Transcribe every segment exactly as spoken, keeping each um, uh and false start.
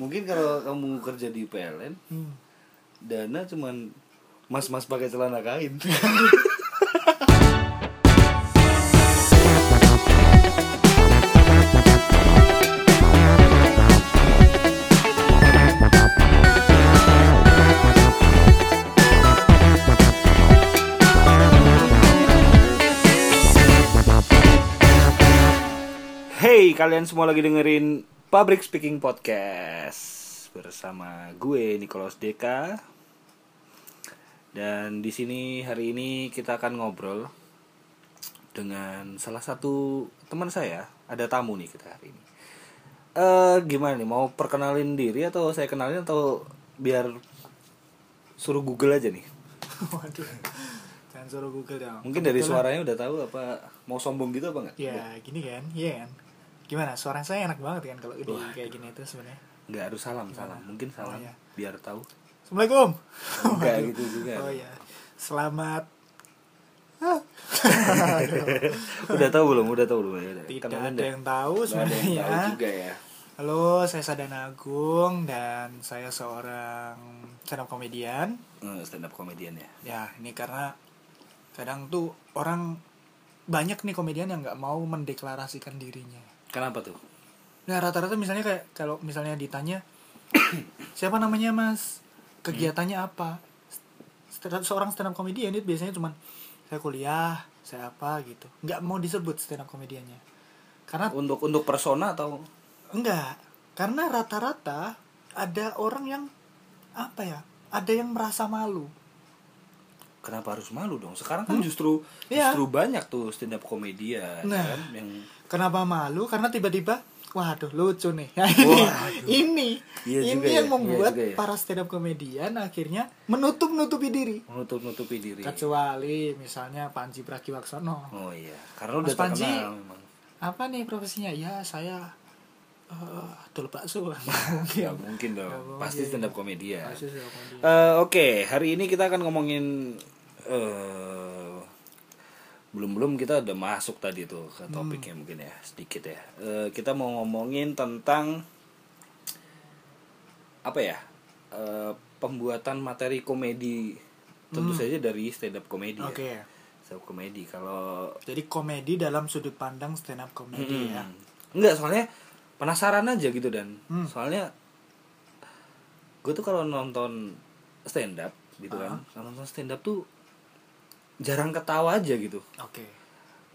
Mungkin kalau kamu kerja di P L N, hmm. dana cuman mas-mas pakai celana kain. Hey, kalian semua lagi dengerin Pabrik Speaking Podcast bersama gue Nicolas Deka. Dan di sini hari ini kita akan ngobrol dengan salah satu teman saya. Ada tamu nih kita hari ini. Eh gimana nih, mau perkenalin diri atau saya kenalin atau biar suruh Google aja nih? Waduh. Jangan suruh Google dong. Mungkin dari suaranya udah tahu apa mau sombong gitu apa enggak? Ya, gini kan. Iya kan. Gimana suara saya enak banget kan kalau ini kayak gini itu sebenarnya. Enggak harus salam, gimana? Salam. Mungkin salam oh, ya. Biar tahu. Assalamualaikum. Enggak gitu juga. Oh iya. Selamat. Udah tahu belum? Udah tahu belum? Ya, tidak ada anda. Yang tahu sebenarnya. Tahu juga ya. Halo, saya Sadana Agung dan saya seorang stand up komedian. Hmm, stand up komedian ya. Ya, ini karena kadang tuh orang banyak nih komedian yang enggak mau mendeklarasikan dirinya. Kenapa tuh? Nah rata-rata misalnya kayak kalau misalnya ditanya siapa namanya mas, kegiatannya hmm. apa, seorang stand up comedian itu biasanya cuman saya kuliah, saya apa gitu, nggak mau disebut stand up comediannya karena untuk untuk persona atau enggak, karena rata-rata ada orang yang apa ya, ada yang merasa malu. Kenapa harus malu dong? Sekarang kan hmm. justru justru ya. Banyak tuh stand up komedian nah, kan yang kenapa malu? Karena tiba-tiba waduh lucu nih. Oh, ini iya ini yang ya. Membuat iya ya. Para stand up komedian akhirnya menutup-nutupi diri. Menutup-nutupi diri. Kecuali misalnya Panji Pragiwaksono. Oh iya, karena Mas udah Panji, terkenal memang. Apa nih profesinya? Ya saya Uh, dol bakso. Gak mungkin dong. Pasti stand up komedian. Uh, Oke, okay. Hari ini kita akan ngomongin uh, belum-belum kita udah masuk tadi tuh ke topiknya hmm. mungkin ya sedikit ya. Uh, kita mau ngomongin tentang apa ya? Uh, pembuatan materi komedi tentu hmm. saja dari stand up komedi. Oke. Okay. Ya. Stand up komedi kalau jadi komedi dalam sudut pandang stand up komedi hmm. ya. Enggak, soalnya penasaran aja gitu dan hmm. soalnya gue tuh kalau nonton stand up gitu uh-huh. kan, kalau nonton stand up tuh jarang ketawa aja gitu. Oke. Okay.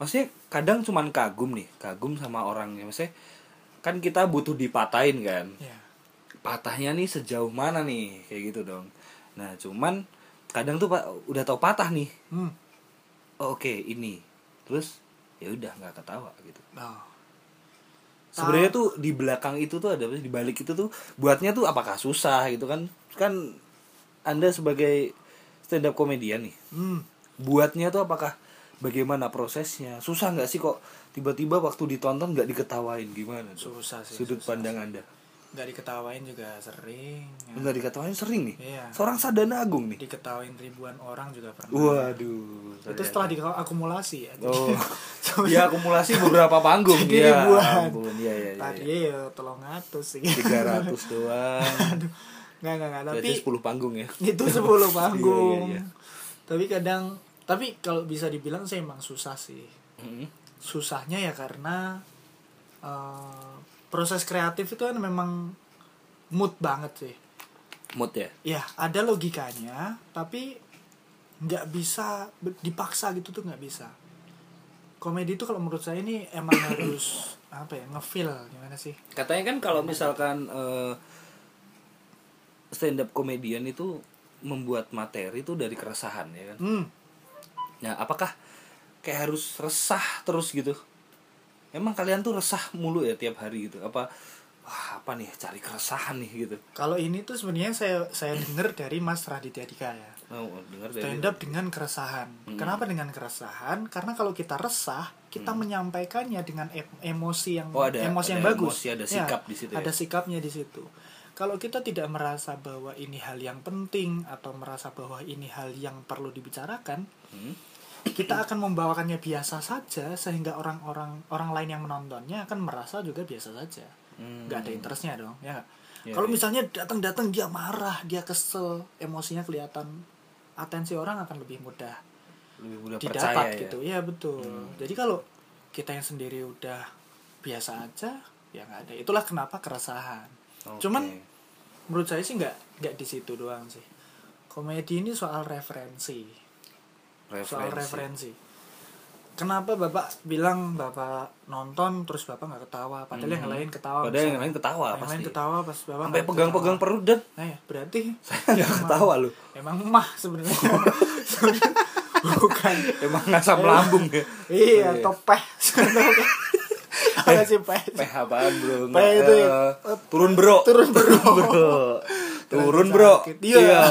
Maksudnya kadang cuman kagum nih, kagum sama orangnya. Maksudnya kan kita butuh dipatahin kan. Yeah. Patahnya nih sejauh mana nih kayak gitu dong. Nah cuman kadang tuh pak udah tau patah nih. Hmm. Oh, oke okay, ini terus ya udah nggak ketawa gitu. Oh. Sebenarnya tuh di belakang itu tuh ada, di balik itu tuh buatnya tuh apakah susah gitu kan? Kan Anda sebagai stand up komedian nih. Hmm. Buatnya tuh apakah bagaimana prosesnya? Susah enggak sih kok tiba-tiba waktu ditonton enggak diketawain gimana tuh? Susah sih. Sudut susah, pandang susah. Anda. Enggak diketawain juga sering. Enggak ya. Diketawain sering nih. Iya. Seorang Sadana Agung nih. Diketawain ribuan orang juga pernah. Waduh. Itu setelah diakumulasi ya. Oh. Ya akumulasi beberapa panggung jadi ya. Ribuan. Ya, ya, ya, tadi ya, ya tiga ratus sih. tiga ratus doang. Aduh. Enggak enggak enggak tapi sepuluh panggung ya. Itu sepuluh panggung. Iya, iya, iya. Tapi kadang tapi kalau bisa dibilang sih emang susah sih. Mm-hmm. Susahnya ya karena uh, proses kreatif itu kan memang mood banget sih. Mood ya? Ya, ada logikanya, tapi nggak bisa dipaksa gitu tuh nggak bisa. Komedi itu kalau menurut saya ini emang harus apa ya ngefeel gimana sih? Katanya kan kalau misalkan uh, stand up komedian itu membuat materi itu dari keresahan ya kan? Hmm. Nah, apakah kayak harus resah terus gitu? Emang kalian tuh resah mulu ya tiap hari gitu? Apa wah, apa nih cari keresahan nih gitu? Kalau ini tuh sebenarnya saya saya dengar dari Mas Raditya Dika ya. Oh, dengar dari stand up dengan keresahan. Hmm. Kenapa dengan keresahan? Karena kalau kita resah, kita hmm. menyampaikannya dengan emosi yang oh, ada, emosi ada yang emosi, bagus. Ada sikap ya, di situ. Ya? Ada sikapnya di situ. Kalau kita tidak merasa bahwa ini hal yang penting atau merasa bahwa ini hal yang perlu dibicarakan, hmm. kita akan membawakannya biasa saja sehingga orang-orang orang lain yang menontonnya akan merasa juga biasa saja. Hmm. Gak ada interestnya dong, ya gak? Yeah, kalau yeah. misalnya datang-datang dia marah, dia kesel, emosinya kelihatan, atensi orang akan lebih mudah, lebih mudah didapat percaya, gitu. Ya, ya betul. Hmm. Jadi kalau kita yang sendiri udah biasa aja, ya nggak ada. Itulah kenapa keresahan. Okay. Cuman menurut saya sih nggak nggak di situ doang sih. Komedi ini soal referensi. referensi. Soal referensi. Kenapa bapak bilang bapak nonton terus bapak nggak ketawa, padahal hmm. yang lain ketawa. Padahal misalnya. yang lain ketawa yang pasti. Yang lain ketawa pas bapak. Sampai pegang-pegang perut dan. Nah, ya, berarti saya nggak ketawa lu. Emang mah sebenarnya. Bukan. Emang ngasam lambung ya. Iya, topeh. Apa sih peh? Peh apaan bro? Peh itu uh, turun bro. Turun bro. Turun bro. Iya.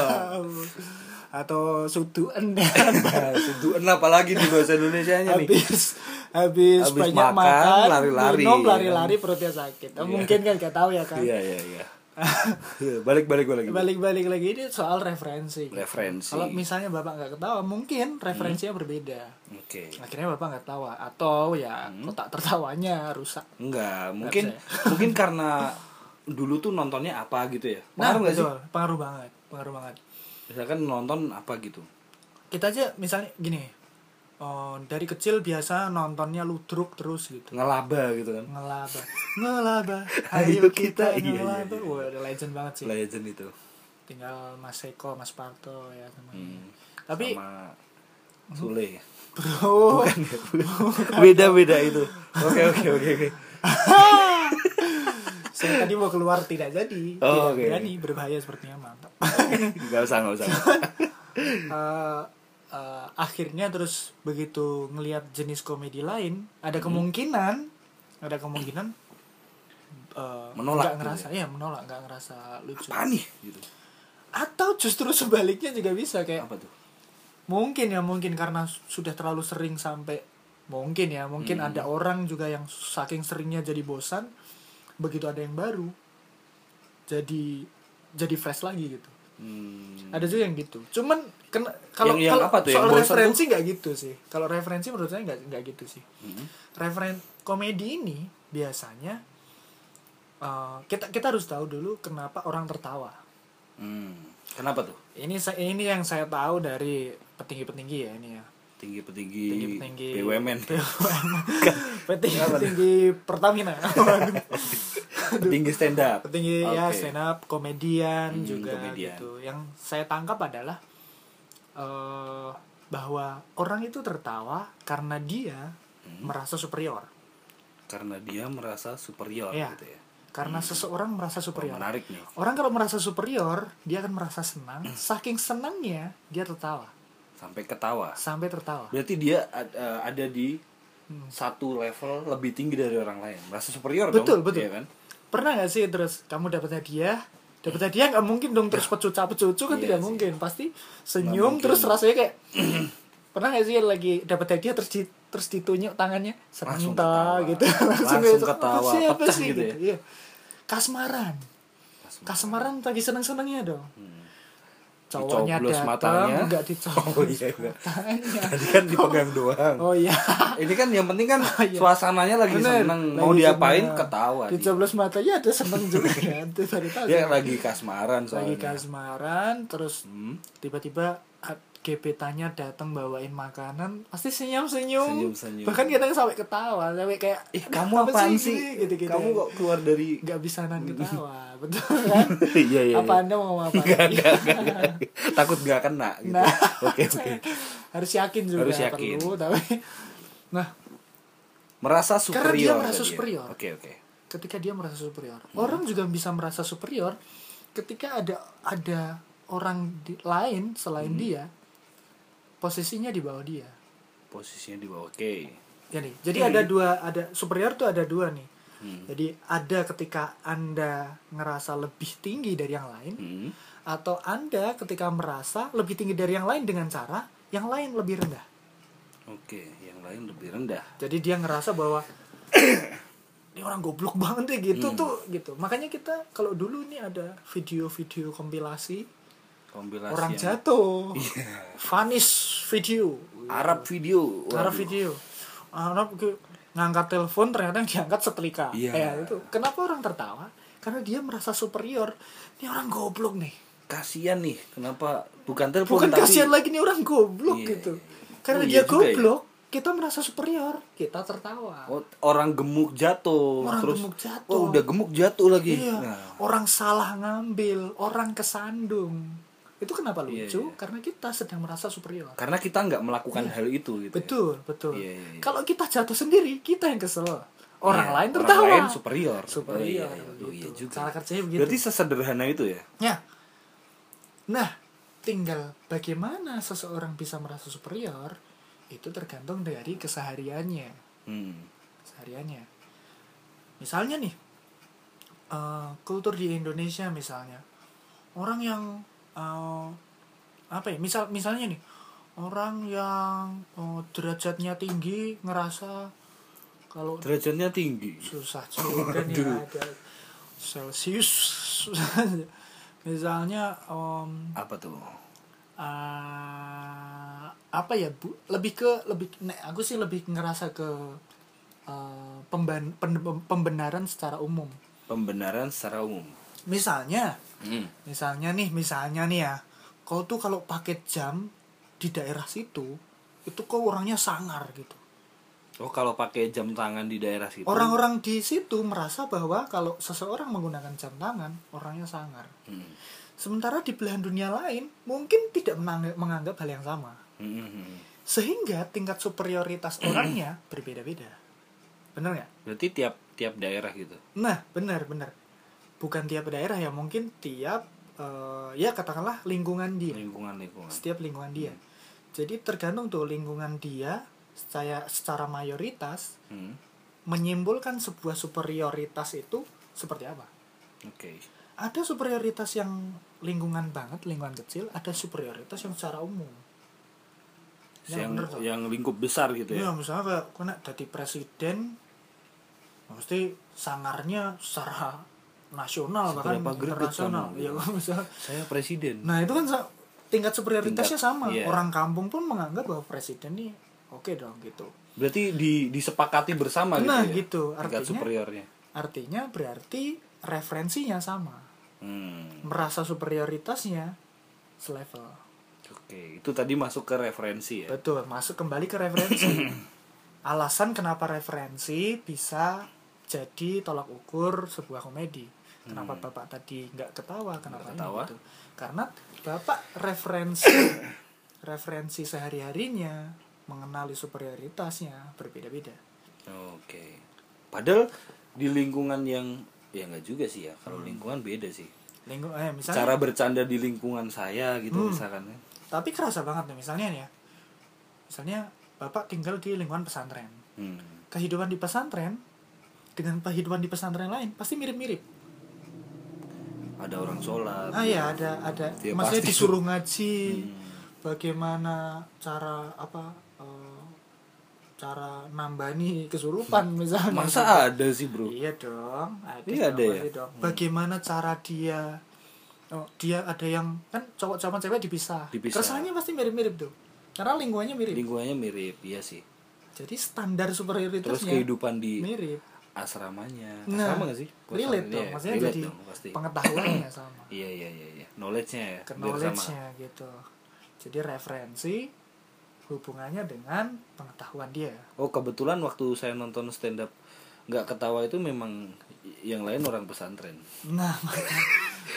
Atau suduen dan suduen apalagi di bahasa Indonesianya nih. Habis habis banyak makan, lari-lari. Minum lari-lari perutnya sakit. Oh, yeah. Mungkin kan enggak tahu ya kan. Iya iya iya. Balik-balik lagi. Balik-balik lagi ini soal referensi. Referensi. Kalau misalnya Bapak enggak ketawa, mungkin referensinya hmm. berbeda. Oke. Okay. Akhirnya Bapak enggak ketawa atau ya hmm. kotak tertawanya rusak. Enggak, mungkin mungkin karena dulu tuh nontonnya apa gitu ya. Pengaruh enggak nah, sih? Pengaruh banget, pengaruh banget. Misalkan nonton apa gitu. Kita aja misalnya gini, oh, dari kecil biasa nontonnya ludruk terus gitu. Ngelaba gitu kan. Ngelaba. Ngelaba. Ayo kita ngelaba. Iya, iya. Wah, wow, legend banget sih. Legend itu. Tinggal Mas Eko, Mas Parto ya teman-teman. Hmm. Tapi sama Sule. Bro. Bukan, ya, bukan. Beda-beda itu. Oke oke oke oke. Saya tadi mau keluar tidak jadi, oh, tidak okay. berani, berbahaya sepertinya mantap. Gak usah, gak usah. uh, uh, akhirnya terus begitu ngelihat jenis komedi lain, ada kemungkinan, hmm. ada kemungkinan uh, menolak, nggak ngerasa, ya? ya menolak, nggak ngerasa lucu. Apa nih? Gitu. Atau justru sebaliknya juga bisa kayak. Apa tuh? Mungkin ya, mungkin karena sudah terlalu sering sampai, mungkin ya, mungkin hmm. ada orang juga yang saking seringnya jadi bosan. Begitu ada yang baru jadi jadi fresh lagi gitu. hmm. Ada juga yang gitu, cuman kena, kalau yang, yang kalau tuh, soal referensi nggak gitu sih. Kalau referensi menurut saya nggak nggak gitu sih. hmm. Referen komedi ini biasanya uh, kita kita harus tahu dulu kenapa orang tertawa. hmm. Kenapa tuh? Ini ini yang saya tahu dari petinggi-petinggi ya ini ya. Petinggi-petinggi B U M N, petinggi Pertamina, petinggi stand up, petinggi okay. ya stand up, komedian hmm, juga komedian. Gitu. Yang saya tangkap adalah uh, bahwa orang itu tertawa karena dia hmm. merasa superior. Karena dia merasa superior, ya, gitu ya. Karena hmm. seseorang merasa superior. Oh, menarik nih. Orang kalau merasa superior, dia akan merasa senang. Saking senangnya, dia tertawa. Sampai ketawa. Sampai tertawa. Berarti dia uh, ada di hmm. satu level lebih tinggi dari orang lain. Merasa superior betul, dong. Betul, betul. Iya kan? Pernah gak sih terus kamu dapat hadiah? Dapat hmm. hadiah gak mungkin dong terus pecuca-pecucu kan iya tidak sih. Mungkin. Pasti senyum terus rasanya kayak pernah gak sih lagi dapat hadiah terus di, terus ditunjuk tangannya serenta gitu. Langsung ketawa. Siapa sih gitu ya? Iya. Kasmaran. Kasmaran. Kasmaran lagi senang-senangnya dong. Hmm. Cowoknya datang, nggak dicoblos. Oh iya, iya. matanya. Tadi kan dipegang oh. doang. Oh iya. Ini kan yang penting kan oh, iya. suasananya lagi seneng. Mau diapain seneng. Ketawa. Dicoblos matanya ada seneng juga kan. Dia lagi kasmaran soalnya. Lagi kasmaran, terus hmm? tiba-tiba gebetannya datang bawain makanan, pasti senyum-senyum. Senyum-senyum. Bahkan kadang sampai ketawa, sampai kayak eh, kamu apaan sih? Sih? Gitu-gitu. Kamu kok keluar dari nggak bisa nahan ketawa, betul kan? Iya, iya, apa iya. Anda mau ngomong apa? Gak, gak, gak, gak. Takut nggak kena gitu. Nah, okay, okay. Harus yakin juga harus yakin. Perlu, tapi nah merasa superior. Karena dia merasa superior. Oke, okay, oke. Okay. Ketika dia merasa superior, hmm. orang juga bisa merasa superior ketika ada ada orang di, lain selain hmm. dia. Posisinya di bawah dia. Posisinya di bawah, oke. Okay. Jadi, jadi hmm. ada dua, ada superior tuh ada dua nih. Hmm. Jadi ada ketika Anda ngerasa lebih tinggi dari yang lain, hmm. atau Anda ketika merasa lebih tinggi dari yang lain dengan cara yang lain lebih rendah. Oke, okay. Yang lain lebih rendah. Jadi dia ngerasa bahwa ini orang goblok banget deh gitu hmm. tuh gitu. Makanya kita kalau dulu nih ada video-video kompilasi. Kompilasi orang jatuh, yeah. Vanis video, Arab video, Waduh. Arab video, Arab ngangkat telepon ternyata yang diangkat setrika, yeah. Ya itu. Kenapa orang tertawa? karena dia merasa superior. Ini orang goblok nih, kasian nih, kenapa bukan telepon bukan tapi... kasian lagi nih orang goblok yeah. gitu. Karena oh, dia iya goblok ya? Kita merasa superior, kita tertawa. Oh, orang gemuk jatuh, orang terus gemuk jatuh. Oh, udah gemuk jatuh lagi. Iya. Nah. Orang salah ngambil, orang kesandung. Itu kenapa lucu? Iya, iya. Karena kita sedang merasa superior. Karena kita nggak melakukan iya. hal itu. Gitu betul, ya. betul. Iya, iya, iya. Kalau kita jatuh sendiri, kita yang kesel. Orang iya, lain tertawa. Orang lain superior. Superior. Oh, iya, gitu. iya juga. Cara kerjanya begitu. Berarti sesederhana itu ya? Ya. Nah, tinggal bagaimana seseorang bisa merasa superior. Itu tergantung dari kesehariannya. hmm. Kesehariannya. Misalnya nih uh, kultur di Indonesia misalnya. Orang yang uh, Apa ya misal, Misalnya nih orang yang uh, derajatnya tinggi ngerasa kalau derajatnya tinggi susah juga nih ada Celsius. Misalnya um, Apa tuh Uh, apa ya bu lebih ke lebih nek aku sih lebih ngerasa ke uh, pemben, pen, pembenaran secara umum pembenaran secara umum misalnya hmm. misalnya nih misalnya nih ya kau tuh kalau pakai jam di daerah situ itu kau orangnya sangar gitu. Oh, kalau pakai jam tangan di daerah situ orang-orang di situ merasa bahwa kalau seseorang menggunakan jam tangan orangnya sangar. hmm. Sementara di belahan dunia lain mungkin tidak menang- menganggap hal yang sama. Mm-hmm. Sehingga tingkat superioritas orangnya berbeda-beda. Benar nggak? Berarti tiap tiap daerah gitu. Nah, benar benar. Bukan tiap daerah ya, mungkin tiap uh, ya katakanlah lingkungan dia. Lingkungan lingkungan. Setiap lingkungan dia. Mm. Jadi tergantung tuh lingkungan dia secara secara mayoritas mm. menyimpulkan sebuah superioritas itu seperti apa. Oke. Okay. Ada superioritas yang lingkungan banget, lingkungan kecil. Ada superioritas yang secara umum. Yang, yang, bener, yang lingkup besar gitu ya? Ya, misalnya kayak jadi presiden, mesti sangarnya secara nasional, secara bahkan internasional. Ya, misalnya, saya presiden. Nah, itu kan tingkat superioritasnya tingkat, sama. Yeah. Orang kampung pun menganggap bahwa presiden ini oke okay dong gitu. Berarti di, disepakati bersama gitu. Nah, gitu. Ya? Artinya, tingkat superiornya. Artinya berarti... referensinya sama, hmm. merasa superioritasnya selevel. Oke, itu tadi masuk ke referensi ya. Betul, masuk kembali ke referensi. Alasan kenapa referensi bisa jadi tolak ukur sebuah komedi. Kenapa hmm. bapak tadi nggak ketawa? Kenapa nggak ketawa? Gitu? Karena bapak referensi, referensi sehari-harinya mengenali superioritasnya berbeda-beda. Oke, padahal di lingkungan yang ya nggak juga sih ya, kalau hmm. lingkungan beda sih. Lingku, eh, misalnya, cara bercanda di lingkungan saya gitu hmm, misalkan. Tapi kerasa banget nih misalnya nih ya. Misalnya bapak tinggal di lingkungan pesantren. Hmm. Kehidupan di pesantren dengan kehidupan di pesantren lain pasti mirip-mirip. Ada orang sholat. Ah ya, ya ada ada. Ya, maksudnya disuruh itu. Ngaji. Hmm. Bagaimana cara apa? Uh, cara nambani kesurupan misalnya. Masa ada sih bro? Iya dong, ada, iya ada ya? Dong. Bagaimana hmm. cara dia oh, dia ada yang kan cowok sama cewek dipisah. dipisah Keresahannya pasti mirip-mirip tuh karena lingkungannya mirip. Lingkungannya mirip, iya sih. Jadi standar superioritasnya terus kehidupan di mirip. Asramanya nah, asrama gak sih? Relate dong, maksudnya relate jadi dong, pengetahuannya sama. Iya, iya, iya, iya. knowledge-nya ya knowledge-nya sama. Gitu. Jadi referensi hubungannya dengan pengetahuan dia. Oh, kebetulan waktu saya nonton stand up nggak ketawa itu memang yang lain orang pesantren. Nah, makanya.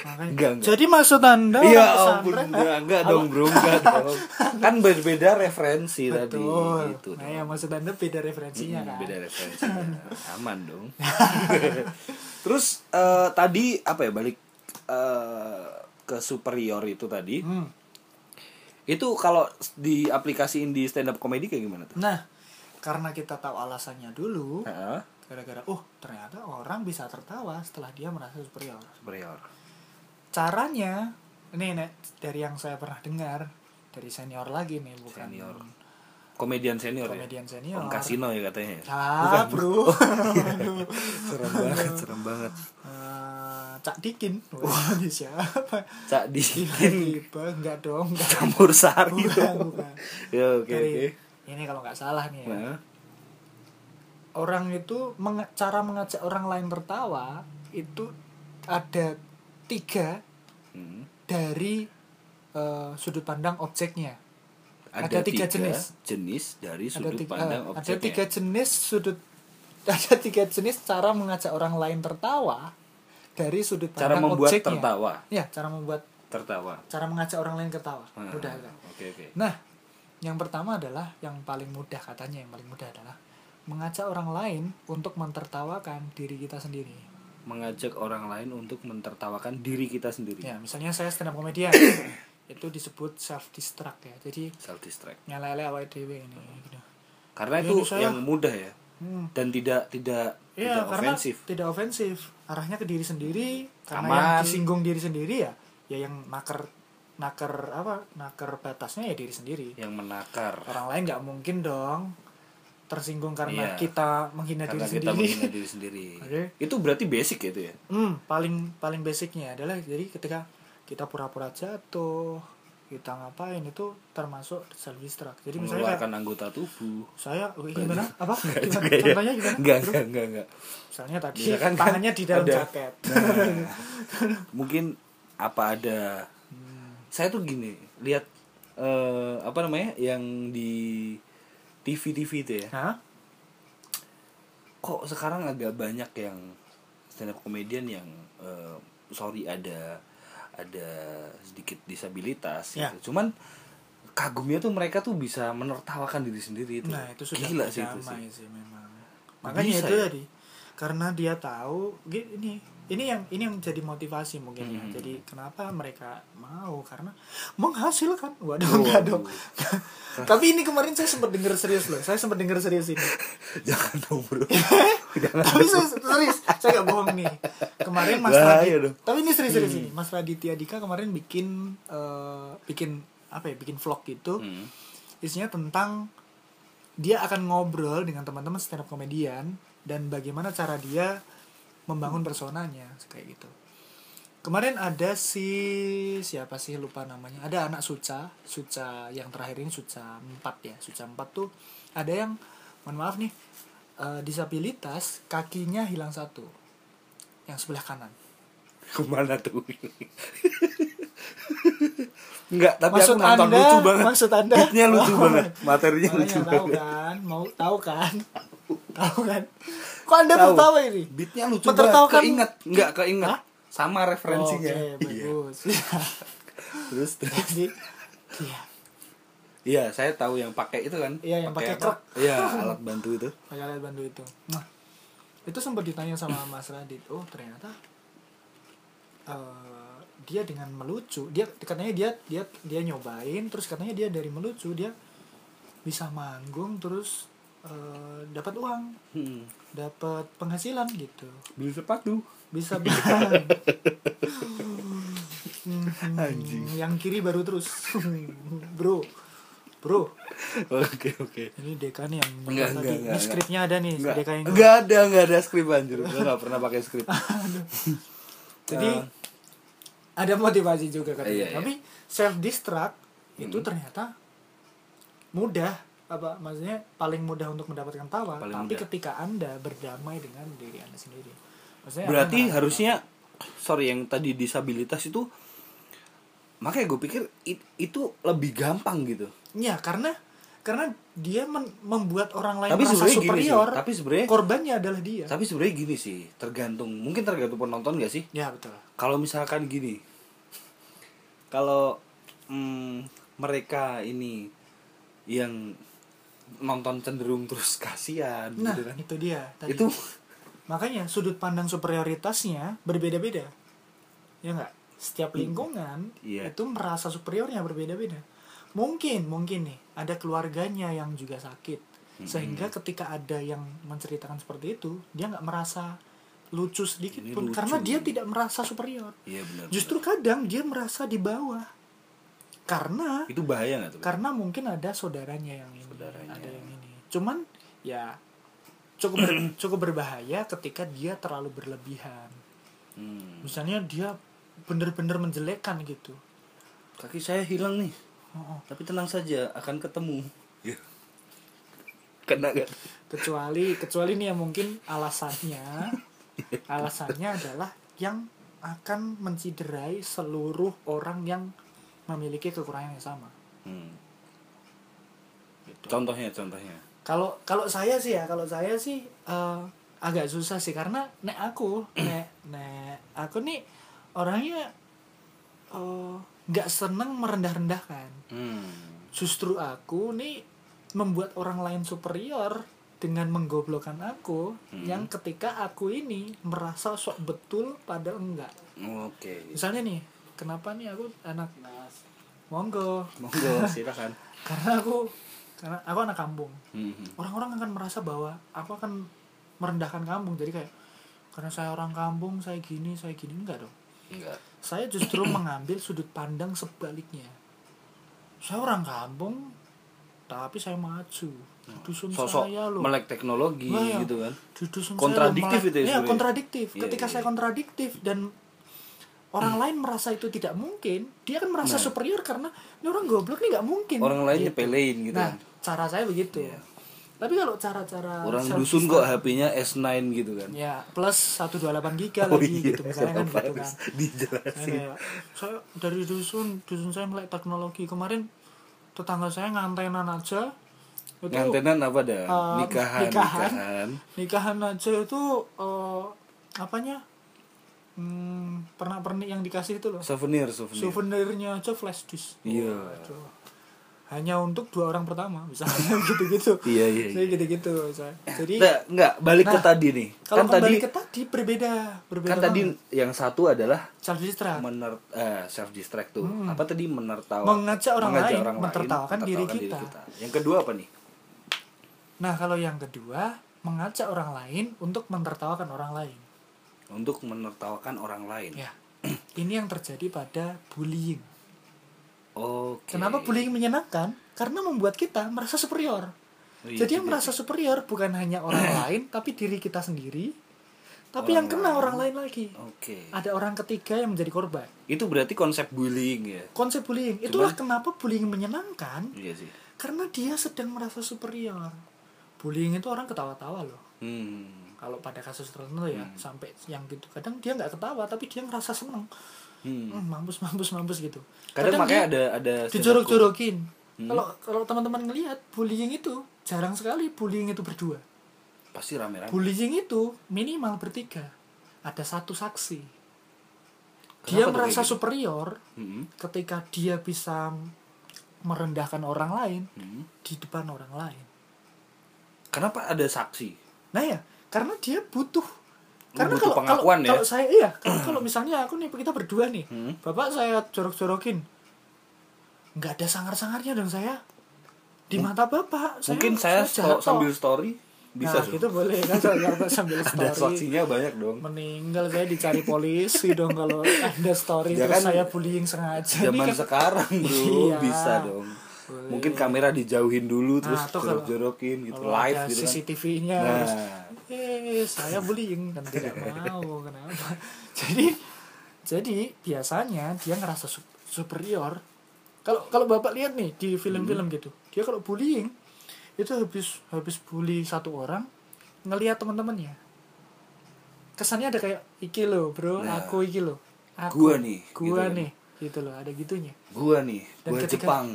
makanya. Enggak, enggak. Jadi maksud anda ya, pesantren? Iya, oh, enggak dong bro, enggak dong. Kan berbeda referensi. Betul. Tadi. Betul. Nah, ya, maksud anda beda referensinya hmm, kan? Beda referensinya. Aman dong. Terus uh, tadi apa ya balik uh, ke superior itu tadi. Hmm. Itu kalau diaplikasiin di stand up comedy kayak gimana tuh? Nah, karena kita tahu alasannya dulu, uh-huh. gara-gara, oh ternyata orang bisa tertawa setelah dia merasa superior. Superior. Caranya, ini nek dari yang saya pernah dengar dari senior lagi nih, bukan senior. Komedian senior. Komedian ya? Senior. Om Kasino ya katanya. Ah, bukan, bro. Oh, serem banget, serem banget. Uh, Cak Dikin. Wah, ini siapa? Cak Dikin. Enggak dong, enggak. Campur sari dong. Ya, oke, oke. Ini kalau enggak salah nih ya. Nah. Orang itu menge- cara mengajak orang lain tertawa itu ada tiga hmm. dari uh, sudut pandang objeknya. Ada, ada tiga, tiga jenis jenis dari sudut ada tiga, pandang uh, objeknya. Ada tiga jenis sudut ada tiga jenis cara mengajak orang lain tertawa dari sudut cara pandang objeknya. Cara membuat tertawa. Ya, cara membuat tertawa. Cara mengajak orang lain tertawa. Hmm. Udah kan. Oke, oke. Nah, yang pertama adalah yang paling mudah katanya yang paling mudah adalah mengajak orang lain untuk mentertawakan diri kita sendiri. Mengajak orang lain untuk mentertawakan diri kita sendiri. Ya, misalnya saya stand up komedian. Itu disebut self distract ya. Jadi self distract. Nyala-nyala awake dhewe ini gitu. Karena ya, itu saya, yang mudah ya. Hmm. Dan tidak tidak ya, tidak ofensif. Tidak ofensif. Arahnya ke diri sendiri, karena aman. Yang disinggung diri sendiri ya, ya yang naker naker apa? Naker batasnya ya diri sendiri. Yang menakar. Orang lain enggak mungkin dong tersinggung karena iya, kita menghina karena diri kita sendiri. Menghina diri sendiri. Okay. Itu berarti basic ya itu ya. Hmm, paling paling basicnya adalah jadi ketika kita pura-pura jatuh, kita ngapain itu termasuk self distract. Jadi misalnya kan anggota tubuh. Saya oh, gimana? Apa? Gimana? Contohnya gimana? Enggak, enggak, enggak, enggak. Misalnya tadi misalkan tangannya kan di dalam ada, jaket. Nah, mungkin apa ada hmm. Saya tuh gini, lihat uh, apa namanya? yang di T V T V itu ya. Hah? Kok sekarang agak banyak yang stand up comedian yang uh, sorry ada ada sedikit disabilitas ya. Gitu. Cuman kagumnya tuh mereka tuh bisa menertawakan diri sendiri itu. Nah, itu sudah gila sih itu sih. sih memang. Makanya bisa, itu ya? Tadi karena dia tahu ini ini yang ini yang jadi motivasi mungkin hmm. ya. Jadi kenapa mereka mau karena menghasilkan. Waduh, oh, enggak dong. Tapi ini kemarin saya sempat dengar serius loh. Saya sempat dengar serius ini. Jangan dong, Bro. Jangan. Tapi saya serius, saya enggak bohong nih. Kemarin Mas Raditya. Tapi ini serius-serius hmm. ini. Mas Raditya Dika kemarin bikin uh, bikin apa ya? Bikin vlog gitu. Hmm. Isinya tentang dia akan ngobrol dengan teman-teman stand up comedian dan bagaimana cara dia membangun personanya kayak gitu. Kemarin ada si siapa sih lupa namanya. Ada anak SUCA, SUCA yang terakhir ini SUCA empat ya. SUCA empat tuh ada yang mohon maaf nih uh, disabilitas kakinya hilang satu. Yang sebelah kanan. Kemana tuh? Enggak, tapi maksud aku nonton anda, lucu banget. Maksud Anda? Hitnya lucu oh, banget. Materinya lucu tahu banget. Kan? Mau tahu kan? Tahu kan? Kok Anda tertawa ini? Beatnya lucu banget. Keinget? Enggak keinget. Hah? Sama referensinya. Oh, okay, bagus. Iya. Terus terus. Iya. Iya, saya tahu yang pakai itu kan. Iya, yang pakai truk. Iya, alat bantu itu. Pakai alat bantu itu. Nah, itu sempat ditanya sama Mas Radit. Oh, ternyata uh, dia dengan melucu, dia katanya dia dia dia nyobain, terus katanya dia dari melucu dia bisa manggung terus Uh, dapat uang, hmm. dapat penghasilan gitu. Beli sepatu, bisa beli. hmm, Anjing. Yang kiri baru terus, bro, bro. Oke okay, oke. Okay. Ini Deka nih yang enggak, tadi. Enggak, ini enggak, skripnya enggak. Ada nih. Enggak. Deka yang enggak ada enggak ada skrip anjir. Gue nggak pernah pakai skrip. Jadi uh. ada motivasi juga katanya. Iya, iya. Tapi self distract hmm. itu ternyata mudah. Apa maksudnya paling mudah untuk mendapatkan tawa paling tapi mudah. Ketika Anda berdamai dengan diri Anda sendiri maksudnya berarti Anda harusnya apa? Sorry yang tadi disabilitas itu makanya gue pikir it, itu lebih gampang gitu ya karena karena dia men, membuat orang lain tapi merasa superior sih, tapi sebenarnya korbannya adalah dia tapi sebenarnya gini sih tergantung mungkin tergantung penonton gak sih ya betul kalau misalkan gini kalau mm, mereka ini yang nonton cenderung terus kasihan nah gitu kan. Itu dia tadi. Itu makanya sudut pandang superioritasnya berbeda-beda ya nggak setiap lingkungan yeah. itu merasa superiornya berbeda-beda mungkin mungkin nih ada keluarganya yang juga sakit mm-hmm. sehingga ketika ada yang menceritakan seperti itu dia nggak merasa lucu sedikit ini pun lucu. Karena dia tidak merasa superior yeah, benar, justru benar. Kadang dia merasa di bawah karena itu bahaya nggak tuh karena mungkin ada saudaranya yang ini saudaranya. Ada yang ini cuman ya cukup ber, cukup berbahaya ketika dia terlalu berlebihan hmm. misalnya dia bener-bener menjelekkan gitu kaki saya hilang nih oh, oh. tapi tenang saja akan ketemu yeah. kena gak kecuali kecuali nih yang mungkin alasannya alasannya adalah yang akan menciderai seluruh orang yang memiliki kekurangan yang sama. Hmm. Gitu. Contohnya, contohnya. Kalau kalau saya sih ya, kalau saya sih uh, agak susah sih karena nek aku, nek nek aku nih orangnya nggak uh, seneng merendah-rendahkan. Hmm. Justru aku nih membuat orang lain superior dengan menggoblokkan aku, hmm. yang ketika aku ini merasa sok betul padahal enggak. Oke. Okay. Misalnya nih, kenapa nih aku anak Mas? Monggo. Monggo, silakan. Karena aku karena aku anak kampung. Mm-hmm. Orang-orang akan merasa bahwa aku akan merendahkan kampung. Jadi kayak karena saya orang kampung, saya gini, saya gini, enggak dong. Enggak. Saya justru mengambil sudut pandang sebaliknya. Saya orang kampung tapi saya maju. Dusun sosok saya loh. Melek teknologi nah, ya. Gitu kan. Kontradiktif melek, itu ya. Iya, kontradiktif. Ya, ketika ya, ya. Saya kontradiktif dan orang hmm. lain merasa itu tidak mungkin, dia kan merasa nah. superior karena ini orang goblok nih enggak mungkin. Orang lain gitu. Nyepelein gitu. Nah, cara saya begitu ya. ya. Tapi kalau cara-cara orang dusun kok H P-nya S sembilan gitu kan. Ya, plus seratus dua puluh delapan giga oh lagi iya, gitu misalnya kan gitu kan. Dijelasin. Nah, saya dari dusun, dusun saya melek teknologi. Kemarin tetangga saya ngantenan aja. Itu, ngantenan apa dah? Uh, nikahan, nikahan nikahan nikahan aja itu uh, apanya hmm, pernak-pernik yang dikasih itu loh, souvenir souvenir souvenirnya aja flash disk. Iya yeah. Hanya untuk dua orang pertama misalnya gitu-gitu. Iya iya saya gitu-gitu saya jadi nah, nggak balik nah, ke tadi nih kalau kan tadi ke tadi berbeda berbeda kan banget. Tadi yang satu adalah self distract mener eh, self distract tuh hmm. apa tadi menertawa mengajak orang mengajak lain, orang mentertawakan lain, diri, kita. diri kita yang kedua apa nih? Nah, kalau yang kedua, mengajak orang lain untuk menertawakan orang lain. Untuk menertawakan orang lain. Ya. Ini yang terjadi pada bullying. Okay. Kenapa bullying menyenangkan? Karena membuat kita merasa superior. Oh, iya, Jadi yang merasa superior bukan hanya orang lain, tapi diri kita sendiri. Tapi orang yang kena lain. orang lain lagi. Okay. Ada orang ketiga yang menjadi korban. Itu berarti konsep bullying ya? Konsep bullying. Itulah Cuman, kenapa bullying menyenangkan. Iya sih. Karena dia sedang merasa superior. Bullying itu orang ketawa-tawa loh. Hmm. Kalau pada kasus tertentu ya, hmm. sampai yang gitu. Kadang dia nggak ketawa, tapi dia ngerasa seneng. Hmm. Hmm, mampus, mampus, mampus gitu. Kadang, kadang makanya ada ada dijorok-jorokin. Kalau hmm. kalau teman-teman ngelihat bullying itu jarang sekali bullying itu berdua. Pasti rame-rame. Bullying itu minimal bertiga. Ada satu saksi. Kenapa dia merasa gitu? superior hmm. ketika dia bisa merendahkan orang lain hmm. di depan orang lain. Kenapa ada saksi? Nah ya, karena dia butuh. Karena butuh kalau, pengakuan kalau, ya? Kalau saya iya, kalau, kalau misalnya aku nih kita berdua nih, hmm? Bapak saya jorok-jorokin, nggak ada sangar-sangarnya dong saya. Di mata Bapak, saya mungkin saya, saya sto- sambil story bisa. Nah, dong. Itu boleh kan sambil story. Ada saksinya banyak dong. Meninggal saya dicari polisi dong kalau ada story ya terus kan, saya bullying sengaja. Zaman kan, sekarang bro iya. bisa dong. Boleh. Mungkin kamera dijauhin dulu terus nah, jorok-jorokin gitu live gitu kan. C C T V-nya. Nah. Eh, saya bullying dan tidak mau kenapa. Jadi jadi biasanya dia ngerasa superior. Kalau kalau Bapak lihat nih di film-film hmm. gitu. Dia kalau bullying itu habis habis bully satu orang ngelihat teman-temannya. Kesannya ada kayak iki lo, Bro, nah, aku iki lo. Aku gua nih, gua gitu nih. Kan. Gitu loh, ada gitunya. Gua nih, dan gua ketika, Jepang.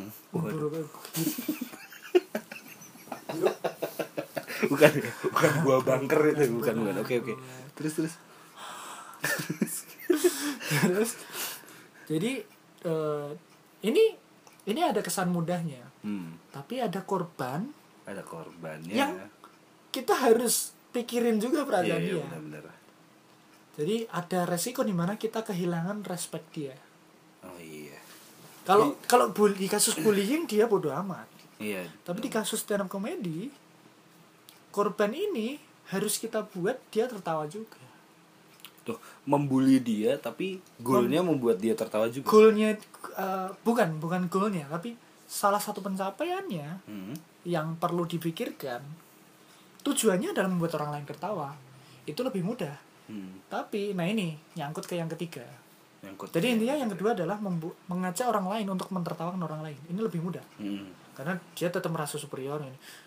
bukan, bukan gua bunker itu, bukan bukan. Oke, oke. Terus terus. terus. Jadi uh, ini ini ada kesan mudahnya. Hmm. Tapi ada korban, ada korbannya. Yang kita harus pikirin juga perasaan dia. Iya, benar-benar. Jadi ada resiko di mana kita kehilangan respek dia. Oh iya. Kalau kalau di kasus bullying dia bodoh amat. Iya. Tapi di kasus stand up comedy korban ini harus kita buat dia tertawa juga. Tuh, membuli dia tapi goalnya Mem- membuat dia tertawa juga. Goalnya uh, bukan bukan goalnya tapi salah satu pencapaiannya hmm. yang perlu dipikirkan. Tujuannya adalah membuat orang lain tertawa. Itu lebih mudah. Hmm. Tapi nah ini nyangkut ke yang ketiga. Jadi intinya yang kedua adalah membu- mengajak orang lain untuk mentertawakan orang lain. Ini lebih mudah. Hmm. Karena dia tetap merasa superior.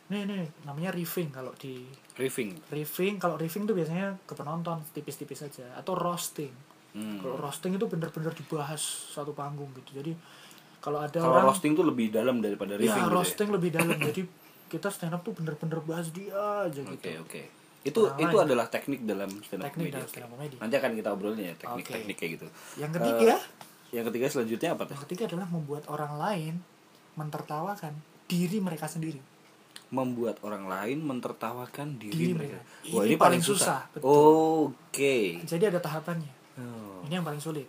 Ini ini namanya riffing kalau di riffing. Riffing kalau riffing itu biasanya ke penonton tipis-tipis saja atau roasting. Hmm. Kalau roasting itu benar-benar dibahas satu panggung gitu. Jadi kalau ada kalau orang roasting tuh lebih dalam daripada riffing. Ya, roasting gitu ya? Lebih dalam. Jadi kita stand up tuh benar-benar bahas dia aja gitu. Oke, okay, oke. Okay. Itu nah, itu ya. Adalah teknik dalam stand up comedy. Nanti akan kita obrolin ya teknik-teknik okay. kayak gitu. Yang ketiga, uh, yang ketiga selanjutnya apa tuh? Yang ketiga adalah membuat orang lain mentertawakan diri mereka sendiri. Membuat orang lain mentertawakan diri, diri mereka. mereka. Wah, ini, ini paling susah. susah. Oke. Okay. Jadi ada tahapannya. Oh. Ini yang paling sulit.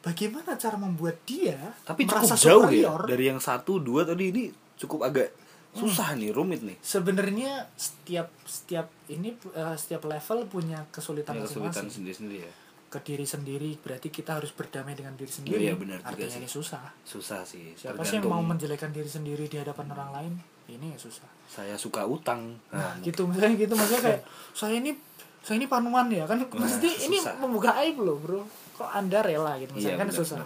Bagaimana cara membuat dia tapi merasa cukup superior? Jauh ya? Dari yang satu, dua tadi ini cukup agak susah hmm. nih, rumit nih. Sebenarnya setiap setiap ini uh, setiap level punya kesulitan ya, kesulitan sendiri-sendiri ya. Ke diri sendiri berarti kita harus berdamai dengan diri sendiri. Iya ya, benar juga sih. Ini susah. Susah sih. Siapa tergantung. Sih yang mau menjelekkan diri sendiri di hadapan hmm. orang lain? Ini ya susah. Saya suka utang. Nah, nah gitu misalnya gitu maksudnya kayak saya ini saya ini panuan ya kan. Mesti nah, ini membuka aib loh, Bro. Kok Anda rela gitu misalnya iya, kan benar, susah.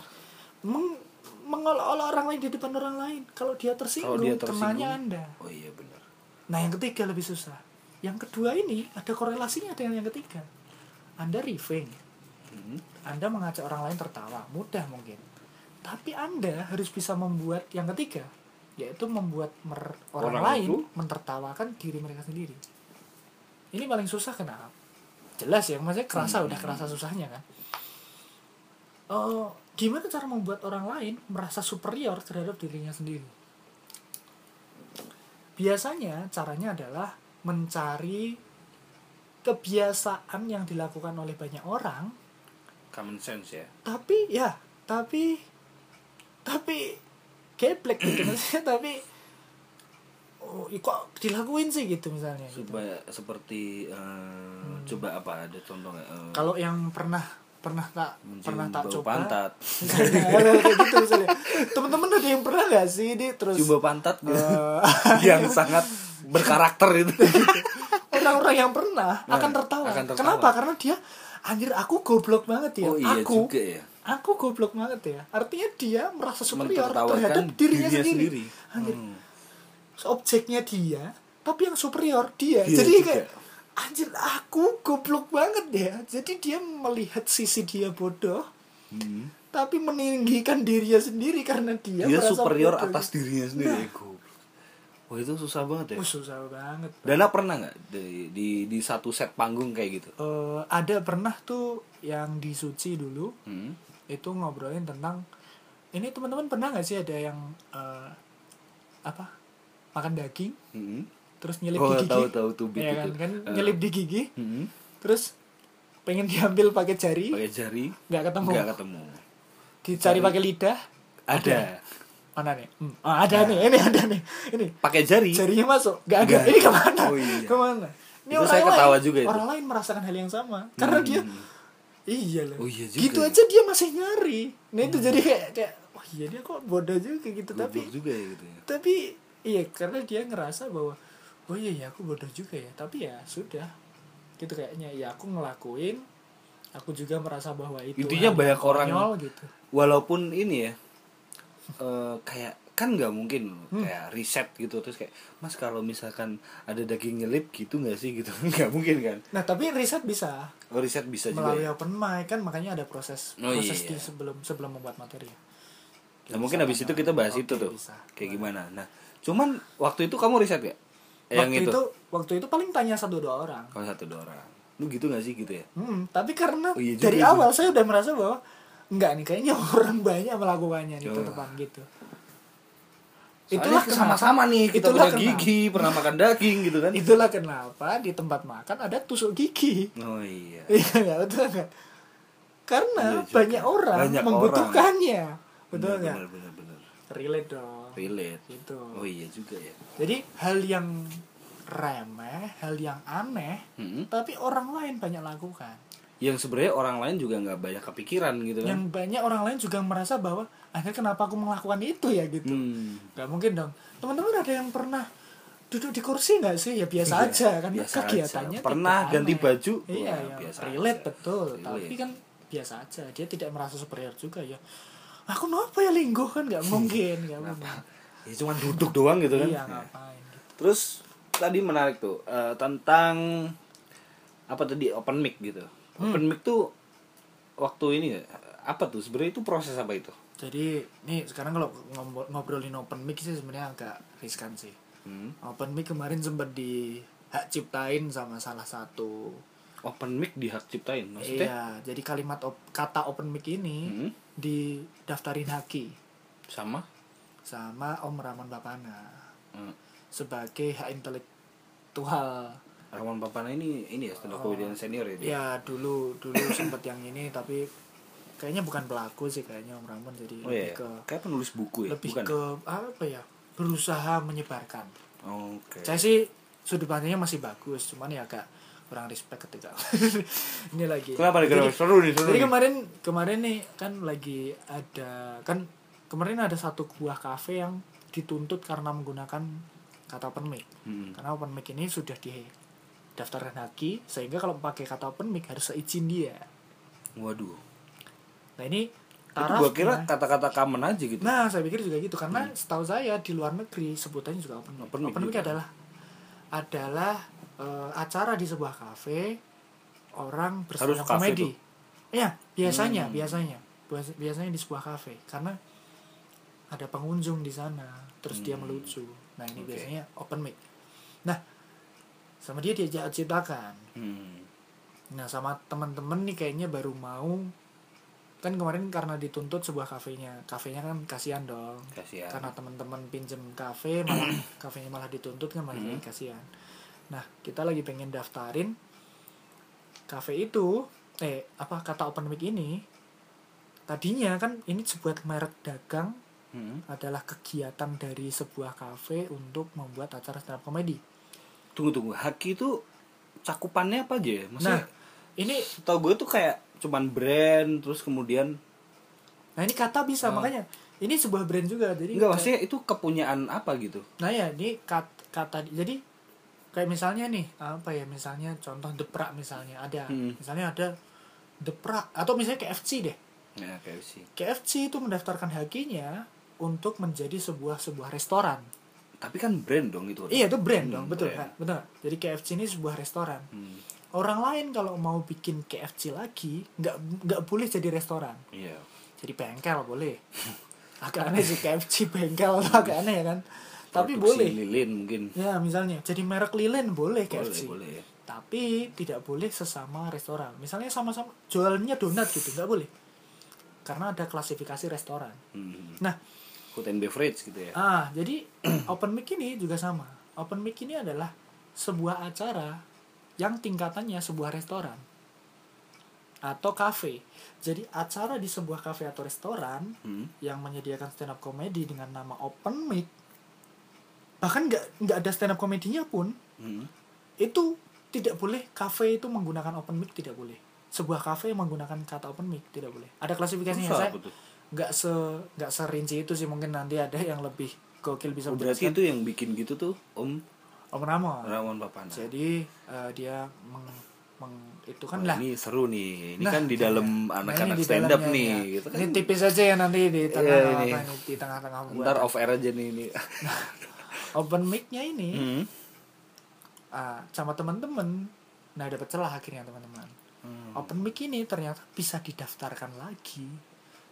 Meng- mengolah-olah orang lain di depan orang lain. Kalau dia tersinggung, kenanya Anda. Oh iya benar. Nah, yang ketiga lebih susah. Yang kedua ini ada korelasinya dengan yang ketiga. Anda revenge. Anda mengajak orang lain tertawa, mudah mungkin. Tapi Anda harus bisa membuat yang ketiga, yaitu membuat mer- orang, orang lain itu mentertawakan diri mereka sendiri. Ini paling susah kenapa? Jelas ya, maksudnya kerasa hmm. udah kerasa susahnya kan. Uh, gimana cara membuat orang lain merasa superior terhadap dirinya sendiri? Biasanya caranya adalah mencari kebiasaan yang dilakukan oleh banyak orang. Common sense ya. Tapi ya, tapi tapi geblek gitu maksudnya, tapi oh, kok dilakuin sih gitu misalnya gitu. Seperti uh, hmm. coba apa ada contoh uh, kalau yang pernah pernah tak pernah tak coba pantat. gitu misalnya. Teman-teman ada yang pernah enggak sih di terus coba pantat uh, yang sangat berkarakter itu. Orang-orang yang pernah nah, akan, tertawa. akan tertawa. Kenapa? Karena dia anjir aku goblok banget ya. Oh, iya aku juga ya. Aku goblok banget ya. Artinya dia merasa superior terhadap dirinya, dirinya sendiri. sendiri. Anjir. Hmm. Objeknya dia, tapi yang superior dia. dia Jadi juga. kayak anjir aku goblok banget ya. Jadi dia melihat sisi dia bodoh. Hmm. Tapi meninggikan dirinya sendiri karena dia, dia merasa superior bodoh. Atas dirinya sendiri. Nah. Wah itu susah banget ya. Oh, susah banget. Dana pernah nggak di, di di satu set panggung kayak gitu? Uh, ada pernah tuh yang di SUCI dulu. Hmm. Itu ngobrolin tentang ini teman-teman pernah nggak sih ada yang uh, apa makan daging, hmm. terus nyelip oh, di gigi, tahu, tahu, tuh, ya kan, kan uh. nyelip di gigi, hmm. terus pengen diambil pakai jari, pakai jari, nggak ketemu, nggak ketemu, dicari pakai lidah, ada. ada. Mana nih? Hmm. Oh, ada nah. nih, ini ada nih. Ini. Pakai jari. Jarinya masuk. Enggak ada. Gak. Ini kemana? Oh, iya. Kemana? Ini itu orang saya ketawa lain. Juga itu. Orang lain merasakan hal yang sama. Karena hmm. dia iya lah. Oh, iya gitu aja dia masih nyari. Nah, itu hmm. jadi kayak, kayak oh iya dia kok bodoh juga gitu bodoh tapi. Juga ya, gitu ya. Tapi iya karena dia ngerasa bahwa oh iya ya aku bodoh juga ya. Tapi ya sudah. Gitu kayaknya ya aku ngelakuin. Aku juga merasa bahwa itu intinya banyak orang konyol, gitu. Walaupun ini ya Uh, kayak kan nggak mungkin hmm. kayak riset gitu terus kayak mas kalau misalkan ada daging nyelip gitu nggak sih gitu nggak mungkin kan. Nah tapi riset bisa. Oh, riset bisa melalui juga. Melalui open mic kan makanya ada proses oh, proses iya. di sebelum sebelum membuat materi. Kita nah mungkin habis itu kita bahas okay, itu tuh bisa. Kayak gimana. Nah cuman waktu itu kamu riset gak? Yang waktu itu? itu waktu itu paling tanya satu dua orang. Kalau satu dua orang. Lu gitu nggak sih gitu ya? Hmm, tapi karena oh, iya dari juga. awal saya udah merasa bahwa enggak nih kayaknya orang banyak melakukannya di depan gitu. Soalnya itulah sama-sama nih kita udah gigi pernah makan daging gitu kan. Itulah kenapa di tempat makan ada tusuk gigi. Oh iya. Iya enggak betul enggak? Karena iya banyak orang banyak membutuhkannya. Orang. Betul enggak? Benar benar. Relate dong. Relate. Gitu. Oh iya juga ya. Jadi hal yang remeh, hal yang aneh, mm-hmm. tapi orang lain banyak lakukan. Yang sebenarnya orang lain juga nggak banyak kepikiran gitu kan. Yang banyak orang lain juga merasa bahwa akhirnya kenapa aku melakukan itu ya gitu. hmm. Gak mungkin dong. Teman-teman ada yang pernah duduk di kursi nggak sih? Ya biasa iya, aja kan biasa kegiatannya aja. Pernah ganti baju iya, wah, ya, biasa relate aja. Betul relate. Tapi kan biasa aja. Dia tidak merasa superior juga ya. Aku ngapa ya linggo kan nggak mungkin nggak mungkin ya cuma duduk doang gitu kan. Iya ngapain gitu. Terus tadi menarik tuh uh, tentang apa tadi open mic gitu. Open mic tuh waktu ini apa tuh sebenarnya, itu proses apa itu? Jadi ini sekarang kalau ngobrolin open mic sih sebenarnya agak riskan sih. Hmm. Open mic kemarin sempat di hak ciptain sama salah satu. Open mic di hak ciptain maksudnya? Iya, jadi kalimat op- kata open mic ini hmm. didaftarin haki sama sama Om Ramon Bapana hmm. sebagai hak intelektual. Ramon Bapana ini ini ya stand up comedian oh, senior ya. Iya, dulu dulu sempat yang ini tapi kayaknya bukan pelaku sih kayaknya Om Ramon, jadi oh, lebih iya. ke kayak penulis buku ya, lebih bukan? Ke apa ya? Berusaha menyebarkan. Oh, oke. Okay. Saya sih sudut pandangnya masih bagus, cuman ya agak kurang respect ketika ini lagi. Kenapa gara-gara seru nih, seru. Jadi nih. kemarin kemarin nih kan lagi ada kan kemarin ada satu buah kafe yang dituntut karena menggunakan kata open mic. Hmm. Karena open mic ini sudah didaftarkan haki sehingga kalau pakai kata open mic harus seizin dia. Waduh. Nah ini taraf gue kira nah, kata-kata common aja gitu. Nah saya pikir juga gitu karena hmm. setahu saya di luar negeri sebutannya juga open mic. Open mic, open mic adalah adalah uh, acara di sebuah kafe orang bersenang komedi. Iya biasanya hmm. biasanya biasanya di sebuah kafe karena ada pengunjung di sana terus hmm. dia melucu. Nah ini okay. biasanya open mic. Nah sama dia dia ceritakan. Hmm. Nah sama teman-teman nih kayaknya baru mau. Kan kemarin karena dituntut sebuah kafenya. Kafenya kan kasihan dong. Kasihan. Karena teman-teman pinjem kafe malah kafenya malah dituntut kan malah hmm. kasihan. Nah, kita lagi pengen daftarin kafe itu eh apa kata open mic ini. Tadinya kan ini sebuah merek dagang hmm. adalah kegiatan dari sebuah kafe untuk membuat acara stand up comedy. Tunggu tunggu, haki itu cakupannya apa aja ya? Maksudnya nah, ini tau gue tuh kayak cuman brand terus kemudian nah ini kata bisa oh. makanya ini sebuah brand juga jadi nggak maksudnya itu kepunyaan apa gitu. Nah ya ini kata, kata jadi kayak misalnya nih apa ya misalnya contoh deprak misalnya ada hmm. misalnya ada deprak atau misalnya K F C deh ya, K F C K F C itu mendaftarkan hakinya untuk menjadi sebuah sebuah restoran tapi kan brand dong itu iya itu brand hmm, dong betul kan betul jadi K F C ini sebuah restoran hmm. Orang lain kalau mau bikin K F C lagi nggak nggak boleh jadi restoran. Iya. Yeah. Jadi bengkel boleh. Agak aneh sih K F C bengkel agak aneh ya kan. Tapi produksi boleh. Lilin mungkin. Ya misalnya. Jadi merek lilin boleh K F C. Boleh, boleh ya. Tapi tidak boleh sesama restoran. Misalnya sama-sama jualannya donat gitu nggak boleh. Karena ada klasifikasi restoran. Hmm. Nah. Food and beverage gitu ya. Ah jadi open mic ini juga sama. Open mic ini adalah sebuah acara yang tingkatannya sebuah restoran atau kafe. Jadi acara di sebuah kafe atau restoran hmm. yang menyediakan stand up comedy dengan nama open mic, bahkan nggak nggak ada stand up comedy-nya pun hmm. itu tidak boleh. Kafe itu menggunakan open mic tidak boleh. Sebuah kafe yang menggunakan kata open mic tidak boleh. Ada klasifikasinya saya nggak se nggak serinci itu sih, mungkin nanti ada yang lebih gokil bisa menjelaskan. Berarti itu yang bikin gitu tuh Om. Om Ramon. Ramon Bapana. Jadi uh, dia meng, meng itu kan lah. Oh, ini seru nih. Ini nah, kan di dalam ya. Anak-anak nah, di stand up ya, nih. Ya. Gitu kan. Ini tipis aja ya nanti di tengah yeah, apa, ini. Di tengah-tengah buat. Ntar off air aja nih ini. Nah, open mic-nya ini hmm. uh, sama teman-teman. Nah dapat celah akhirnya teman-teman. Hmm. Open mic ini ternyata bisa didaftarkan lagi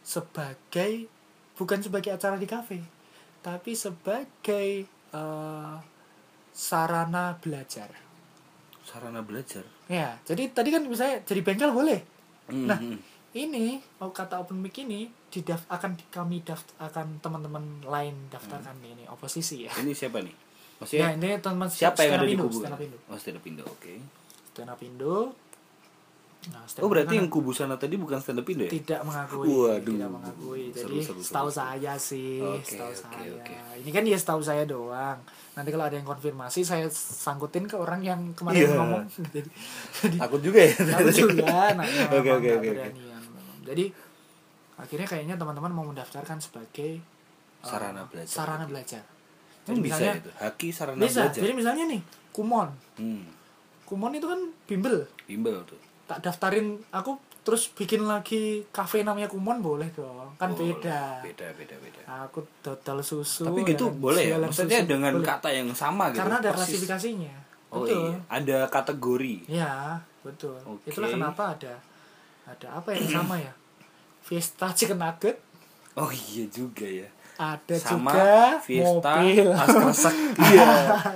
sebagai bukan sebagai acara di kafe, tapi sebagai uh, sarana belajar. Sarana belajar? Ya, jadi tadi kan misalnya jadi bengkel boleh. Mm-hmm. Nah, ini mau kata open mic ini didaf- akan kami daft- akan teman-teman lain daftarkan mm. ini oposisi ya. Ini siapa nih? Maksudnya ya, ini teman siapa yang ada di kubu? Stand up Indo. Oh, stand up Indo. Oke. Okay. Stand up Indo. Nah, stand up oh, berarti yang kubu sana tadi bukan stand up Indo ya? Tidak mengakui. Waduh. Tidak mengakui. Jadi seru, seru, setahu seru. saya sih, okay, setahu okay, saya. Okay. Ini kan ya setahu saya doang. Nanti kalau ada yang konfirmasi saya sangkutin ke orang yang kemarin yeah. ngomong. Jadi takut juga ya. Takut juga. Nah, oke oke oke. Jadi akhirnya kayaknya teman-teman mau mendaftarkan sebagai sarana belajar. Sarana belajar. Jadi hmm, misalnya bisa itu. Haki sarana bisa. belajar. Jadi misalnya nih, Kumon. Hmm. Kumon itu kan bimbel. Bimbel tuh. Tak daftarin aku terus bikin lagi kafe namanya Kumon boleh dong. Kan boleh, beda. Beda beda beda. Aku total susu. Tapi gitu boleh ya. Maksudnya susu, dengan boleh. Kata yang sama gitu. Karena ada persis. Klasifikasinya. Oh, betul. Iya. Ada kategori. Ya, betul. Okay. Itulah kenapa ada Ada apa yang sama ya? Fiesta chicken nugget. Oh iya juga ya. Ada sama juga Fiesta mobil Astra Sakti. Iya.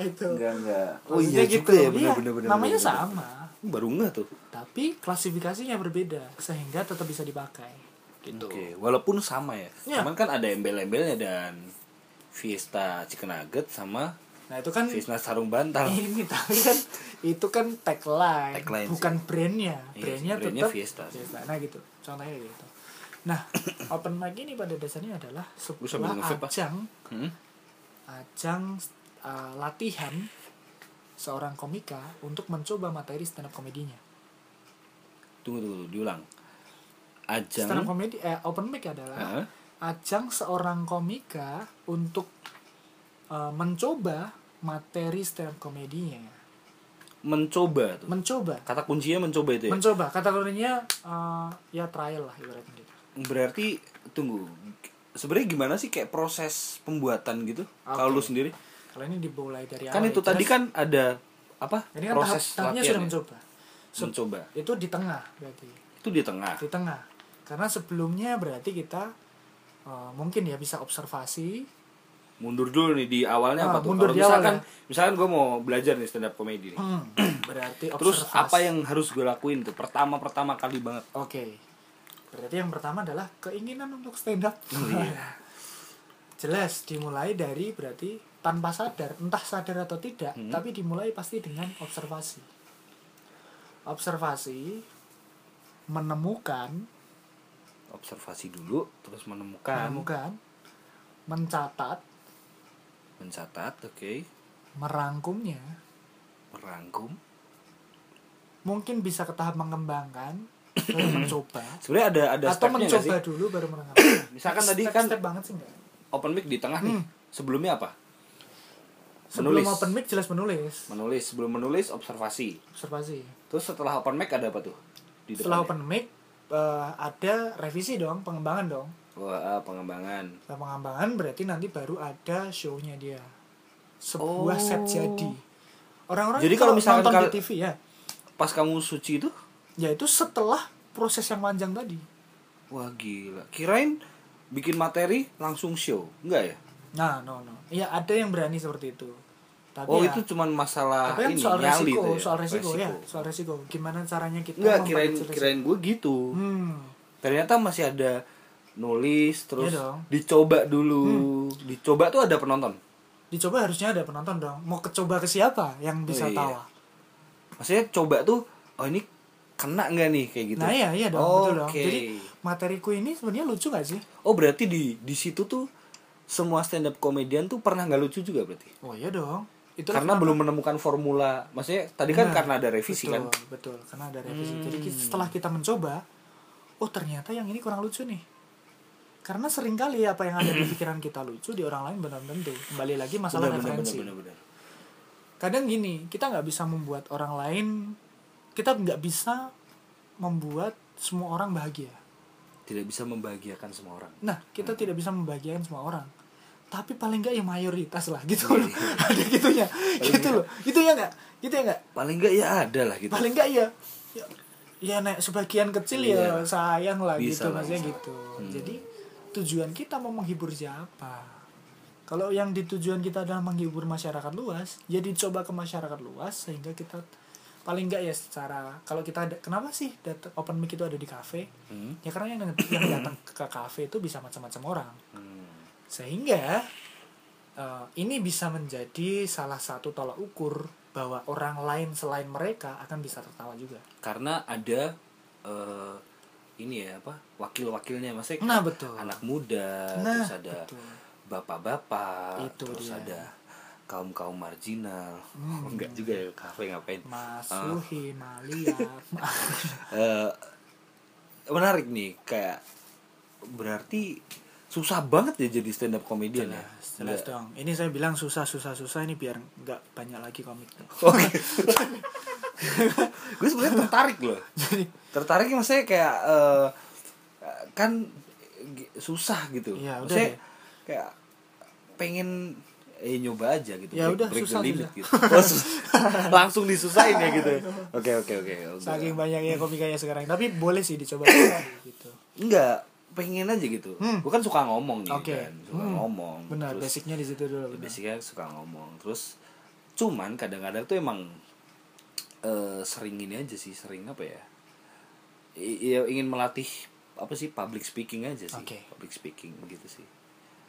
Itu. Enggak enggak. Oh iya gitu ya, benar-benar. Iya, namanya bener-bener sama. Baru enggak tuh. Tapi klasifikasinya berbeda sehingga tetap bisa dipakai. Gitu. Oke, walaupun sama ya. ya. Cuman kan ada embel-embelnya dan Fiesta chicken nugget sama nah itu kan Fiesta sarung bantal. Ini tapi kan itu kan tagline, tagline bukan sih. brandnya. Brandnya iya, tetap Fiesta. Fiesta. Nah gitu. Contohnya gitu. Nah, open mic ini pada dasarnya adalah sebuah ajang, hmm? ajang uh, latihan seorang komika untuk mencoba materi stand up komedinya. Tunggu tunggu, diulang. Ajang stand up komedi, eh, open mic adalah huh? ajang seorang komika untuk uh, mencoba materi stand up komedinya. Mencoba tuh. Mencoba. Kata kuncinya mencoba itu ya. Mencoba. Kata kuncinya uh, ya trial lah ibaratnya. Berarti tunggu, sebenarnya gimana sih kayak proses pembuatan gitu? Okay. Kalau lu sendiri? Kalau ini dimulai dari kan awal. Kan itu tadi kan ada apa? Ini kan proses tahap, tahapnya sudah mencoba. Ya? Mencoba. Itu di tengah berarti. Itu di tengah. Di tengah. Karena sebelumnya berarti kita uh, mungkin ya bisa observasi. Mundur dulu nih di awalnya nah, apa tuh? Kalau misalkan, awalnya. misalkan gue mau belajar nih stand up comedy nih. Hmm, berarti observasi. Terus apa yang harus gue lakuin tuh? Pertama pertama kali banget. Oke. Okay. Berarti yang pertama adalah keinginan untuk stand up. Oh, iya. Jelas dimulai dari berarti tanpa sadar, entah sadar atau tidak, hmm. tapi dimulai pasti dengan observasi. Observasi menemukan, observasi dulu, terus menemukan, menemukan, mencatat, mencatat, oke, okay. merangkumnya, merangkum, mungkin bisa ke tahap mengembangkan. Baru mencoba. Sebenarnya ada ada atau mencoba dulu baru menangkap. Misalkan tadi kan step banget sih enggak? Open mic di tengah hmm. nih. Sebelumnya apa? Menulis. Sebelum open mic jelas menulis. Menulis, sebelum menulis observasi. Observasi. Terus setelah open mic ada apa tuh? Di depannya. Setelah open mic uh, ada revisi dong, pengembangan dong. Wah, pengembangan. Setelah pengembangan berarti nanti baru ada show-nya dia. Sebuah oh. set jadi. Orang-orang jadi kalau misalkan nonton kal- di T V ya. Pas kamu suci itu ya itu setelah proses yang panjang tadi. Wah gila. Kirain bikin materi langsung show. Enggak ya? Nah, no no. Ya ada yang berani seperti itu. Tapi oh, ya, itu cuman masalah ini soal resiko, ya? soal resiko, resiko ya, soal resiko. Gimana caranya kita enggak kirain resiko. kirain gue gitu. Hmm. Ternyata masih ada nulis terus ya dicoba dulu. Hmm. Dicoba tuh ada penonton. Dicoba harusnya ada penonton dong. Mau kecoba ke siapa yang bisa oh, iya. tawa? Maksudnya coba tuh oh ini kena nggak nih kayak gitu? Nah iya iya dong, oh, betul dong. Okay. Jadi materiku ini sebenarnya lucu nggak sih? Oh berarti di di situ tuh semua stand up komedian tuh pernah nggak lucu juga berarti? Oh iya dong. Itu karena belum menemukan formula, maksudnya tadi kan nah, karena ada revisi betul, kan? Betul, karena ada revisi. Hmm. Jadi setelah kita mencoba, oh ternyata yang ini kurang lucu nih. Karena seringkali apa yang ada di pikiran kita lucu di orang lain belum tentu. Kembali lagi masalah benar, referensi. Benar, benar, benar, benar. Kadang gini, kita nggak bisa membuat orang lain. Kita nggak bisa membuat semua orang bahagia. Tidak bisa membahagiakan semua orang. Nah, kita hmm. tidak bisa membahagiakan semua orang. Tapi paling nggak ya mayoritas lah gitu loh. Ada gitunya. Paling gitu enggak. loh. Gitu ya nggak? Gitu ya nggak? Paling nggak ya ada lah gitu. Paling nggak ya, ya, ya naik sebagian kecil ya, ya sayang lah gitu. Lah, maksudnya bisa. gitu. Hmm. Jadi tujuan kita mau menghibur siapa? Kalau yang ditujuan kita adalah menghibur masyarakat luas, jadi ya coba ke masyarakat luas sehingga kita paling enggak ya secara kalau kita ada, kenapa sih dat- open mic itu ada di kafe hmm. ya karena yang yang datang ke kafe itu bisa macam-macam orang hmm. sehingga uh, ini bisa menjadi salah satu tolak ukur bahwa orang lain selain mereka akan bisa tertawa juga karena ada uh, ini ya apa wakil-wakilnya maksudnya nah, betul. anak muda nah, terus ada betul. bapak-bapak itu terus dia. ada kaum-kaum marginal, hmm. enggak juga ya kafe ngapain? Masuhi, uh. Malia. uh, menarik nih, kayak berarti susah banget ya jadi stand up comedian ya. Jelas dong. Ini saya bilang susah, susah, susah ini biar enggak banyak lagi komik. Oke. Gue sebenarnya tertarik loh. Tertariknya maksudnya kayak uh, kan susah gitu. Ya, maksudnya ya. kayak pengen eh nyoba aja gitu. Ya break, udah break susah limit, gitu. Oh, sus- langsung disusahin ya gitu. Oke oke oke. Saking banyaknya komikanya sekarang. Tapi boleh sih dicoba gitu. Enggak, pengen aja gitu. Hmm. Bukan suka ngomong nih okay. kan. Suka hmm. ngomong. Benar, terus, basicnya di situ dulu. Basicnya suka ngomong. Terus cuman kadang-kadang tuh emang uh, sering ini aja sih, sering apa ya? I- ingin melatih apa sih public speaking aja sih okay. public speaking gitu sih,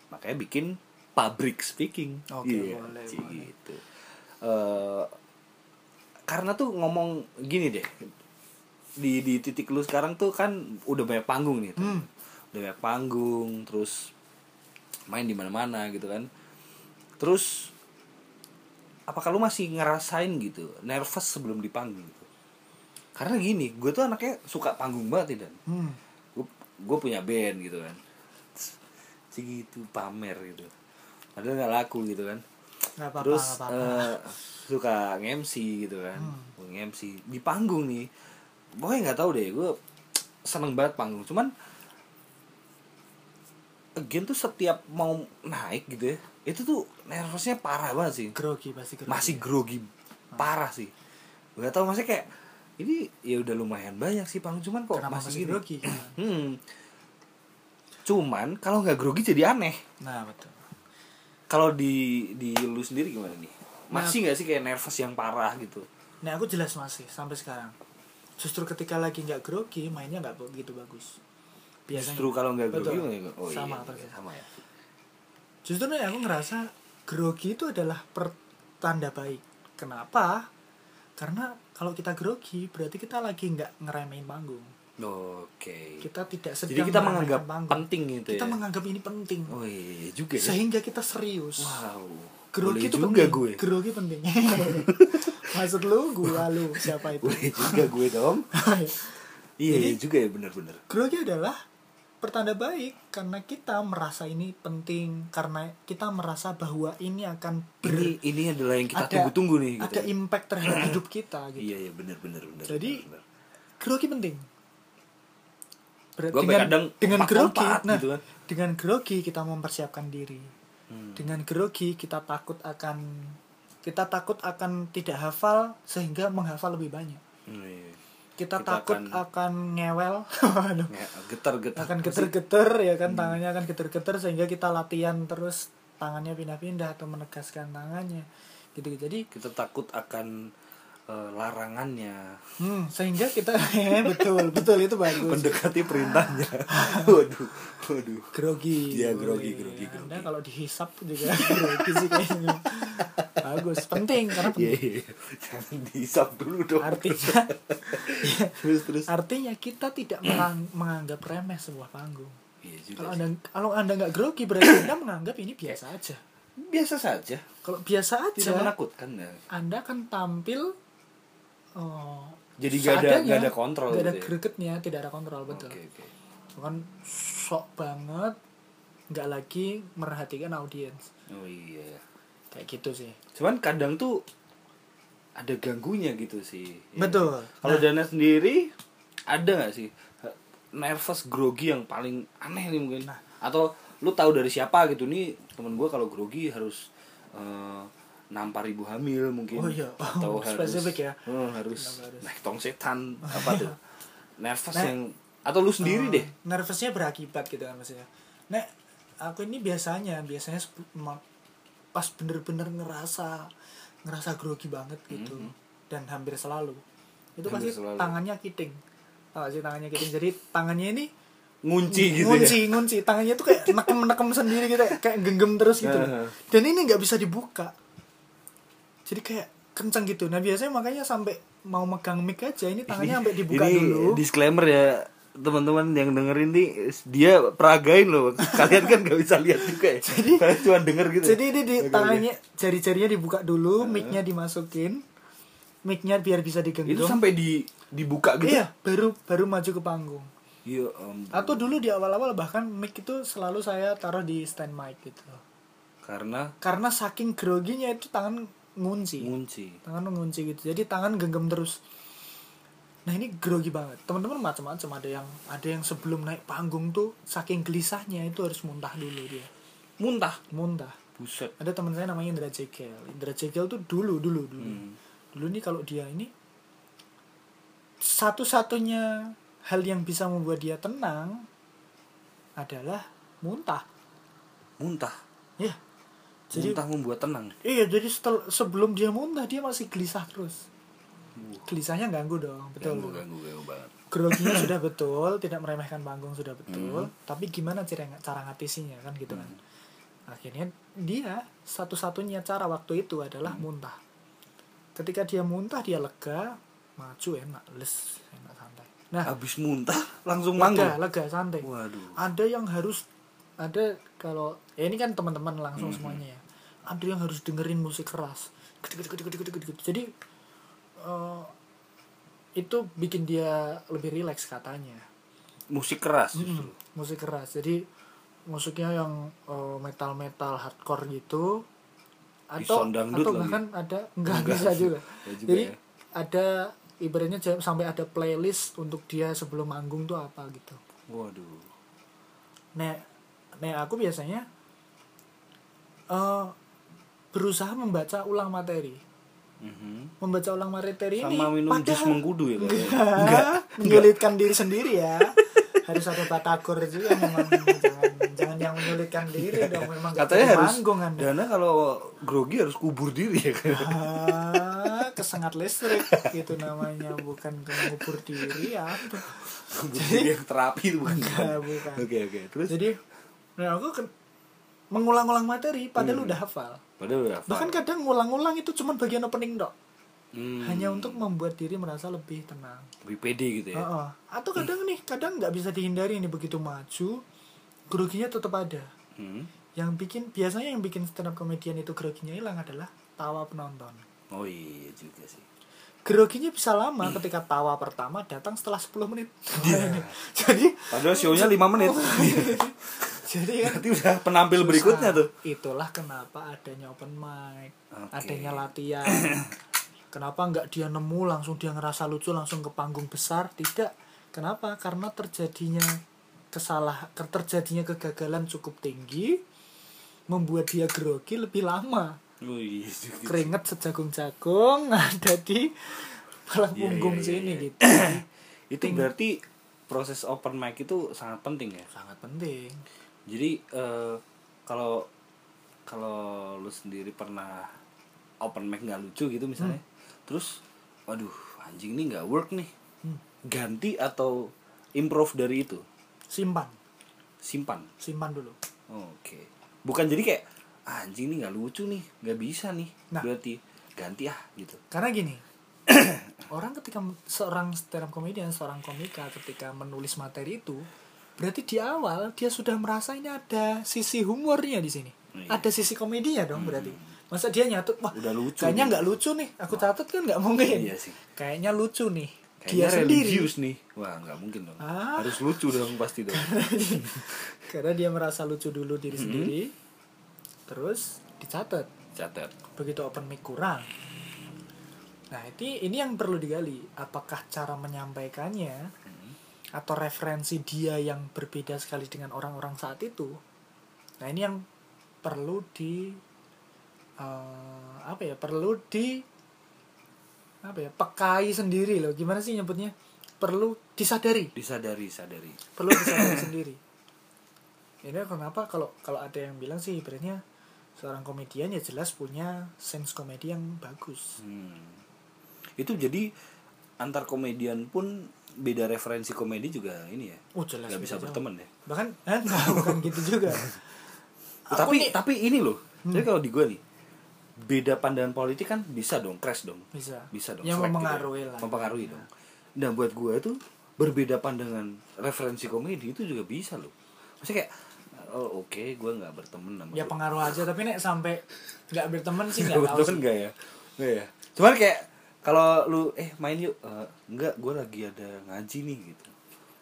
makanya bikin pabrik speaking oke okay, yeah, boleh gitu uh, karena tuh ngomong gini deh di di titik lu sekarang tuh kan udah banyak panggung nih hmm. udah banyak panggung terus main di mana-mana gitu kan, terus apakah lu masih ngerasain gitu nervous sebelum di panggung gitu? Karena gini, gue tuh anaknya suka panggung banget dan hmm. gue punya band gitu kan, segitu pamer gitu, padahal nggak laku gitu kan, gak apa-apa, terus gak apa-apa. Uh, suka nge-M C gitu kan, hmm. nge-M C di panggung nih, pokoknya nggak tahu deh, gue seneng banget panggung, cuman again tuh setiap mau naik gitu ya, itu tuh nervousnya parah banget sih, grogi pasti grogi, masih grogi, hmm. parah sih, nggak tahu maksudnya kayak ini ya udah lumayan banyak sih panggung, cuman kok kenapa masih, masih grogi. hmm. Cuman kalau nggak grogi jadi aneh. Nah betul. Kalau di di lu sendiri gimana nih? Masih nggak nah, sih kayak nervous yang parah gitu? Nah aku jelas masih sampai sekarang. Justru ketika lagi nggak grogi mainnya nggak begitu bagus. Biasanya. Justru kalau nggak grogi betul. Oh, sama iya, persis sama ya. Justru nih aku ngerasa grogi itu adalah pertanda baik. Kenapa? Karena kalau kita grogi berarti kita lagi nggak ngeremehin panggung. Oke. Okay. Kita tidak sedang. Jadi kita menganggap panggung. Penting gitu ya. Kita menganggap ini penting. Oh iya juga. Sehingga kita serius. Wow. Grogi itu penting. Gue. Grogi penting. Maksud lu, gue lu siapa itu? Boleh juga gue dong. Iya iya juga ya, benar-benar. Grogi adalah pertanda baik karena kita merasa ini penting, karena kita merasa bahwa ini akan ber... ini, ini adalah yang kita ada, tunggu-tunggu nih gitu. Ada impact terhadap hidup kita gitu. Iya iya benar benar benar. Jadi bener, bener. Grogi penting. Berarti dengan kadang dengan grogi nah, gitu kan. Dengan grogi kita mempersiapkan diri. Hmm. Dengan grogi kita takut akan kita takut akan tidak hafal sehingga menghafal lebih banyak. Hmm, iya. Kita, kita takut akan, akan ngewel, geter-geter, akan geter-geter ya kan, hmm. tangannya akan geter-geter sehingga kita latihan terus tangannya pindah-pindah atau menegaskan tangannya, gitu. Jadi kita takut akan uh, larangannya, hmm, sehingga kita ya, betul betul itu bagus. Mendekati perintahnya, waduh waduh. Grogi, ya grogi grogi grogi. Anda kalau dihisap juga grogi sih kayaknya. Bagus, penting karena penting. Yeah, yeah. Jangan dihisap dulu dong. Artinya, ya, terus, terus. Artinya kita tidak melang- menganggap remeh sebuah panggung. Yeah, kalau anda kalau anda nggak grogi berarti anda menganggap ini biasa aja. Biasa saja. Kalau biasa aja. Tidak menakutkan ya. Anda akan tampil. Oh, jadi nggak ada nggak ada kontrol. Nggak ada gitu gregetnya, ya? Tidak ada kontrol betul. Okay, okay. Bukan sok banget, nggak lagi merhatikan audiens. Oh iya. Kayak gitu sih. Cuman kadang tuh ada ganggunya gitu sih. Betul. Ya. Kalau nah, Dana sendiri ada gak sih nervous grogi yang paling aneh nih mungkin? Nah. Atau lu tahu dari siapa gitu nih, temen gue kalau grogi harus uh, nampar ibu hamil mungkin. Oh iya. Atau oh, harus spesifik ya. Uh, harus naik tong setan apa tuh. Nervous nah, yang atau lu sendiri uh, deh. Nervousnya berakibat gitu kan maksudnya. Nah, aku ini biasanya biasanya pas bener-bener ngerasa ngerasa grogi banget gitu mm-hmm. dan hampir selalu itu hampir pasti selalu. Tangannya kiting, oh, sih tangannya kiting jadi tangannya ini ngunci gitu ngunci ya? Ngunci tangannya tuh kayak nekem-nekem sendiri gitu kayak genggam terus gitu uh-huh. dan ini nggak bisa dibuka jadi kayak kenceng gitu. Nah biasanya makanya sampai mau megang mic aja ini tangannya sampai dibuka ini, dulu disclaimer ya teman-teman yang dengerin nih, dia peragain loh. Kalian kan gak bisa lihat juga ya. Jadi, kalian cuma denger gitu. Jadi ini di okay, tangannya okay. jari-jarinya dibuka dulu, uh-huh. mic-nya dimasukin. Mic-nya biar bisa digenggam. Itu sampai di dibuka gitu. Iya, baru baru maju ke panggung. Iya, um, atau dulu di awal-awal bahkan mic itu selalu saya taruh di stand mic gitu. Karena karena saking groginya itu tangan ngunci. Ngunci. Tangan ngunci gitu. Jadi tangan genggam terus. Nah ini grogi banget. Teman-teman macam-macam, ada yang ada yang sebelum naik panggung tuh saking gelisahnya itu harus muntah dulu dia. muntah muntah buset. Ada teman saya namanya Indra Jekyll. Indra Jekyll tuh dulu dulu dulu hmm. dulu nih kalau dia ini satu-satunya hal yang bisa membuat dia tenang adalah muntah muntah ya yeah. Jadi, muntah membuat tenang. Iya, jadi setel, sebelum dia muntah dia masih gelisah terus. Uh. Gelisahnya ganggu dong, betul. Ganggu, ganggu, ganggu banget. Groginya sudah betul, tidak meremehkan panggung sudah betul, mm. tapi gimana cara cara ngatasinya kan gitu kan. Mm. Akhirnya dia satu-satunya cara waktu itu adalah mm. muntah. Ketika dia muntah dia lega, maju enak, les, enak santai. Nah, habis muntah langsung manggung. Lega, santai. Waduh. Ada yang harus ada kalau ya ini kan teman-teman langsung mm-hmm. semuanya ya. Ada yang harus dengerin musik keras. Jadi uh, itu bikin dia lebih rileks katanya. Musik keras justru. Mm-hmm. Musik keras. Jadi musiknya yang uh, metal-metal hardcore gitu atau atau bahkan lagi. Ada enggak bisa juga. Ya juga. Jadi ya. Ada ibaratnya sampai ada playlist untuk dia sebelum manggung tuh apa gitu. Waduh. Nek Nah aku biasanya uh, berusaha membaca ulang materi, mm-hmm. membaca ulang materi sama ini. Sama minum jus mengkudu ya. Enggak, menyulitkan diri sendiri ya. Harus ada batagor juga memang. Jangan, jangan yang menyulitkan diri dong memang. Katanya harus. Karena kalau grogi harus kubur diri ya. Ah, kesengat listrik itu namanya, bukan kubur diri ya. Kubur diri yang terapi itu bukan. Enggak, bukan. Oke okay, oke okay. Terus. Jadi nah aku ke- mengulang-ulang materi padahal hmm. udah hafal. Padahal udah hafal. Bahkan kadang ngulang-ngulang itu cuma bagian opening dok. Hmm. Hanya untuk membuat diri merasa lebih tenang. Lebih pede gitu ya. Uh-uh. Atau kadang hmm. nih, kadang enggak bisa dihindari nih begitu maju, groginya tetap ada. Hmm. Yang bikin biasanya yang bikin stand up comedian itu groginya hilang adalah tawa penonton. Oh iya juga sih. Groginya bisa lama ketika tawa pertama datang setelah sepuluh menit. Yeah. Jadi padahal show-nya lima menit. Jadi kan udah penampil susah. Berikutnya tuh. Itulah kenapa adanya open mic, okay. adanya latihan. Kenapa enggak dia nemu langsung dia ngerasa lucu langsung ke panggung besar? Tidak. Kenapa? Karena terjadinya kesalahan, terjadinya kegagalan cukup tinggi membuat dia grogi lebih lama. Oh, iya, gitu. Keringet sejagung-jagung ada di palang punggung yeah, yeah, yeah, sini yeah. gitu. Itu Ting. Berarti proses open mic itu sangat penting ya. Sangat penting. Jadi uh, kalau kalau lu sendiri pernah open mic nggak lucu gitu misalnya, hmm. terus, waduh anjing ini nggak work nih, hmm. ganti atau improve dari itu? Simpan. Simpan. Simpan dulu. Oke. Okay. Bukan jadi kayak anjing nih nggak lucu nih, nggak bisa nih, nah, berarti ganti ah gitu. Karena gini, orang ketika seorang stand up comedian, seorang komika ketika menulis materi itu, berarti di awal dia sudah merasa ini ada sisi humornya di sini, hmm. ada sisi komedinya dong hmm. berarti. Masa dia nyatut, wah, lucu kayaknya nggak lucu nih, aku wah. Catat kan nggak mungkin. Iya sih. Kayaknya lucu nih, kayaknya dia sendiri. Nih, wah nggak mungkin dong, ah. harus lucu dong pasti dong. Karena dia merasa lucu dulu diri hmm. sendiri. Terus dicatat. Catat. Begitu open mic kurang. Nah, ini ini yang perlu digali, apakah cara menyampaikannya hmm. atau referensi dia yang berbeda sekali dengan orang-orang saat itu. Nah, ini yang perlu di uh, apa ya? Perlu di apa ya? Pekai sendiri loh. Gimana sih nyebutnya? Perlu disadari. Disadari, sadari. Perlu disadari sendiri. Ini kenapa kalau kalau ada yang bilang sih ibaratnya seorang komedian ya jelas punya sense komedi yang bagus. Hmm. Itu jadi antar komedian pun beda referensi komedi juga ini ya. Oh jelas. Gak bisa berteman jauh. Ya. Bahkan eh, nah, bukan gitu juga. Tapi nih, tapi ini loh. Hmm. Jadi kalau di gue nih beda pandangan politik kan bisa dong crash dong. Bisa. Bisa dong. Yang mempengaruhi lah. Mempengaruhi ya. Dong. Nah buat gue itu berbeda pandangan referensi komedi itu juga bisa loh. Maksudnya kayak oh oke okay, gue nggak berteman sama ya lu. Pengaruh aja tapi nek sampai nggak berteman sih nggak tahu sih nggak ya nggak ya cuman kayak kalau lu eh main yuk uh, nggak gue lagi ada ngaji nih gitu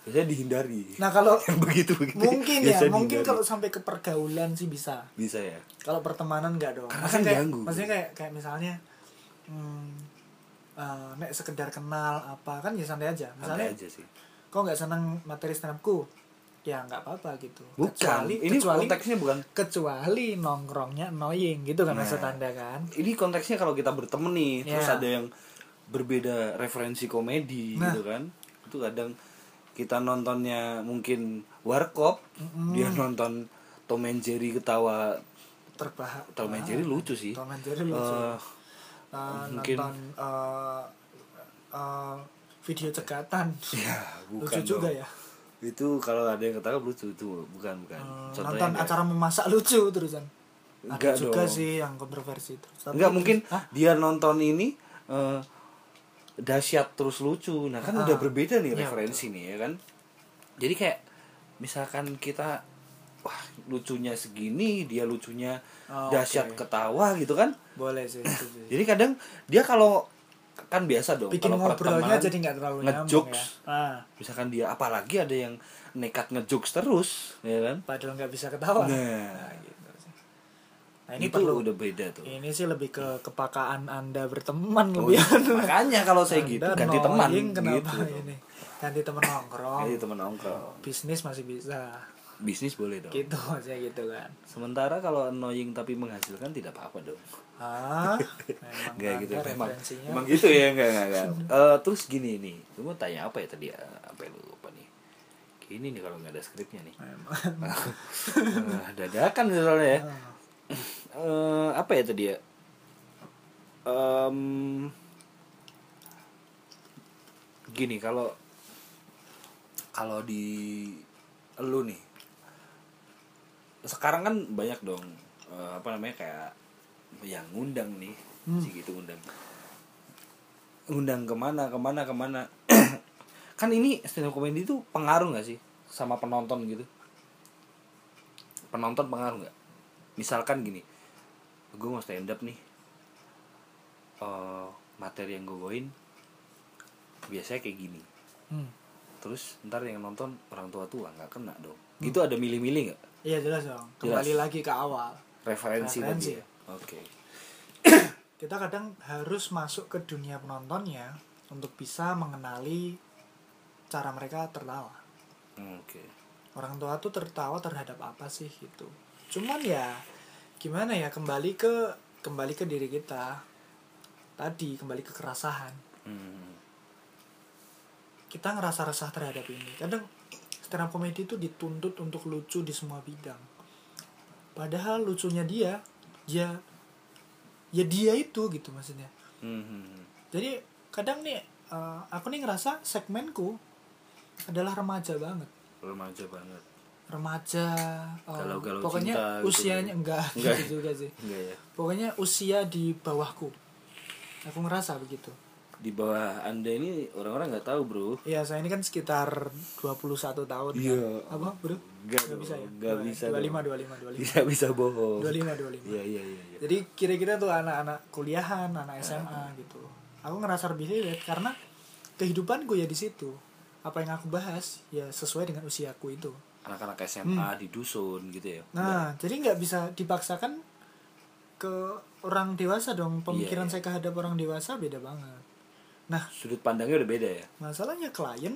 biasanya dihindari nah kalau begitu begitu mungkin ya mungkin kalau sampai ke pergaulan sih bisa bisa ya kalau pertemanan nggak dong karena kan ganggu maksudnya kayak kayak misalnya hmm, uh, nek sekedar kenal apa kan ya santai aja misalnya santai aja sih. Kok nggak senang materi stand upku ya nggak apa-apa gitu. Bukan. Kecuali, ini kecuali, konteksnya bukan. Kecuali nongkrongnya annoying gitu kan, nah, maksud Anda kan. Ini konteksnya kalau kita berteman nih, yeah, terus ada yang berbeda referensi komedi, nah, gitu kan. Itu kadang kita nontonnya mungkin Warkop, mm-hmm, dia nonton Tom and Jerry ketawa terbahak. Tom and Jerry lucu sih. Tom and Jerry lucu. Uh, uh, mungkin nonton uh, uh, video cekatan. Ya, lucu dong juga ya. Itu kalau ada yang ketawa lucu itu, bukan bukan. Hmm, nonton acara ya, memasak lucu terusan. Enggak ada juga dong sih yang kontroversi terus. Enggak mungkin hah? Dia nonton ini uh, Dahsyat terus lucu. Nah kan ah, udah berbeda nih ya, referensi betul nih ya kan. Jadi kayak misalkan kita wah lucunya segini, dia lucunya oh, Dahsyat okay ketawa gitu kan. Boleh sih. Jadi kadang dia kalau kan biasa dong bikin kalau ngobrolnya jadi nggak terlalu ngejokes ya, ah, misalkan dia apalagi ada yang nekat ngejokes terus ya kan padahal nggak bisa ketawa, nah, nah gitu sih. Nah ini itu perlu udah beda tuh, ini sih lebih ke kepakaan Anda berteman oh, lebih ya. Makanya kalau saya Anda gitu ganti teman gitu ini. ganti teman nongkrong ganti teman nongkrong bisnis masih bisa, bisnis boleh dong gitu aja gitu kan. Sementara kalau annoying tapi menghasilkan tidak apa-apa dong. Ah, nggak gitu memang memang gitu ya nggak nggak nggak. Uh, terus gini nih, lu mau tanya apa ya tadi? Apa lu lupa nih? Gini nih kalau nggak ada skripnya nih. uh, dadakan misalnya ya. Uh, apa ya tadi ya? Um, gini kalau kalau di lu nih. Sekarang kan banyak dong uh, apa namanya kayak yang ngundang nih hmm. si gitu ngundang ngundang kemana kemana kemana kan ini stand up comedy itu pengaruh nggak sih sama penonton gitu, penonton pengaruh nggak? Misalkan gini, gue mau stand up nih, uh, materi yang gue bawain biasanya kayak gini, hmm. terus ntar yang nonton orang tua tua nggak kena dong, hmm. itu ada milih-milih nggak? Iya jelas dong. Kembali jelas lagi ke awal. Referensi, Referensi. Tadi. Ya? Oke. Okay. Kita kadang harus masuk ke dunia penontonnya untuk bisa mengenali cara mereka tertawa. Oke. Okay. Orang tua tuh tertawa terhadap apa sih gitu. Cuman ya gimana ya kembali ke kembali ke diri kita. Tadi kembali ke kerasahan. Hmm. Kita ngerasa resah terhadap ini. Kadang stand up comedy itu dituntut untuk lucu di semua bidang. Padahal lucunya dia, dia, ya dia itu gitu maksudnya. Mm-hmm. Jadi kadang nih, uh, aku nih ngerasa segmenku adalah remaja banget. Remaja banget. Remaja. Um, galau pokoknya cinta, usianya gitu. enggak, enggak gitu juga sih. Enggak ya. Pokoknya usia di bawahku. Aku ngerasa begitu. Di bawah Anda ini orang-orang nggak tahu bro. Iya saya ini kan sekitar dua puluh satu tahun. Iya. Kan? Apa bro? Gak, gak bisa ya. Gak bisa. dua puluh lima, dua puluh lima, dua puluh lima. Tidak bisa bohong. dua puluh lima, dua puluh lima. Iya iya iya. Ya. Jadi kira-kira tuh anak-anak kuliahan, anak S M A ah, gitu. Aku ngerasa lebih relate karena kehidupan gue ya di situ. Apa yang aku bahas ya sesuai dengan usiaku itu. Anak-anak S M A hmm. di dusun gitu ya. Nah udah, jadi nggak bisa dipaksakan ke orang dewasa dong. Pemikiran yeah, saya kehadap orang dewasa beda banget. Nah, sudut pandangnya udah beda ya. Masalahnya klien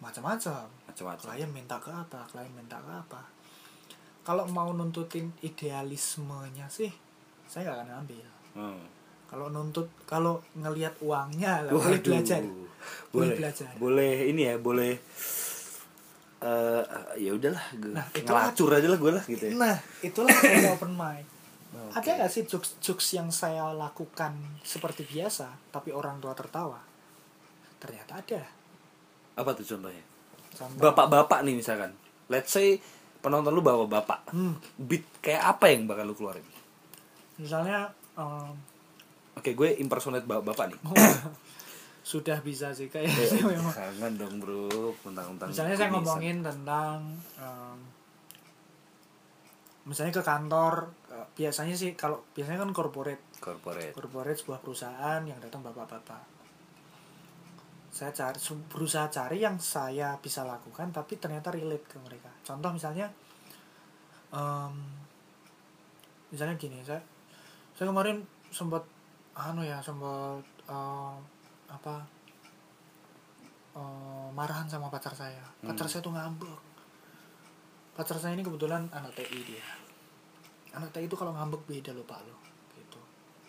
macam-macam. Macam-macam. Klien minta ke apa, klien minta ke apa. Kalau mau nuntutin idealismenya sih, saya nggak akan ambil. Hmm. Kalau nuntut, kalau ngelihat uangnya, lah, boleh belajar. Boleh, boleh belajar. Boleh ini ya, boleh. Uh, ya udahlah, nah, ngelacur aja lah gue lah gitu ya. Nah, itulah saya open mic. Okay. Ada nggak sih jokes-jokes yang saya lakukan seperti biasa tapi orang tua tertawa? Ternyata ada. Apa tuh contohnya? Contoh. Bapak-bapak nih misalkan. Let's say penonton lu bawa bapak. Hmm. Beat kayak apa yang bakal lu keluarin? Misalnya um, oke okay, gue impersonate bapak-bapak nih. Sudah bisa sih kayak eh, memang. Jangan dong bro, tentang-tentang. Misalnya saya ngomongin tentang um, misalnya ke kantor, biasanya sih kalau biasanya kan corporate. Corporate. Corporate sebuah perusahaan yang datang bapak-bapak. Saya cari, berusaha cari yang saya bisa lakukan tapi ternyata relate ke mereka. Contoh misalnya um, misalnya gini, saya saya kemarin sempat anu ya, sempat um, apa um, marahan sama pacar saya. Pacar hmm. saya tuh ngambek. Pacar saya ini kebetulan anak T I dia. Anak T I itu kalau ngambek beda loh Pak lo. Gitu.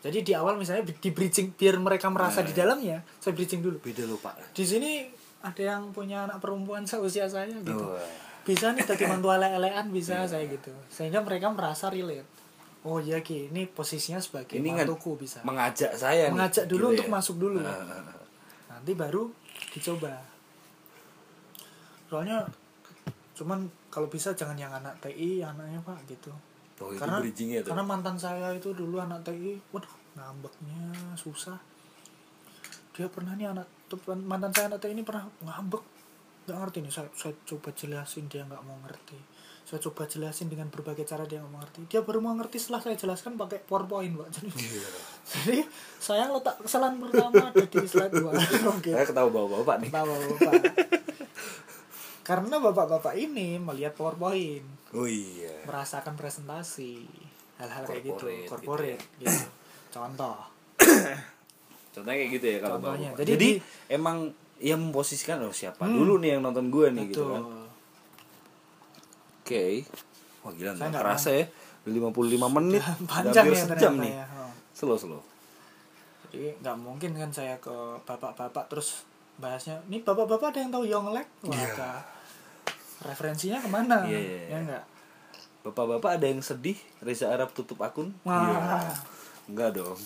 Jadi di awal misalnya di bridging biar mereka merasa nah, di dalamnya, saya bridging dulu. Beda loh Pak. Di sini ada yang punya anak perempuan seusia saya gitu. Oh. Bisa nih tadi mantu ele-elean bisa yeah. saya gitu. Sehingga mereka merasa relate. Oh iya Ki, ini posisinya sebagai ini mantuku bisa. Mengajak saya Mengajak nih, dulu untuk ya. masuk dulu. Uh. Nanti baru dicoba. Soalnya cuman kalau bisa jangan yang anak T I, anaknya Pak gitu. Oh, karena karena mantan saya itu dulu anak T I, waduh ngambeknya susah. Dia pernah nih anak mantan saya anak T I ini pernah ngambek. Nggak ngerti nih, saya, saya coba jelasin dia nggak mau ngerti. Saya coba jelasin dengan berbagai cara dia nggak mau ngerti. Dia baru mau ngerti setelah saya jelaskan pakai PowerPoint, Pak. Jadi, yeah. jadi saya letak kesalahan pertama ada di slide dua. Okay. Saya ketawa bapak-bapak nih. Ketawa bapak. Karena bapak-bapak ini melihat PowerPoint. Oh iya. Merasakan presentasi. Hal-hal kayak gitu, corporate gitu. gitu. Contoh. Contohnya kayak gitu ya kalau bapak-bapak. Jadi, jadi emang yang memposisikan loh siapa hmm. dulu nih yang nonton gue nih. Betul. Gitu kan. Oke. Okay. Wah gila enggak kerasa ya. lima puluh lima menit panjang ya sejam nih. Ya. Oh. Slow-slow. Jadi enggak mungkin kan saya ke bapak-bapak terus bahasnya, "Nih bapak-bapak ada yang tahu Yonglek?" Wah, yeah. referensinya kemana? Yeah, yeah, yeah. Ya enggak. Bapak-bapak ada yang sedih Reza Arab tutup akun? Wah. Yeah. Enggak dong.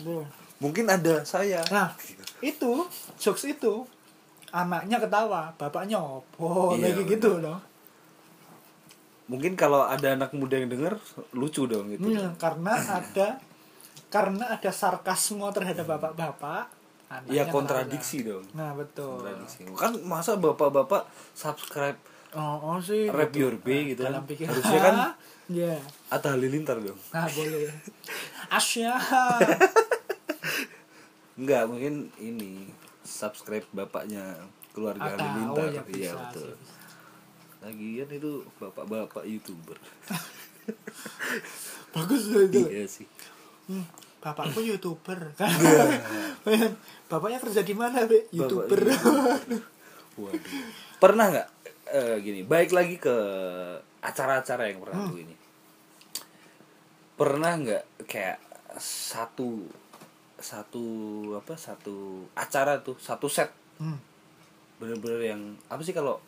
Duh. Mungkin ada saya. Nah, itu jokes itu anaknya ketawa, bapaknya opo iya, lagi bener. Gitu loh. Mungkin kalau ada anak muda yang denger lucu dong gitu. Hmm, karena ada karena ada sarkasme terhadap bapak-bapak. Iya kontradiksi ketawa. Dong. Nah, betul. Kontradiksi. Kan masa bapak-bapak subscribe oh, oh sih. Rap your B gitu. Dalam pikiran. Harusnya kan yeah. Atta Halilintar dong. Nah, boleh. Asya. Enggak, mungkin ini subscribe bapaknya keluarga Halilintar. Oh, ya, iya betul. Sih. Lagian itu bapak-bapak YouTuber. Bagus loh itu. Iya sih. Hmm, bapakku YouTuber. Bapaknya kerja di mana, Be? YouTuber. YouTuber. Waduh. Pernah enggak uh, gini, baik lagi ke acara-acara yang pernah hmm. gue ini. Pernah enggak kayak satu satu apa satu acara tuh satu set hmm. bener-bener yang apa sih kalau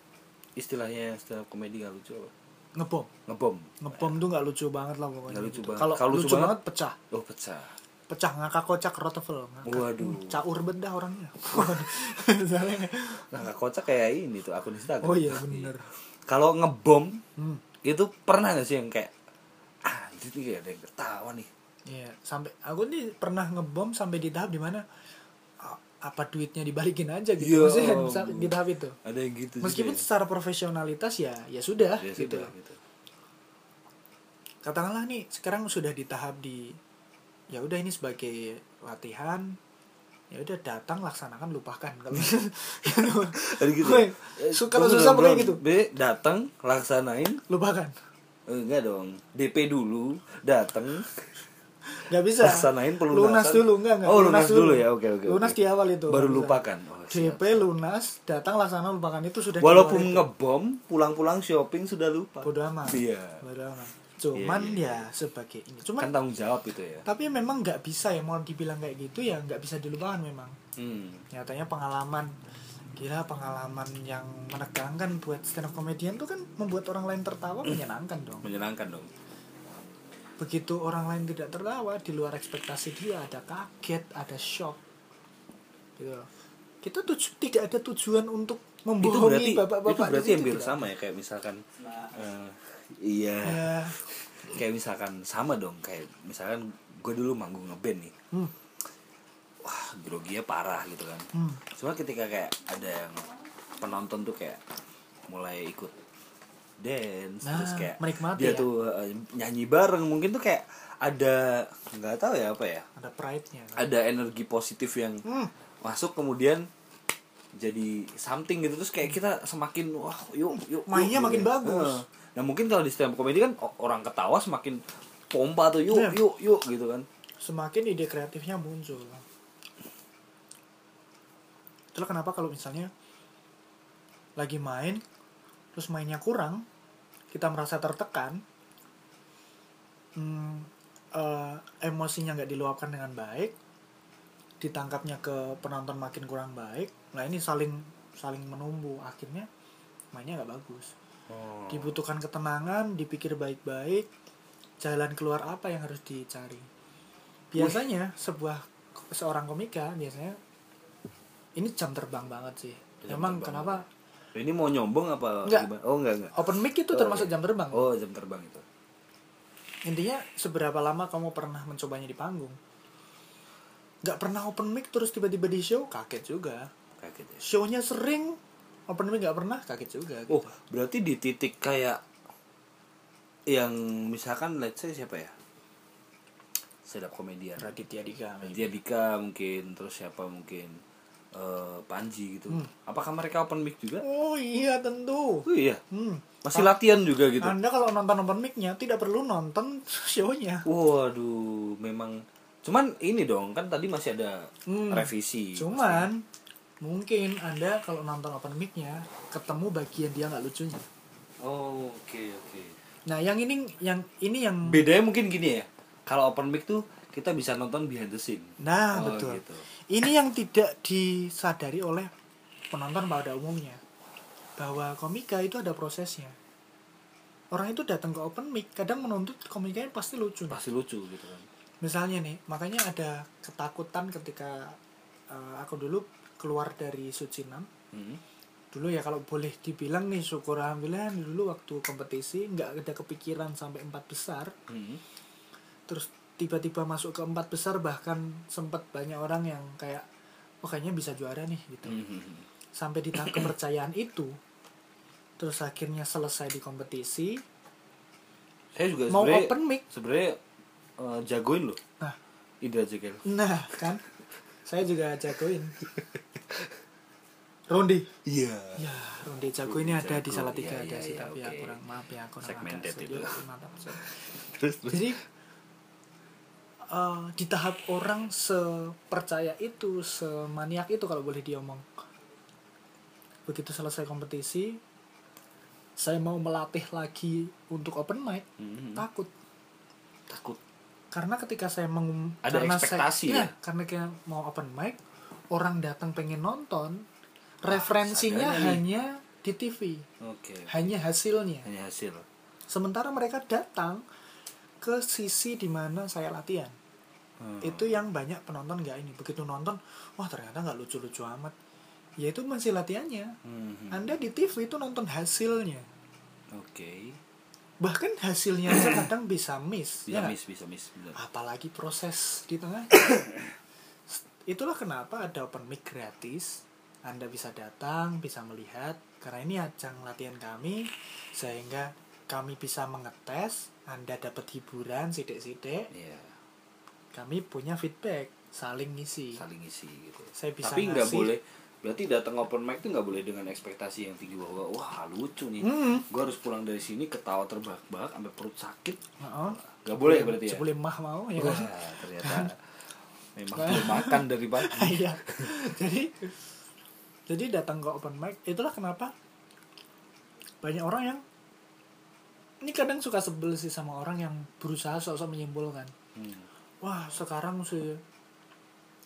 istilahnya istilah komedi nggak lucu apa? ngebom ngebom ngebom nah. Tuh nggak lucu banget lah pokoknya nggak lucu gitu. Banget kalau lucu, lucu banget, banget pecah oh pecah pecah ngakak kocak rotovel waduh caur bedah orangnya ngakak kocak kayak ini tuh akun Instagram oh iya bener kalau ngebom hmm. itu pernah nggak sih yang kayak ah itu kayak ada yang ketawa nih. Iya, sampai aku nih pernah ngebom sampai di tahap dimana apa duitnya dibalikin aja gitu. Yo, misalnya di tahap itu. Ada yang gitu. Meskipun juga, secara ya. Profesionalitas ya ya sudah ya, gitu. Sudah, gitu. Katakanlah nih sekarang sudah di tahap di ya udah ini sebagai latihan. Ya udah datang laksanakan lupakan kalau gitu. Kalau susah kayak gitu. B datang laksanain lupakan. Enggak dong. D P dulu, datang. Nggak bisa laksanain pelunasan lunas dulu enggak enggak oh, lunas, lunas dulu, dulu ya oke okay, oke okay, lunas okay. Di awal itu baru lupakan oh, D P lunas datang laksana lupakan itu sudah walaupun ngebom pulang-pulang shopping sudah lupa bodo amat iya bodo amat cuman yeah, yeah. ya sebagai ini cuman kan tanggung jawab itu ya tapi memang nggak bisa ya mau dibilang kayak gitu ya nggak bisa dilupakan memang hmm. nyatanya pengalaman gila pengalaman yang menegangkan buat stand up comedian tuh kan membuat orang lain tertawa menyenangkan dong menyenangkan dong begitu orang lain tidak tertawa di luar ekspektasi dia ada kaget ada shock gitu kita tuju, tidak ada tujuan untuk membohongi itu berarti, bapak-bapak itu berarti hampir sama ya kayak misalkan nah. uh, iya uh. kayak misalkan sama dong kayak misalkan gue dulu manggung ngeband nih hmm. wah groginya parah gitu kan hmm. cuma ketika kayak ada yang penonton tuh kayak mulai ikut dance nah, terus kayak dia ya? Tuh uh, nyanyi bareng mungkin tuh kayak ada nggak tahu ya apa ya ada pride-nya kan? Ada energi positif yang hmm. masuk kemudian jadi something gitu terus kayak kita semakin wah yuk yuk mainnya yuk, makin gitu. Bagus uh. Nah mungkin kalau di stand up comedy kan orang ketawa semakin pompa tuh yuk yeah. yuk yuk gitu kan semakin ide kreatifnya muncul itulah kenapa kalau misalnya lagi main terus mainnya kurang kita merasa tertekan, hmm, uh, emosinya nggak diluapkan dengan baik, ditangkapnya ke penonton makin kurang baik. Nah ini saling saling menumbuh, akhirnya mainnya nggak bagus. Oh. Dibutuhkan ketenangan, dipikir baik-baik, jalan keluar apa yang harus dicari. Biasanya Wih. sebuah seorang komika biasanya ini jam terbang banget sih. Jam Emang terbang. Kenapa? Ini mau nyombong apa? Enggak. Oh enggak enggak. Open mic itu oh, termasuk iya. jam terbang. Oh jam terbang itu. Intinya seberapa lama kamu pernah mencobanya di panggung? Enggak pernah open mic terus tiba-tiba di show, kaget juga. Kaget. Ya. Show-nya sering, open mic enggak pernah, kaget juga. Gitu. Oh berarti di titik kayak yang misalkan let's say siapa ya? Sedap komedian. Raditya Dika. Raditya Dika mungkin, terus siapa mungkin? Uh, Panji gitu. Hmm. Apakah mereka open mic juga? Oh iya tentu. Oh iya. Hmm. Masih A- latihan juga gitu. Anda kalau nonton open mic-nya tidak perlu nonton show-nya. Waduh, memang. Cuman ini dong, kan tadi masih ada hmm. revisi. Cuman maksudnya. Mungkin Anda kalau nonton open mic-nya ketemu bagian dia enggak lucunya. Oh, oke okay, oke. Okay. Nah, yang ini yang ini yang bedanya mungkin gini ya. Kalau open mic tuh kita bisa nonton behind the scene. Nah, oh, betul. Gitu. Ini yang tidak disadari oleh penonton pada umumnya, bahwa komika itu ada prosesnya. Orang itu datang ke open mic kadang menuntut komikanya pasti lucu. Pasti lucu gitu kan. Misalnya nih, makanya ada ketakutan ketika uh, aku dulu keluar dari SUCI enam. Hmm. Dulu ya kalau boleh dibilang nih, syukur alhamdulillah dulu waktu kompetisi nggak ada kepikiran sampai empat besar. Hmm. Terus tiba-tiba masuk ke empat besar, bahkan sempat banyak orang yang kayak oh kayaknya bisa juara nih gitu. Mm-hmm. Sampai di tahap kepercayaan itu, terus akhirnya selesai di kompetisi. Saya juga mau open mic sebenarnya uh, jagoin loh. Nah, Indra Jekyll. Nah kan, saya juga jagoin. Rondi. Iya. Yeah. Ya, Rondi jago ini ada jago, di Salatiga ya, ada ya, sih ya, tapi ya, okay. kurang maaf ya kurang segmented agak, itu. So, terus, terus. Jadi Uh, di tahap orang sepercaya itu, semaniak itu kalau boleh diomong. Begitu selesai kompetisi, saya mau melatih lagi untuk open mic, mm-hmm. takut. Takut. Karena ketika saya mengum, ada karena ekspektasi saya, ya? ya. Karena kita mau open mic, orang datang pengen nonton, ah, referensinya hanya nih. Di T V, okay. hanya hasilnya. Hanya hasil. Sementara mereka datang ke sisi di mana saya latihan. Hmm. Itu yang banyak penonton nggak ini. Begitu nonton, wah ternyata nggak lucu-lucu amat. Ya itu masih latihannya. Hmm. Anda di T V itu nonton hasilnya. Oke. Okay. Bahkan hasilnya kadang bisa miss. Bisa ya miss, bisa miss. Benar. Apalagi proses di tengah. Itulah kenapa ada open mic gratis. Anda bisa datang, bisa melihat. Karena ini ajang latihan kami, sehingga kami bisa mengetes, Anda dapat hiburan sidik-sidik. Yeah. Kami punya feedback, saling ngisi. Saling ngisi gitu. Saya bisa Tapi nggak boleh, berarti datang open mic itu nggak boleh dengan ekspektasi yang tinggi bahwa wah lucu nih. Mm. Gue harus pulang dari sini ketawa terbahak-bahak sampai perut sakit. Uh-huh. Gak boleh berarti ya. Boleh mah mau ya. Wah, ternyata memang belum makan dari pagi. Iya. Jadi jadi datang ke open mic, itulah kenapa banyak orang yang ini kadang suka sebel sih sama orang yang berusaha sok-sok menyimpulkan. Hmm. Wah sekarang sih,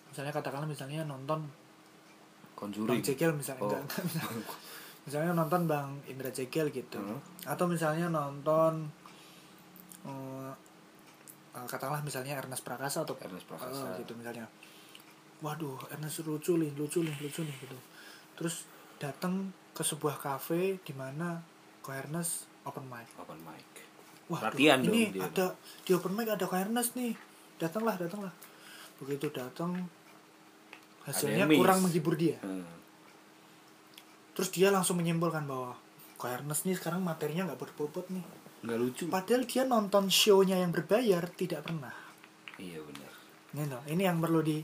misalnya katakanlah misalnya nonton Konjuring. Bang Jekyll misalnya, oh. enggak, enggak. misalnya nonton Bang Indra Jekyll gitu, hmm. atau misalnya nonton uh, katakanlah misalnya Ernest Prakasa atau Ernest Prakasa uh, gitu misalnya. Waduh Ernest lucu nih, lucu nih, lucu nih gitu. Terus datang ke sebuah kafe di mana Ko Ernest open mic. Open mic. Wah, latihan dong ini dia. Ada di open mic ada Ernest nih. Datanglah, datanglah. Begitu datang hasilnya kurang menghibur dia. Hmm. Terus dia langsung menyimpulkan bahwa Ernest nih sekarang materinya enggak berbobot nih. Enggak lucu. Padahal dia nonton show-nya yang berbayar tidak pernah. Iya benar. Ini loh, ini yang perlu di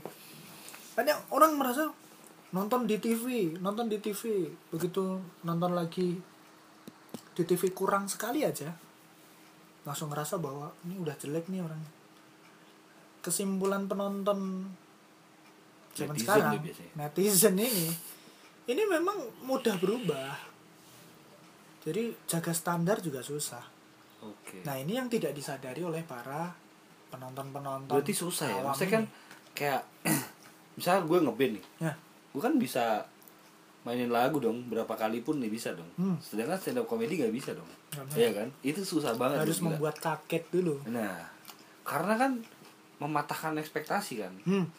ada orang merasa nonton di T V, nonton di T V, begitu nonton lagi di T V kurang sekali aja langsung ngerasa bahwa ini udah jelek nih orang. Kesimpulan penonton zaman sekarang netizen ini ini memang mudah berubah. Jadi jaga standar juga susah. Oke. Okay. Nah ini yang tidak disadari oleh para penonton-penonton. Berarti susah ya. Maksudnya kan kayak misalnya gue ngeband nih, ya. Gue kan bisa mainin lagu dong berapa kali pun nih bisa dong. Hmm. Sedangkan stand up comedy nggak bisa dong. Iya kan? Itu susah banget. Harus juga membuat kaget dulu. Nah, karena kan mematahkan ekspektasi kan. Hmm.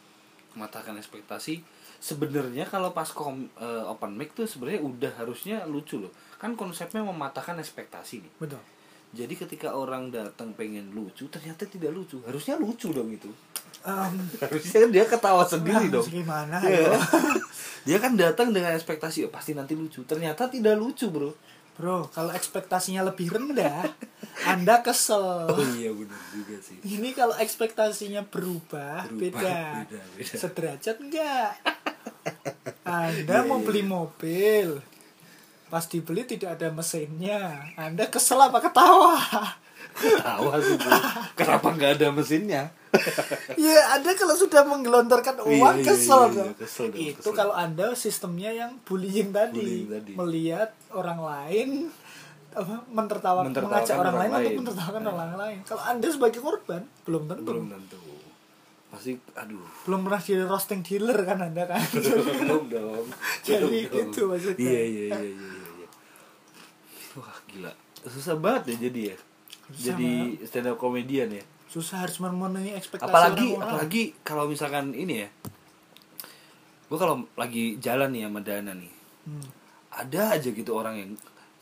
Mematahkan ekspektasi. Sebenarnya kalau pas kom, uh, open mic tuh sebenarnya udah harusnya lucu loh. Kan konsepnya mematahkan ekspektasi nih. Betul. Jadi ketika orang datang pengen lucu, ternyata tidak lucu. Harusnya lucu dong itu. Um, harusnya dia ketawa sendiri nah, dong. Gimana ya? Bro? Dia kan datang dengan ekspektasi, oh, pasti nanti lucu. Ternyata tidak lucu, Bro. Bro, kalau ekspektasinya lebih rendah, Anda kesel. Oh iya benar juga sih. Ini kalau ekspektasinya berubah, berubah beda. beda, beda. Sederajat enggak? Anda yeah, mau beli mobil, pas dibeli tidak ada mesinnya, Anda kesel apa ketawa? Ketawa sih bro. Kenapa nggak ada mesinnya? Ya Anda kalau sudah menggelontorkan uang yeah, kesel, yeah, yeah, yeah. kesel dong. Itu kesel. Kalau Anda sistemnya yang bullying tadi, bullying tadi. Melihat orang lain mentertawakan, mengajak orang, orang lain untuk mentertawakan nah. orang lain. Kalau Anda sebagai korban belum tentu. Belum tentu. Masih aduh. Belum pernah jadi roasting dealer kan Anda kan? Belum dong. Jadi belum, itu maksudnya. Iya iya iya iya. Wah gila. Susah banget ya jadi ya. Susah jadi malah. Stand up comedian ya. Susah harus memenuhi ekspektasi apalagi, orang. Apalagi kalau misalkan ini ya. Gue kalau lagi jalan nih sama Dana nih. Hmm. Ada aja gitu orang yang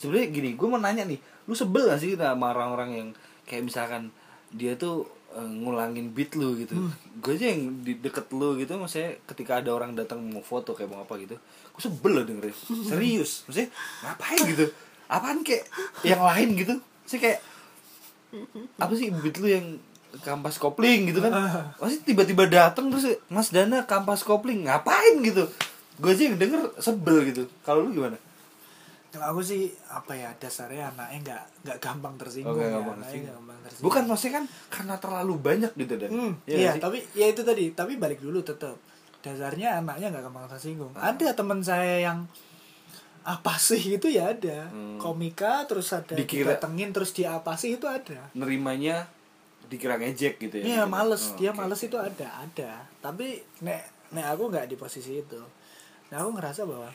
sebenarnya gini, gue mau nanya nih, lu sebel gak sih sama orang-orang yang kayak misalkan dia tuh uh, ngulangin beat lu gitu. Hmm. Gue aja yang di deket lu gitu, maksudnya ketika ada orang datang mau foto kayak mau apa gitu, gue sebel loh dengerin. Serius, maksudnya ngapain gitu? Apaan kayak yang lain gitu? Maksudnya kayak apa sih beat lu yang kampas kopling gitu kan? Maksudnya tiba-tiba datang terus Mas Dana kampas kopling, ngapain gitu? Gue aja yang denger sebel gitu. Kalau lu gimana? Kalau aku sih apa ya dasarnya anaknya nggak nggak gampang tersinggung, okay, ya, gampang tersinggung. Gampang tersinggung. Bukan maksudnya kan karena terlalu banyak gitu dan hmm, ya, iya tapi ya itu tadi tapi balik dulu tetap dasarnya anaknya nggak gampang tersinggung. Ah. Ada teman saya yang apa sih itu ya ada hmm. komika terus ada dikira, didatengin terus dia apa sih itu ada nerimanya dikira ngejek gitu ya? Iya males oh, dia okay. males itu ada ada tapi nek nek aku nggak di posisi itu. Nah aku ngerasa bahwa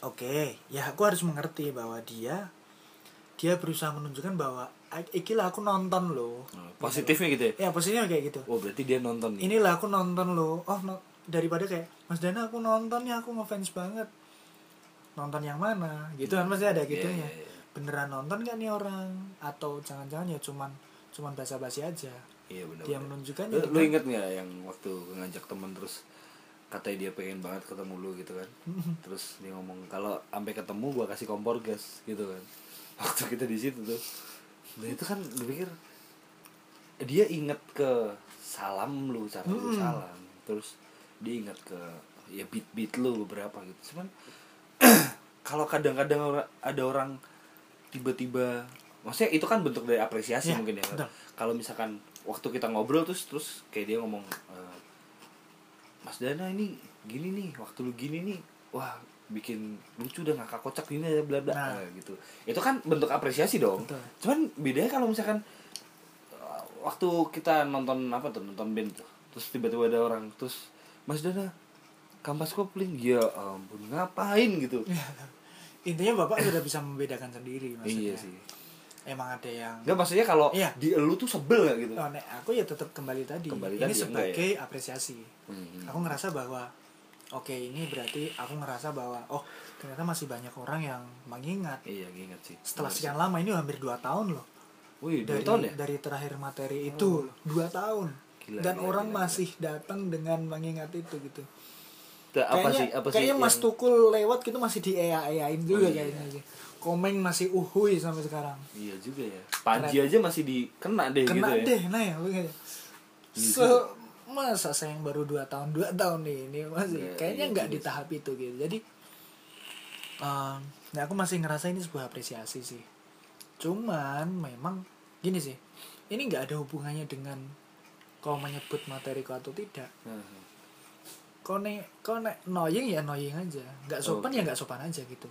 Oke, okay. ya aku harus mengerti bahwa dia dia berusaha menunjukkan bahwa ikilah aku nonton loh. Positifnya gitu ya? Ya positifnya kayak gitu. Oh berarti dia nonton. Inilah aku nonton loh. Oh no, daripada kayak Mas Dana aku nonton ya aku ngefans banget. Nonton yang mana? Gitu kan pasti ada gitunya. Yeah, yeah, yeah. Beneran nonton kan nih orang? Atau jangan-jangan ya cuman cuman basa-basi aja? Iya yeah, benar. Dia menunjukkan. Lu, lu inget nggak yang waktu ngajak teman terus? Katanya dia pengen banget ketemu lu gitu kan. Terus dia ngomong kalau sampai ketemu gua kasih kompor gas gitu kan. Waktu kita di situ tuh. Nah itu kan gue pikir dia inget ke salam lu, cara lu salam. Terus dia inget ke ya beat-beat lu beberapa gitu. Cuman kalau kadang-kadang ada orang tiba-tiba maksudnya itu kan bentuk dari apresiasi ya, mungkin ya. Kan? Kalau misalkan waktu kita ngobrol terus terus kayak dia ngomong uh, Mas Dana ini gini nih, waktu lu gini nih, wah bikin lucu dan ngakak kocak gini aja bla bla nah. gitu. Itu kan bentuk apresiasi dong. Betul. Cuman bedanya kalau misalkan waktu kita nonton apa tuh, nonton band tuh, terus tiba-tiba ada orang, terus Mas Dana kampas kopling, ya ampun ngapain gitu. Intinya bapak sudah bisa membedakan sendiri maksudnya. Iya sih. Emang ada yang nggak maksudnya kalau iya. di elu tuh sebel nggak gitu? Oh, nek aku ya tetap kembali tadi. Kembali ini tadi, sebagai ya? Apresiasi. Hmm. Aku ngerasa bahwa oke okay, ini berarti aku ngerasa bahwa oh ternyata masih banyak orang yang mengingat. Iya ingat sih. Setelah sekian lama ini hampir dua tahun loh. Wih, dari tahun ya? Dari terakhir materi itu oh. dua tahun gila, dan gila, orang gila, masih datang dengan mengingat itu gitu. Tuh, apa kayaknya, sih, apa kayaknya sih Mas yang... Tukul lewat gitu masih di ea-eain juga oh, iya. kayaknya. Komeng masih uhui sampai sekarang. Iya juga ya. Panji kena aja masih dikena deh kena gitu ya. Kena deh, nah ya. So, masa saya yang baru dua tahun, dua tahun nih ini masih ya, kayaknya enggak iya, di tahap itu gitu. Jadi um, nah aku masih ngerasa ini sebuah apresiasi sih. Cuman memang gini sih. Ini enggak ada hubungannya dengan kau menyebut materi kau atau tidak. Hmm. Kau nek kau nek annoying ya annoying aja. Enggak sopan okay. ya enggak sopan aja gitu.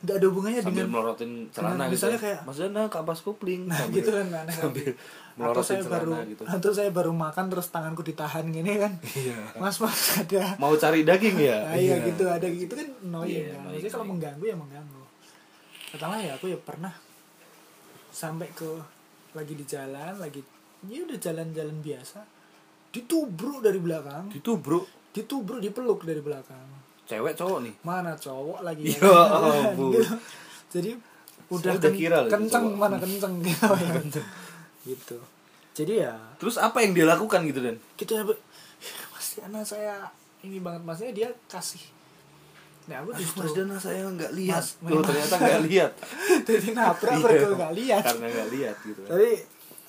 nggak ada hubungannya sambil dengan melorotin celana gitu misalnya ya. Kayak maksudnya nah, kampas kupling nah sambil, gitu kan aneh sambil melorotin celana baru, gitu atau saya baru makan terus tanganku ditahan gini kan mas mas ada mau cari daging ya nah, iya gitu ada gitu kan annoying yeah, kan jadi kalau mengganggu ya mengganggu. Pertama ya aku ya pernah sampai ke lagi di jalan lagi ya udah jalan-jalan biasa ditubruk dari belakang ditubruk ditubruk dipeluk dari belakang. Cewek cowok nih mana cowok lagi ya, ya kan? Oh, gitu. Jadi udah ken- kenceng cowok. Mana kenceng gitu ya. Gitu jadi ya terus apa yang dia lakukan gitu dan gitu ya pasti anak saya ini banget masnya dia kasih nah aku justru mas dana saya nggak lihat mas, oh, ternyata nggak lihat jadi nabrak betul nggak lihat karena nggak lihat gitu tapi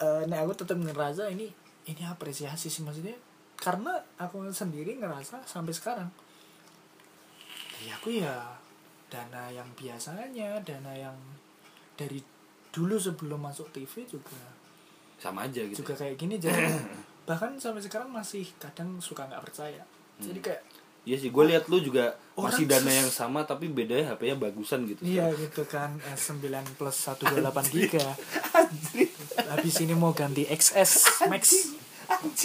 uh, nah aku tetap ngerasa ini ini apresiasi sih maksudnya karena aku sendiri ngerasa sampai sekarang ya aku ya dana yang biasanya dana yang dari dulu sebelum masuk T V juga sama aja gitu juga kayak gini jadi bahkan sampai sekarang masih kadang suka nggak percaya hmm. Jadi kayak iya sih gue lihat lu juga masih dana yang sama tapi bedanya H P-nya bagusan gitu iya kan? Gitu kan sembilan plus satu dua delapan giga habis ini mau ganti X S Max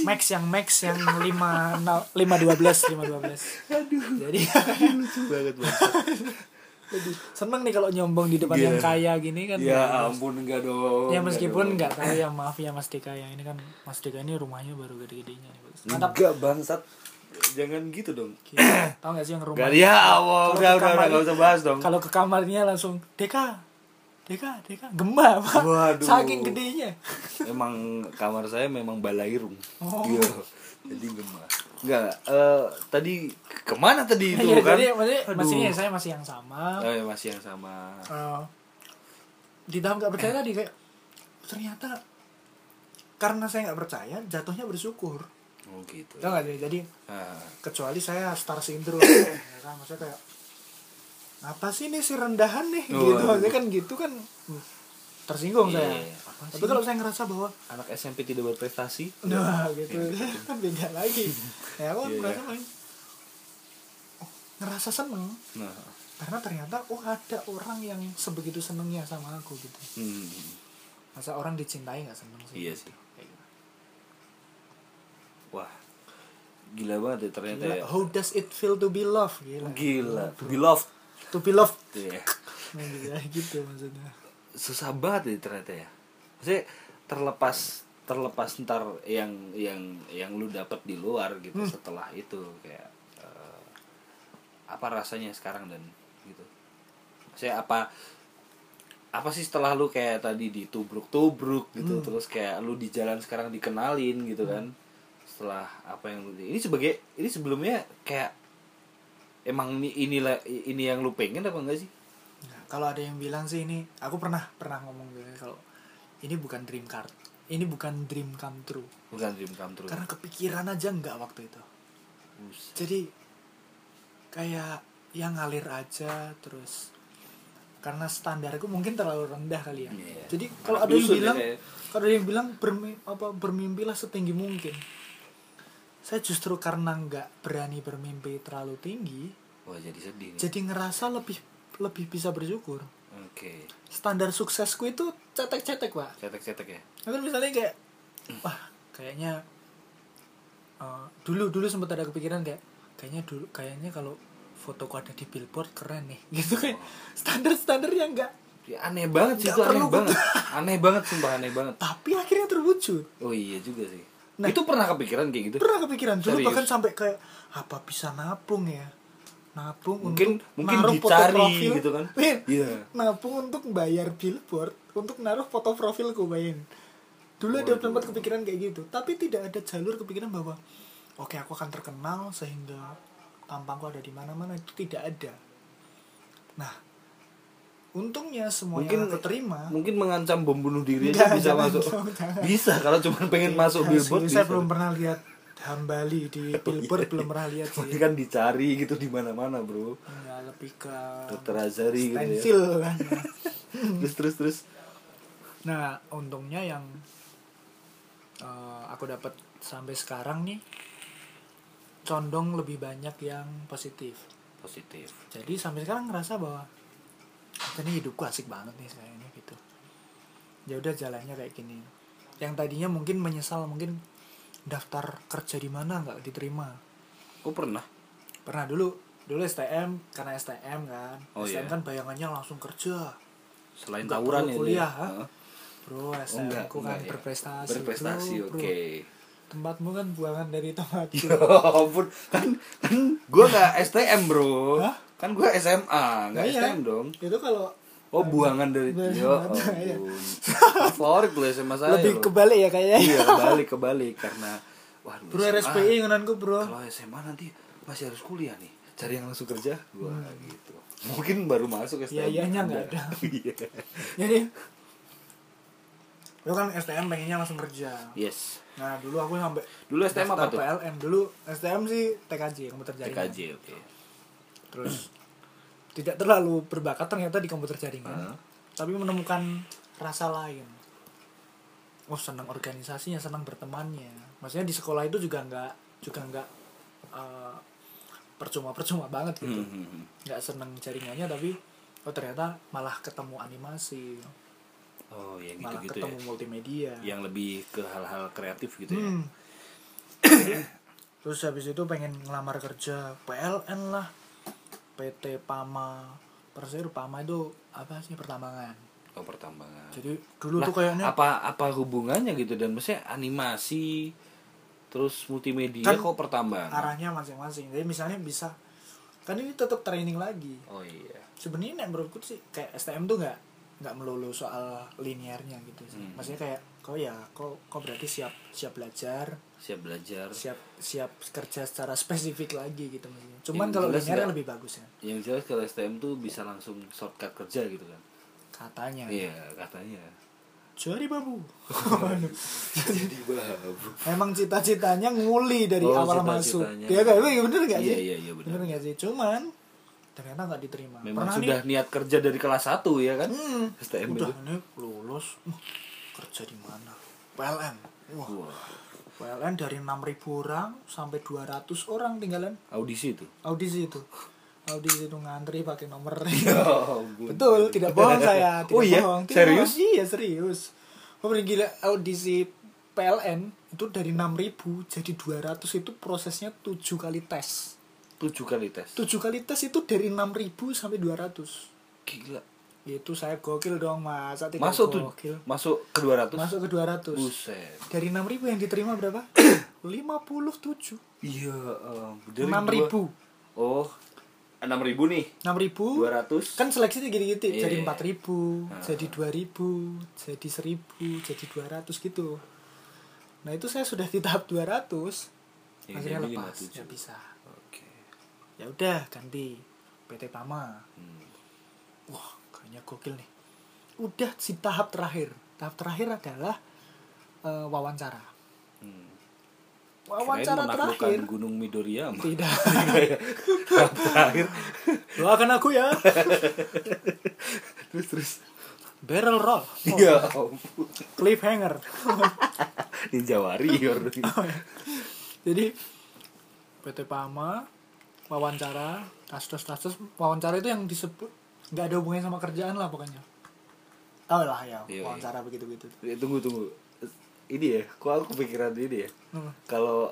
Max yang Max yang lima dua belas Aduh. Jadi lucu banget banget. Seneng nih kalau nyombong di depan yeah. Yang kaya gini kan. Ya kan? Ampun enggak dong. Ya meskipun enggak tahu ya maaf ya Mas Deka yang ini kan Mas Deka ini rumahnya baru gede-gedenya nih. Mantap enggak bangsat. Jangan gitu dong. Tahu enggak sih yang rumah. Enggak ya Allah, udah udah enggak usah bahas dong. Kalau ke kamarnya langsung Deka. Deka, Deka, gemba, Pak. Waduh. Saking gedenya. Emang kamar saya memang balairung. Oh. Iya. Jadi gemba. Enggak, uh, tadi kemana tadi itu ya, kan? Jadi masih saya masih yang sama. Oh, ya, masih yang sama. Uh, di dalam enggak percaya eh. Tadi kayak ternyata karena saya enggak percaya jatuhnya bersyukur. Oh gitu. Tahu enggak sih? Jadi nah. Kecuali saya star syndrome ya kan maksudnya kayak apa sih nih si rendahan nih oh, gitu aja kan gitu kan tersinggung iya, saya iya. Tapi kalau saya ngerasa bahwa anak S M P tidak berprestasi nah ya. Gitu kan beda lagi ya aku yeah, merasa yeah. Main oh, ngerasa seneng nah. Karena ternyata oh ada orang yang sebegitu senengnya sama aku gitu hmm. Masa orang dicintai nggak seneng sih iya gitu. Sih wah gila banget ya ternyata gila. Ya. How does it feel to be loved gila, gila. To be loved to be loved yeah. Nah, gitu maksudnya susah banget ya ternyata ya maksudnya terlepas terlepas ntar yang yang yang lu dapat di luar gitu hmm. Setelah itu kayak uh, apa rasanya sekarang dan gitu maksudnya apa apa sih setelah lu kayak tadi ditubruk-tubruk gitu hmm. Terus kayak lu di jalan sekarang dikenalin gitu hmm. Kan setelah apa yang lu ini sebagai ini sebelumnya kayak emang ini inilah ini yang lu pengen apa enggak sih? Nah, kalau ada yang bilang sih ini, aku pernah pernah ngomong gitu kalau ini bukan dream card, ini bukan dream come true. Bukan dream come true. Karena kepikiran aja enggak waktu itu. Usa. Jadi kayak yang ngalir aja terus karena standarku mungkin terlalu rendah kali ya. Yeah. Jadi kalau ada yang bilang ya. Kalau ada yang bilang bermi, apa bermimpilah setinggi mungkin. Saya justru karena nggak berani bermimpi terlalu tinggi, wah jadi sedih. Nih. Jadi ngerasa lebih lebih bisa bersyukur. Oke. Okay. Standar suksesku itu cetek-cetek pak. Cetek-cetek ya. Kan misalnya kayak, wah kayaknya uh, dulu dulu sempat ada kepikiran kayak, kayaknya dulu kayaknya kalau fotoku ada di billboard keren nih, gitu oh. Kayak standar-standar yang nggak. Ya, aneh banget sih itu aneh banget. Aneh banget sumpah aneh banget. Tapi akhirnya terwujud. Oh iya juga sih. Nah, itu pernah kepikiran kayak gitu? Pernah kepikiran dulu serius? Bahkan sampai kayak apa bisa nabung ya? Nabung mungkin, untuk mungkin naruh foto profil gitu kan? Iya. Yeah. Nabung untuk bayar billboard untuk naruh foto profilku bayangin. Dulu oh, ada tempat kepikiran kayak gitu, tapi tidak ada jalur kepikiran bahwa oke okay, aku akan terkenal sehingga tampangku ada di mana-mana itu tidak ada. Nah, untungnya semua mungkin, yang aku terima mungkin mengancam bom bunuh diri aja bisa masuk dong, bisa kalau cuma pengen masuk billboard bisa. Saya belum pernah lihat hambali di billboard oh, iya. Belum pernah lihat sih mungkin kan dicari gitu di mana-mana bro ya lebih ke dokter Azari gitu ya kan. terus terus terus nah untungnya yang uh, aku dapat sampai sekarang nih condong lebih banyak yang positif positif jadi sampai sekarang ngerasa bahwa ini hidupku asik banget nih sebenarnya gitu. Ya udah jalannya kayak gini. Yang tadinya mungkin menyesal, mungkin daftar kerja di mana nggak diterima. Oh pernah? Pernah dulu. Dulu S T M, karena S T M kan. Oh, S T M yeah. Kan bayangannya langsung kerja. Selain nggak tawuran ya kuliah, ya. Ha? Bro, S T M oh, aku kan ya. berprestasi. Berprestasi, oke. Okay. Tempatmu kan buangan dari tempat. Ya ampun, kan kan gua enggak S T M, bro. Hah? Kan gua S M A, enggak nah, S T M iya. dong. Itu kalau oh, buangan dari yo. Favorit gue S M A saya. Lebih kebalik ya kayaknya. Iya, kebalik kebalik karena wah, bro R S P I ngenanku, bro. Kalau S M A nanti masih harus kuliah nih. Cari yang langsung kerja gua hmm. gitu. Mungkin baru masuk S T M. Iya, iya enggak ada. Iya. Jadi lu kan S T M pengennya langsung kerja. Yes. Nah, dulu aku sampai dulu S T M apa tuh? P L N dulu. S T M sih T K J, komputer jaringan. T K J, oke. Okay. Terus tidak terlalu berbakat ternyata di komputer jaringan. Uh-huh. Tapi menemukan rasa lain. Oh, senang organisasinya, senang bertemannya. Maksudnya di sekolah itu juga enggak juga enggak uh, percuma-percuma banget gitu, nggak mm-hmm. seneng jaringannya tapi oh ternyata malah ketemu animasi, oh, ya, gitu, malah gitu, ketemu ya. multimedia, yang lebih ke hal-hal kreatif gitu hmm. ya. Terus habis itu pengen ngelamar kerja P L N lah, P T PAMA, Persero PAMA itu apa sih pertambangan? Oh pertambangan. Jadi dulu nah, tuh kayaknya apa apa hubungannya gitu dan maksudnya animasi. Terus multimedia kan, kok pertambangan arahnya masing-masing. Jadi misalnya bisa kan ini tetap training lagi. Oh iya. Sebenarnya nek menurutku sih kayak S T M tuh enggak enggak melulu soal linearnya gitu sih. Hmm. Maksudnya kayak kok ya kok kok berarti siap siap belajar, siap belajar, siap siap kerja secara spesifik lagi gitu maksudnya. Cuman kalau linearnya lebih bagus ya. Yang jelas kalau S T M tuh bisa langsung shortcut kerja gitu kan. Katanya. Iya, katanya. Jadi babu. Jadi babu. Emang cita-citanya nguli dari oh, awal masuk. Dia kayak itu bener enggak sih? Iya iya iya bener. Bener enggak sih? Cuman ternyata enggak diterima. Memang pernah sudah nih, niat kerja dari kelas satu ya kan? Hmm, S T M udah itu. Nih lulus. Uh, kerja di mana? P L N. Wah. Wow. P L N dari enam ribu orang sampai dua ratus orang tinggalan. Audisi itu. Audisi itu. Audisi itu ngantri pakai nomor. Oh, betul, tidak bohong saya, tidak oh, iya? bohong. Tidak serius? Bohong. Iya, serius. Oh, gila audisi P L N itu dari enam ribu jadi dua ratus itu prosesnya tujuh kali tes. tujuh kali tes. tujuh kali tes itu dari enam ribu sampai dua ratus. Gila. Itu saya gokil dong, Mas. Tidak masuk tuh. Masuk ke dua ratus. Masuk ke dua ratus. Buset. Dari enam ribu yang diterima berapa? lima puluh tujuh. Iya, um, dari enam ribu. Oh. enam ribu nih, enam ribu, dua ratus, kan seleksinya gitu-gitu, yeah. Jadi empat ribu, uh. jadi dua ribu, jadi seribu, jadi dua ratus gitu. Nah itu saya sudah di tahap dua ratus, yeah, akhirnya lepas, nggak bisa. Oke, okay. Ya udah ganti P T Pama. Hmm. Wah, kayaknya gokil nih. Udah si tahap terakhir, tahap terakhir adalah uh, wawancara. Hmm. Wawancara terakhir Gunung Midoriyama. Tidak. Terakhir. Doakan aku ya. terus terus. Barrel roll. Oh. Ya ampun. Cliffhanger. Ninja Warrior. Oh, ya. Jadi P T Pama wawancara, kasus-kasus wawancara itu yang disebut enggak ada hubungannya sama kerjaan lah pokoknya. Tahu lah ya, wawancara begitu-begitu. Tunggu tunggu. Ini ya, kok aku kepikiran ini ya. Hmm. Kalau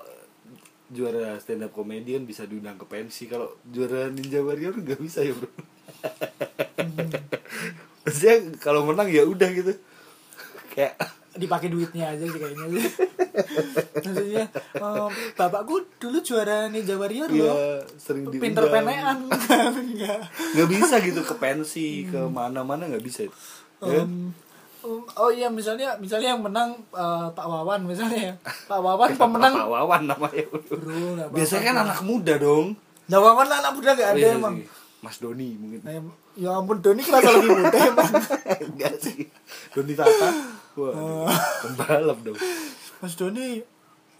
juara stand up comedian bisa diundang ke pensi, kalau juara Ninja Warrior enggak bisa ya, bro. Hmm. Maksudnya kalau menang ya udah gitu. Kayak dipakai duitnya aja sih kayaknya. Maksudnya, um, bapakku dulu juara Ninja Warrior ya, loh. Sering diundang. Pinter penean. Enggak. Enggak bisa gitu ke pensi, hmm. ke mana-mana enggak bisa. Ya. Um, Oh iya misalnya misalnya yang menang uh, Pak Wawan misalnya Pak Wawan pemenang Pak Wawan namanya. Bro, biasanya kan anak muda dong. Nah Wawan anak muda enggak ada oh, iya, emang. Sih. Mas Doni mungkin. Nah, ya ampun Doni kerasa lebih muda emang. Enggak sih. Doni Tata. Wah. Pembalap dong. Mas Doni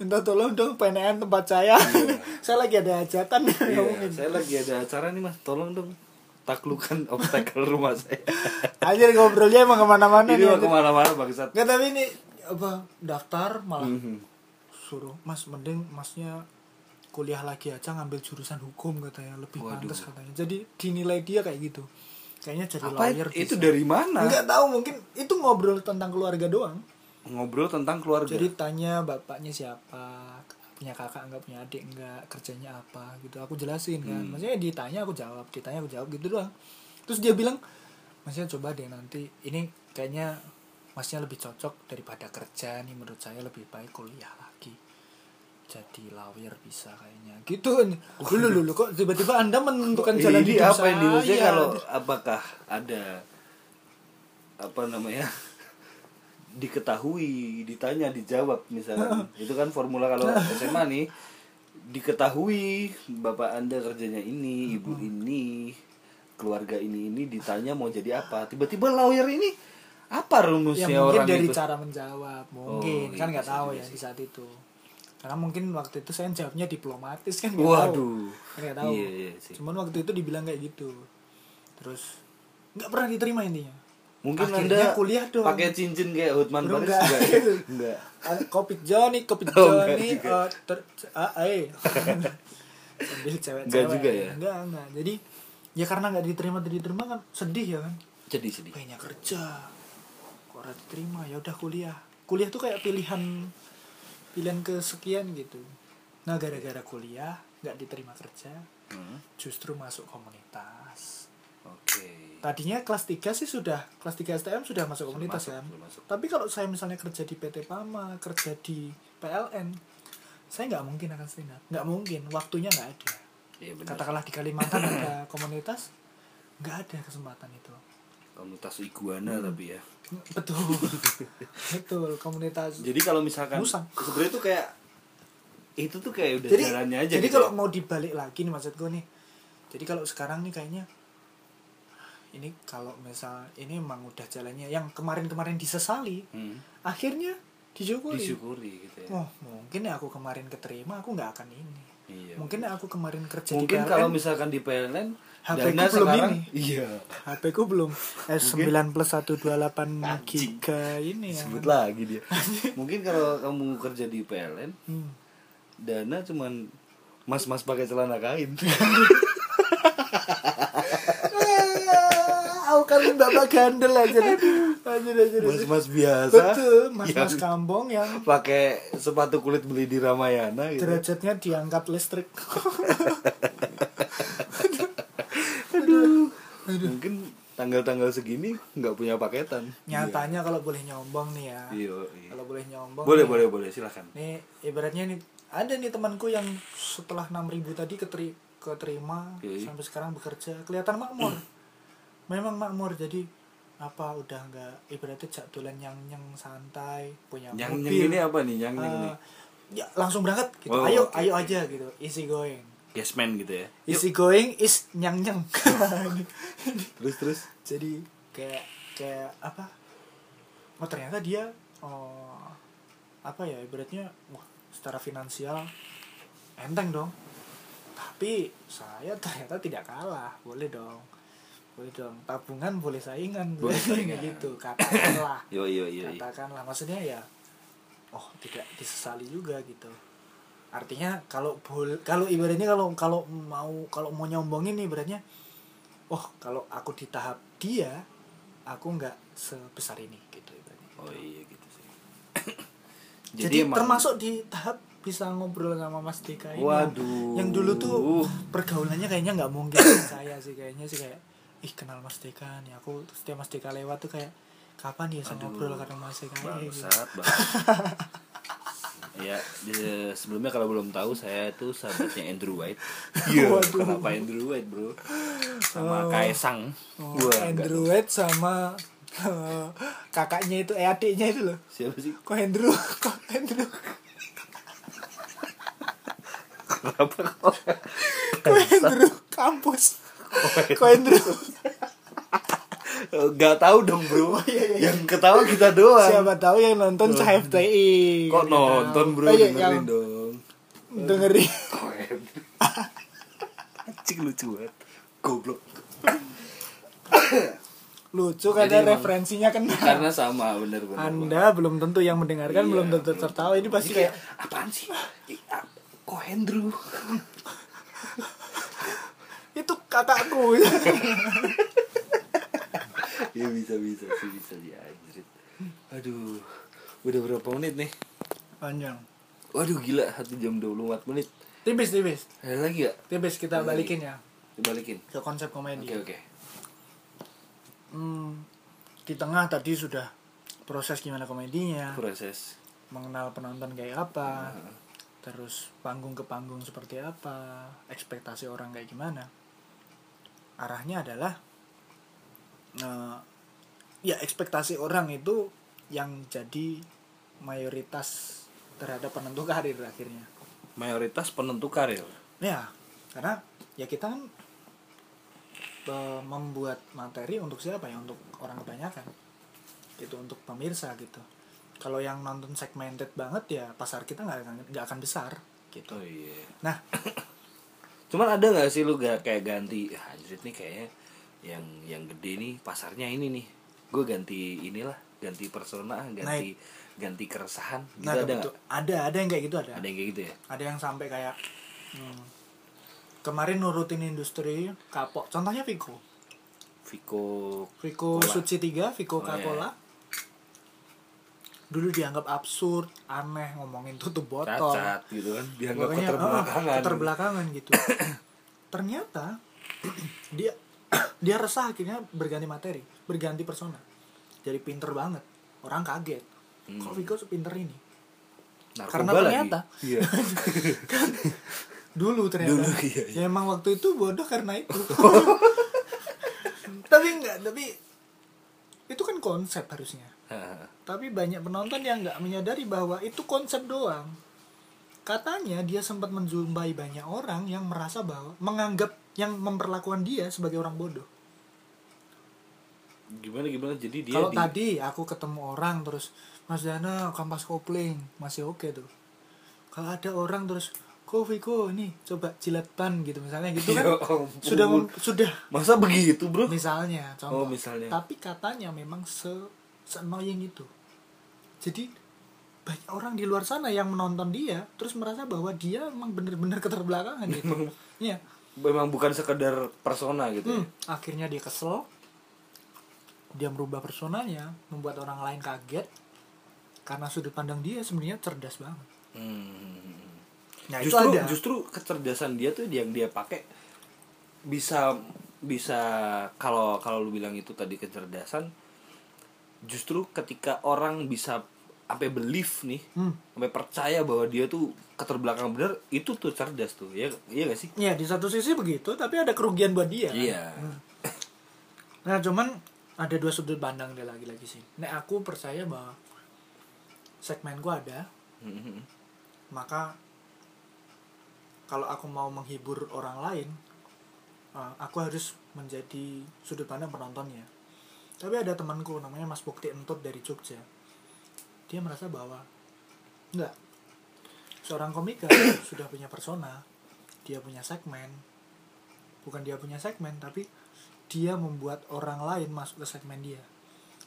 minta tolong dong P N N tempat saya. Iya. Saya lagi ada hajatan. Iya, saya lagi ada acara nih Mas, tolong dong. Taklukan obstacle rumah saya. Anjir ngobrolnya emang kemana-mana. Ini emang kemana-mana bangsat. Nggak tapi ini apa daftar malah mm-hmm. suruh mas mending masnya kuliah lagi aja ngambil jurusan hukum katanya lebih pantas katanya. Jadi dinilai dia kayak gitu. Kayaknya cari apa, lawyer itu bisa. Dari mana? Enggak tahu, mungkin itu ngobrol tentang keluarga doang. Ngobrol tentang keluarga. Jadi tanya bapaknya siapa, punya kakak enggak, punya adik enggak, kerjanya apa gitu. Aku jelasin kan. Hmm. Maksudnya ditanya aku jawab, ditanya aku jawab gitu doang. Terus dia bilang, "Masnya coba deh nanti ini kayaknya Masnya lebih cocok daripada kerja nih, menurut saya lebih baik kuliah lagi." Jadi lawyer bisa kayaknya gitu. Lulu lulu kok tiba-tiba Anda menentukan jalan hidup saya. Ini apa yang dimaksud kalau apakah ada apa namanya diketahui, ditanya, dijawab misalnya. Itu kan formula kalau S M A nih. Diketahui bapak Anda kerjanya ini, ibu ini, keluarga ini ini ditanya mau jadi apa. Tiba-tiba lawyer ini apa rumusnya ya, orang itu? Mungkin dari cara menjawab, mungkin oh, kan nggak tahu ya di saat itu. Karena mungkin waktu itu saya jawabnya diplomatis kan, nggak tahu, nggak tahu. Iya, iya, cuman waktu itu dibilang kayak gitu, terus nggak pernah diterima intinya. Mungkin akhirnya Anda kuliah dong. Pakai cincin kayak Hotman Paris juga. Enggak. Kopit Johnny, Kopit Johnny. Oh, ter- ah, eh. Sambil cewek-cewek. Enggak juga ya. Enggak, enggak. Jadi ya karena nggak diterima, diterima kan sedih ya kan. Jadi sedih. Pengennya kerja, kok nggak diterima. Ya udah kuliah. Kuliah tuh kayak pilihan. Pilihan kesekian gitu. Nah gara-gara kuliah gak diterima kerja, hmm. justru masuk komunitas. Oke okay. Tadinya kelas tiga sih sudah, kelas tiga S T M sudah masuk komunitas masuk, kan masuk. Tapi kalau saya misalnya kerja di P T PAMA, kerja di P L N, saya gak mungkin akan stand up. Gak mungkin, waktunya gak ada ya, katakanlah di Kalimantan ada komunitas. Gak ada kesempatan itu. Komunitas iguana hmm. tapi ya. Betul. Betul, komunitas. Jadi kalau misalkan sebenarnya itu kayak itu tuh kayak udah jadi, jalannya aja. Jadi gitu kalau ya. Mau dibalik lagi nih maksudku nih. Jadi kalau sekarang nih kayaknya ini kalau misal ini emang udah jalannya yang kemarin-kemarin disesali, hmm. akhirnya disyukuri. Disyukuri gitu ya. Oh, mungkin aku kemarin keterima aku enggak akan ini. Iya, mungkin betul. Aku kemarin kerja mungkin di P L N, kalau misalkan di P L N H P ku belum ini. Iya. H P ku belum S sembilan plus seratus dua puluh delapan giga ini ya. Sebut lagi dia. Mungkin kalau kamu kerja di P L N hmm. dana cuman mas-mas pakai celana kain. Aku kan bapak gandel aja. Mas-mas biasa. Betul, mas-mas yang kampung yang pakai sepatu kulit beli di Ramayana gitu. Derajatnya diangkat listrik. Aduh. Aduh. Mungkin tanggal-tanggal segini enggak punya paketan. Nyatanya iya. Kalau boleh nyombong nih ya. Iya, iya. Kalau boleh nyombong. Boleh, nih, boleh, boleh, silakan. Nih, ibaratnya nih ada nih temanku yang setelah enam ribu tadi keteri- keterima okay. sampai sekarang bekerja, kelihatan makmur. Mm. Memang makmur, jadi apa udah enggak ibaratnya cak dolan nyang-nyang santai, punya yang mobil. Yang ini apa nih? Yang uh, ini. Ya langsung berangkat gitu. Oh, ayo okay. ayo aja gitu. Easy going. Yes man gitu ya. Easy Yuk. Going is nyang-nyang. Terus terus. Jadi kayak kayak apa? Oh ternyata dia oh, apa ya ibaratnya wah secara finansial enteng dong. Tapi saya ternyata tidak kalah. Boleh dong. Boleh dong, tabungan boleh saingan, boleh saingan. Gitu, katakanlah yo, yo, yo, katakanlah, maksudnya ya oh tidak disesali juga gitu. Artinya kalau bol, kalau ibaratnya kalau kalau mau kalau mau nyombongin nih ibaratnya oh kalau aku di tahap dia aku nggak sebesar ini gitu ibaratnya gitu. Oh iya gitu sih. Jadi, Jadi emang... termasuk di tahap bisa ngobrol sama Mas Deka ini. Waduh. Yang dulu tuh pergaulannya kayaknya nggak mungkin saya sih kayaknya sih kayak ih kenal Mas Deka nih, aku setiap Mas Deka lewat tuh kayak kapan dia sama ngobrol karena Mas Deka ini bangsat banget. Ya di, sebelumnya kalau belum tahu saya tuh sahabatnya Andrew White. Iya. Kenapa Andrew White bro? Sama oh. Kaisang. Oh, Wah, Andrew White sama uh, kakaknya itu eh adiknya itu loh. Siapa sih? Kok Andrew? Kok Andrew? Kenapa kok? Kok Andrew kampus? Kok Andrew gak tahu dong bro. Yang ketawa kita doang. Siapa tahu yang nonton C F T I. Kok nonton bro oh, dengerin yang... dong. Dengerin Kok Andrew Cik lucu banget. Goblok. Lucu karena referensinya kena. Karena sama bener-bener. Anda bener. Belum tentu yang mendengarkan iya, belum tentu tertawa. Ini pasti kayak apaan sih Kok Andrew. Itu kakakku. Iya bisa bisa sih bisa dia anjrit. Aduh, udah berapa menit nih? Panjang. Waduh gila, satu jam dua puluh empat menit. Tipis-tipis. Ada lagi gak? Tipis kita lagi. balikin ya. Dibalikin. Ke konsep komedi. Oke okay, oke. Okay. Hmm, di tengah tadi sudah proses gimana komedinya. Proses. Mengenal penonton kayak apa. Uh-huh. Terus panggung ke panggung seperti apa. Ekspektasi orang kayak gimana. Arahnya adalah uh, ya ekspektasi orang itu yang jadi mayoritas terhadap penentu karir akhirnya. Mayoritas penentu karir. Ya, karena ya kita kan uh, membuat materi untuk siapa ya? Untuk orang kebanyakan. Itu untuk pemirsa gitu. Kalau yang nonton segmented banget ya pasar kita nggak akan nggak akan besar gitu. Oh, yeah. Nah, cuman ada nggak sih lu gak kayak ganti? Anjir nih kayaknya yang yang gede nih pasarnya ini nih. Gue ganti inilah, ganti persona, ganti nah, ganti keresahan gitu. Nah, ada betul. ada ada yang kayak gitu ada ada yang kayak gitu ya ada yang sampai kayak hmm, kemarin nurutin industri kapok, contohnya Vico Vico Vico SUCI tiga Vico oh, Kakola iya. Dulu dianggap absurd aneh ngomongin tutup botol cacat gitu kan, dianggap makanya, keterbelakangan oh, keterbelakangan gitu. Ternyata dia dia resah akhirnya berganti materi, berganti persona, jadi pinter banget, orang kaget. Hmm. Kok Vigo sepinter ini? Narkoba karena ternyata iya. Kan, dulu ternyata dulu, iya, iya. Ya emang waktu itu bodoh karena itu. Tapi enggak, tapi itu kan konsep harusnya. Tapi banyak penonton yang enggak menyadari bahwa itu konsep doang. Katanya dia sempat menjumpai banyak orang yang merasa bahwa menganggap yang memperlakukan dia sebagai orang bodoh. Gimana gimana jadi dia kalau di... tadi aku ketemu orang terus Mas Dana kampas kopling masih oke okay tuh. Kalau ada orang terus kok Vigo nih coba jilat ban gitu misalnya gitu kan. sudah sudah masa begitu bro misalnya contoh oh, misalnya. Tapi katanya memang se se-annoying itu, jadi banyak orang di luar sana yang menonton dia terus merasa bahwa dia memang benar-benar keterbelakangan gitu. Iya memang bukan sekedar persona gitu hmm, ya. Akhirnya dia kesel, dia merubah personanya, membuat orang lain kaget karena sudut pandang dia sebenarnya cerdas banget. Hmm. Nah, justru itu ada. Justru kecerdasan dia tuh yang dia pakai bisa bisa kalau kalau lu bilang itu tadi kecerdasan, justru ketika orang bisa sampai belief nih, hmm. sampai percaya bahwa dia tuh keterbelakang bener, itu tuh cerdas tuh. Ya, iya enggak sih? Iya, di satu sisi begitu, tapi ada kerugian buat dia. Iya. Hmm. Nah, cuman ada dua sudut pandang deh lagi-lagi sih. Nek aku percaya bahwa segmen gua ada, mm-hmm. maka kalau aku mau menghibur orang lain, aku harus menjadi sudut pandang penontonnya. Tapi ada temanku namanya Mas Bukti Entut dari Jogja. Dia merasa bahwa enggak, seorang komika sudah punya persona, dia punya segmen, bukan dia punya segmen tapi dia membuat orang lain masuk ke segmen dia.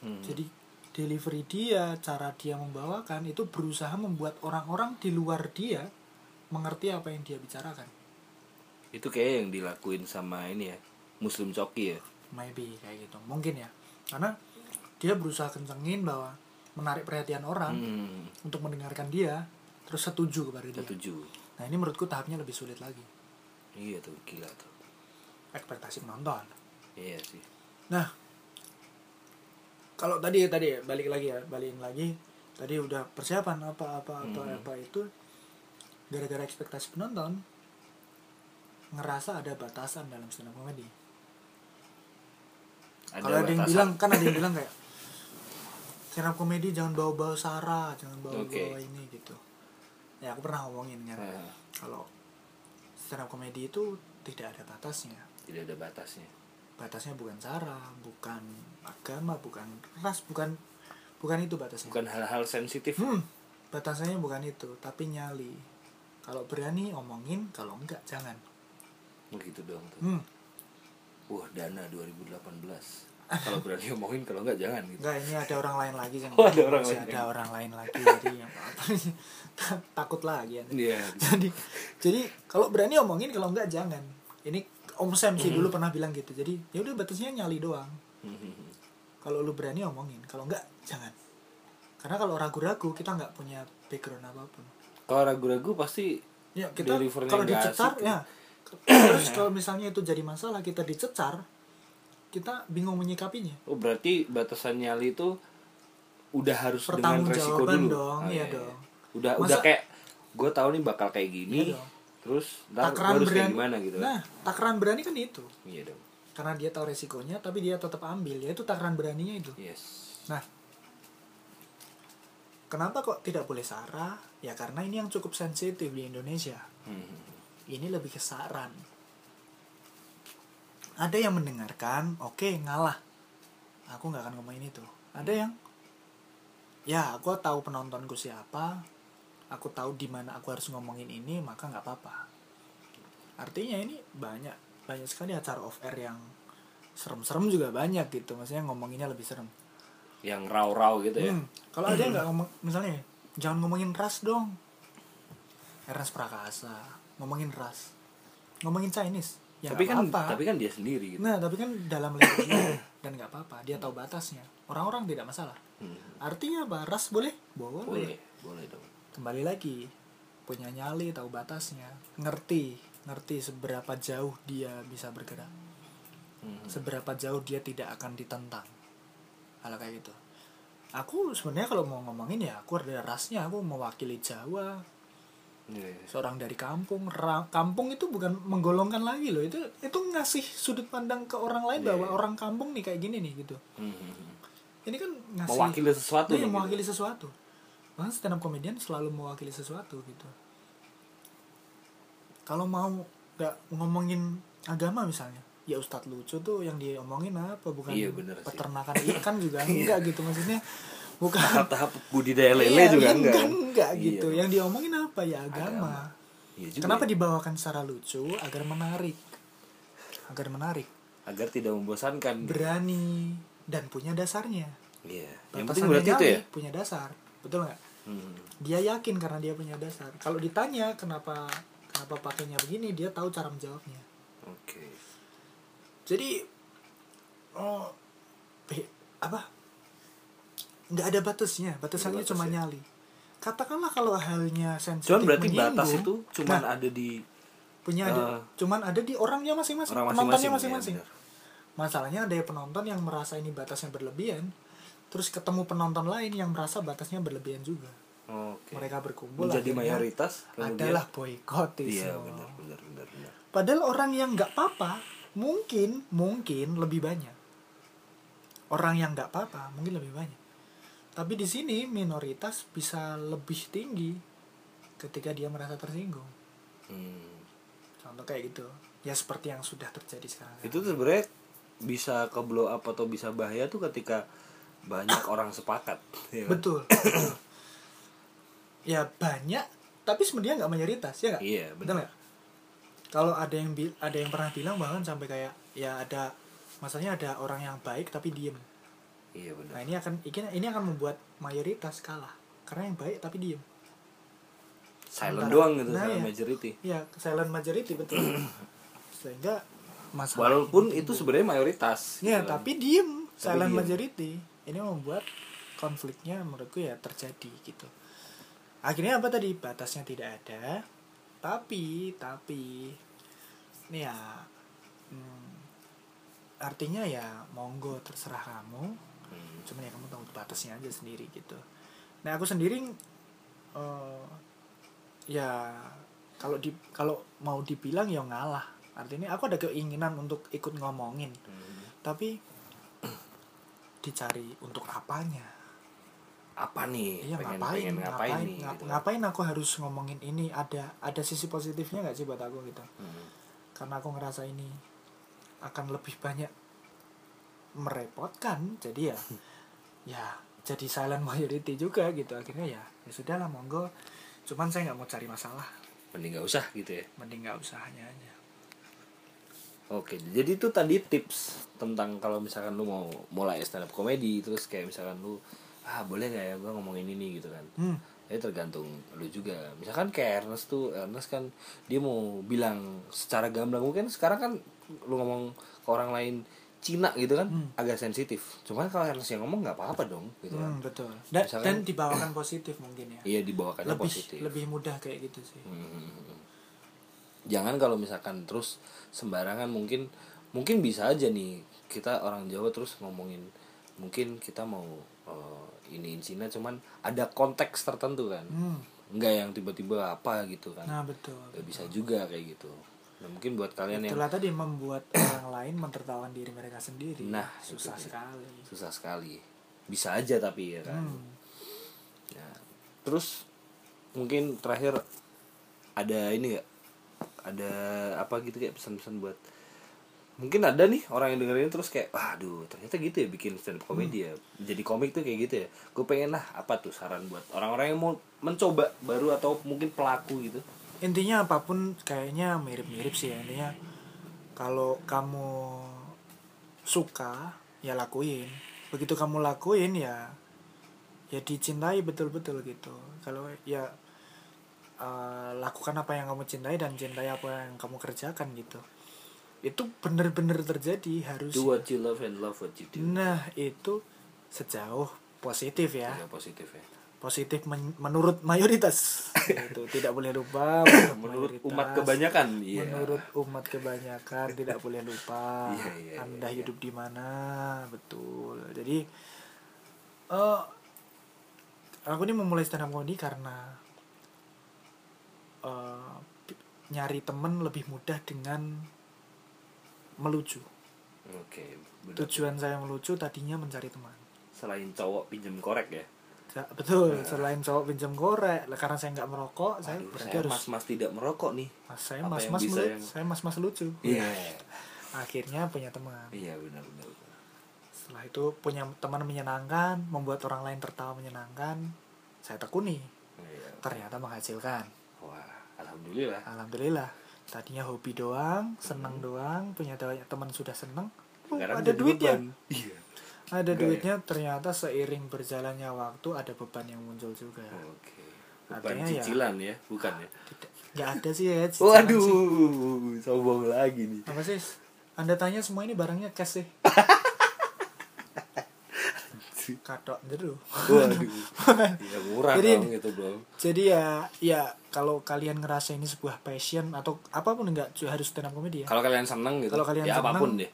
Hmm. Jadi delivery dia, cara dia membawakan itu berusaha membuat orang-orang di luar dia mengerti apa yang dia bicarakan. Itu kayak yang dilakuin sama ini ya, Muslim Coki ya. Maybe kayak gitu, mungkin ya. Karena dia berusaha kencengin bahwa menarik perhatian orang hmm. untuk mendengarkan dia, terus setuju kepada dia. Setuju. Nah ini menurutku tahapnya lebih sulit lagi. Iya tuh gila tuh. Ekspektasi penonton. Iya sih. Nah, kalau tadi tadi balik lagi ya, balikin lagi. Tadi udah persiapan apa-apa atau hmm. apa itu gara-gara ekspektasi penonton ngerasa ada batasan dalam stand up comedy. Kalau ada yang bilang kan ada yang bilang kayak stand up comedy jangan bawa-bawa sara, jangan bawa-bawa okay. ini gitu. Ya aku pernah ngomongin kan uh. kalau stand up comedy itu tidak ada batasnya. Tidak ada batasnya. Batasnya bukan cara, bukan agama, bukan ras, bukan bukan itu batasnya. Bukan hal-hal sensitif. Hmm, batasnya bukan itu, tapi nyali. Kalau berani omongin, kalau enggak jangan. Begitu dong tuh. Hmm. Wah, Dana dua ribu delapan belas. Kalau berani omongin, kalau enggak jangan gitu. Enggak, ini ada orang lain lagi yang oh, ada orang lain. Ada yang... orang lain lagi jadi yang apa sih? Takut lagi. Iya. Jadi jadi kalau berani omongin, kalau enggak jangan. Ini Om Sam sih mm-hmm. dulu pernah bilang gitu. Jadi ya udah batasnya nyali doang. Mm-hmm. Kalau lu berani omongin, kalau enggak jangan. Karena kalau ragu-ragu kita enggak punya background apapun. Kalau ragu-ragu pasti ya kita kalau dicecar ya. Terus kalau misalnya itu jadi masalah, kita dicecar, kita bingung menyikapinya. Oh, berarti batasan nyali itu udah harus dengan resiko dulu. Dong, ah, iya, iya dong. Udah masa, udah kayak gue tahu nih bakal kayak gini. Iya, terus takaran berani gimana gitu. Nah, takaran berani kan itu. Iya dong. Karena dia tahu resikonya tapi dia tetap ambil, yaitu takaran beraninya itu. Yes. Nah, kenapa kok tidak boleh sara? Ya karena ini yang cukup sensitif di Indonesia. Hmm. Ini lebih ke saran. Ada yang mendengarkan, oke okay, ngalah. Aku nggak akan ngomongin itu. Ada hmm. yang, ya aku tahu penontonku siapa, aku tahu di mana aku harus ngomongin ini, maka nggak apa-apa. Artinya ini banyak. Banyak sekali acara off air yang serem-serem juga banyak gitu. Maksudnya ngomonginnya lebih serem. Yang raw-raw gitu ya. Hmm. Kalau ada yang gak ngomong, misalnya jangan ngomongin ras dong. Ernest Prakasa ngomongin ras, ngomongin Chinese ya, tapi kan apa-apa. Tapi kan dia sendiri gitu. Nah tapi kan dalam lingkungannya dan gak apa-apa. Dia tahu batasnya. Orang-orang tidak masalah. Artinya apa? Ras boleh? Boleh. Boleh, boleh dong. Kembali lagi, punya nyali, tahu batasnya. Ngerti ngerti seberapa jauh dia bisa bergerak, hmm. seberapa jauh dia tidak akan ditentang, hal kayak gitu. Aku sebenarnya kalau mau ngomongin ya, aku ada rasnya, aku mewakili Jawa, yeah. seorang dari kampung. Ra- kampung itu bukan menggolongkan lagi loh, itu itu ngasih sudut pandang ke orang lain yeah. bahwa orang kampung nih kayak gini nih gitu. Hmm. Ini kan ngasih mewakili sesuatu, nih, mewakili gitu. sesuatu. Bahkan stand up comedian selalu mewakili sesuatu gitu. Kalau mau gak ngomongin agama misalnya, ya Ustadz lucu tuh yang diomongin apa, bukan iya, peternakan ikan juga enggak gitu. Maksudnya bukan tahap budidaya lele iya, juga enggak enggak, enggak iya. gitu. Yang diomongin apa ya agama, agama. Iya juga. Kenapa dibawakan secara lucu? Agar menarik. Agar menarik Agar tidak membosankan. Berani dan punya dasarnya iya. Yang penting berarti itu ya? Punya dasar, betul gak? Hmm. Dia yakin karena dia punya dasar. Kalau ditanya kenapa Kenapa pakainya begini, dia tahu cara menjawabnya. Oke. Okay. Jadi, oh, eh, apa? Nggak ada batasnya, batasannya batas cuma ya. Nyali. Katakanlah kalau halnya sensitif, cuman berarti batas itu cuman nah, ada di punya uh, ada, cuman ada di orangnya masing-masing, orang penontonnya masing-masing. Ya, masalahnya ada ya penonton yang merasa ini batasnya berlebihan, terus ketemu penonton lain yang merasa batasnya berlebihan juga. Okay. Mereka berkumpul menjadi mayoritas adalah boikot itu. Iya, benar, benar, benar, benar. Padahal orang yang nggak apa-apa mungkin mungkin lebih banyak. Orang yang nggak apa-apa mungkin lebih banyak. Tapi di sini minoritas bisa lebih tinggi ketika dia merasa tersinggung. Hmm. Contoh kayak gitu. Ya seperti yang sudah terjadi sekarang. Itu sebenarnya bisa ke blow up atau bisa bahaya tuh ketika banyak orang sepakat. Ya kan? Betul. Ya banyak, tapi sebenarnya nggak mayoritas ya nggak? Iya benar. Kalau ada yang bi- ada yang pernah bilang bahkan sampai kayak ya ada, masalahnya ada orang yang baik tapi diem. Iya benar. Nah ini akan ini akan membuat mayoritas kalah karena yang baik tapi diem. Silent Antara, doang gitu, nah silent ya, majority. Iya silent majority betul. Sehingga masalah. Walaupun itu sebenarnya mayoritas. Iya gitu tapi diem, tapi silent diem. Majority ini membuat konfliknya menurutku ya terjadi gitu. Akhirnya apa tadi? Batasnya tidak ada. Tapi, tapi ini ya hmm, artinya ya monggo terserah kamu. hmm. Cuman ya kamu tahu batasnya aja sendiri gitu. Nah aku sendiri uh, ya kalau di kalau mau dibilang ya ngalah. Artinya aku ada keinginan untuk ikut ngomongin. hmm. Tapi dicari untuk apanya, apa nih iya, pengen, ngapain, pengen ngapain ngapain nih, ngapain, gitu. Ngapain aku harus ngomongin ini, ada ada sisi positifnya nggak sih buat aku gitu. hmm. Karena aku ngerasa ini akan lebih banyak merepotkan, jadi ya ya jadi silent majority juga gitu. Akhirnya ya ya sudahlah monggo, cuman saya nggak mau cari masalah, mending nggak usah gitu ya, mending nggak usahnya aja. Oke, jadi itu tadi tips tentang kalau misalkan lu mau mulai stand up comedy, terus kayak misalkan lu ah boleh nggak ya gue ngomongin ini gitu kan. hmm. Jadi tergantung lu juga. Misalkan kayak Ernest tuh, Ernest kan dia mau bilang secara gamblang, mungkin sekarang kan lu ngomong ke orang lain, Cina gitu kan, hmm. agak sensitif. Cuman kalau Ernest yang ngomong nggak apa-apa dong, gitu kan. Hmm, betul. Da- misalkan, dan dibawakan positif mungkin ya. Iya, dibawakannya lebih, positif. Lebih mudah kayak gitu sih. Hmm. Jangan kalau misalkan terus sembarangan, mungkin mungkin bisa aja nih kita orang Jawa terus ngomongin, mungkin kita mau uh, iniin Cina, cuman ada konteks tertentu kan. Hmm. Nggak yang tiba-tiba apa gitu kan. Nah, betul. Nggak betul. Bisa juga kayak gitu. Nah, mungkin buat kalian yang itulah tadi membuat orang lain mentertawakan diri mereka sendiri. Nah, susah sekali. Susah sekali. Bisa aja tapi ya kan. Hmm. Nah, terus mungkin terakhir ada ini enggak? Ada apa gitu kayak pesan-pesan buat, mungkin ada nih orang yang dengerin terus kayak, aduh ternyata gitu ya bikin stand up comedy ya. Hmm. Jadi komik tuh kayak gitu ya. Gue pengen lah apa tuh saran buat orang-orang yang mau mencoba baru atau mungkin pelaku gitu. Intinya apapun kayaknya mirip-mirip sih ya. Intinya kalau kamu suka ya lakuin. Begitu kamu lakuin ya ya dicintai betul-betul gitu. Kalau ya uh, lakukan apa yang kamu cintai dan cintai apa yang kamu kerjakan gitu. Itu benar-benar terjadi harus. Do what you love and love what you do. Nah, itu sejauh positif ya. Sejauh positif ya. Positif men- menurut mayoritas itu tidak boleh lupa menurut umat kebanyakan yeah. menurut umat kebanyakan tidak boleh lupa yeah, yeah, Anda yeah, hidup yeah. di mana betul. Jadi uh, aku ini memulai stand up comedy karena uh, nyari teman lebih mudah dengan melucu. Oke, okay, tujuan saya melucu tadinya mencari teman selain cowok pinjam korek ya. Betul, selain cowok pinjam korek, karena saya nggak merokok, saya aduh, berarti saya harus mas-mas tidak merokok nih. Mas, saya apa mas-mas lucu, yang... saya mas-mas lucu. Iya. Yeah. Akhirnya punya teman. Iya yeah, benar-benar. Setelah itu punya teman menyenangkan, membuat orang lain tertawa menyenangkan, saya tekuni. Yeah. Ternyata menghasilkan. Wah, alhamdulillah. Alhamdulillah. Tadinya hobi doang, seneng hmm. doang, punya teman sudah seneng, oh, ada duitnya. Iya. Ada gak duitnya ya? Ternyata seiring berjalannya waktu ada beban yang muncul juga. Oke. Beban cicilan ya, ya bukan ya? Tidak, gak ada sih ya cicilan. Waduh, sih. Sombong lagi nih. Apa sih? Anda tanya semua ini barangnya cash sih. Katok dulu. Waduh. Ya murah dong gitu bro. Jadi ya, ya kalau kalian ngerasa ini sebuah passion atau apapun enggak harus stand up comedy ya. Kalau kalian seneng gitu. Kalian ya seneng, apapun deh.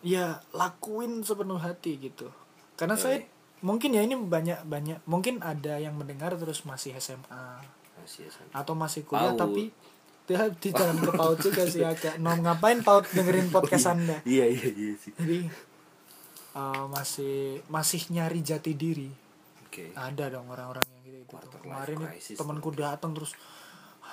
Ya lakuin sepenuh hati gitu. Karena yeah. saya mungkin ya ini banyak-banyak, mungkin ada yang mendengar terus masih S M A, masih S M A. Atau masih kuliah paut. Tapi dia di dalam kepaut juga sih agak nom ngapain paut dengerin podcast Anda. Iya iya iya sih. Jadi uh, masih masih nyari jati diri. Oke. Okay. Ada dong orang-orang yang gitu itu. Kemarin temanku datang terus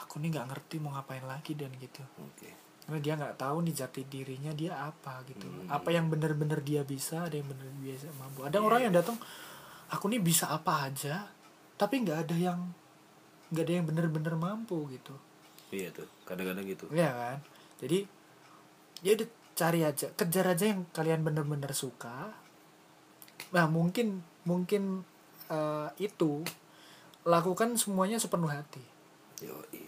aku nih nggak ngerti mau ngapain lagi dan gitu. Oke. Okay. Karena dia nggak tahu nih jati dirinya dia apa gitu, hmm. apa yang benar-benar dia bisa, ada yang benar biasa mampu. Ada yeah. orang yang datang, aku nih bisa apa aja, tapi nggak ada yang nggak ada yang benar-benar mampu gitu. Iya tuh, kadang-kadang gitu. Iya kan, jadi ya udah cari aja, kejar aja yang kalian benar-benar suka. Nah mungkin mungkin uh, itu lakukan semuanya sepenuh hati. Yo iya.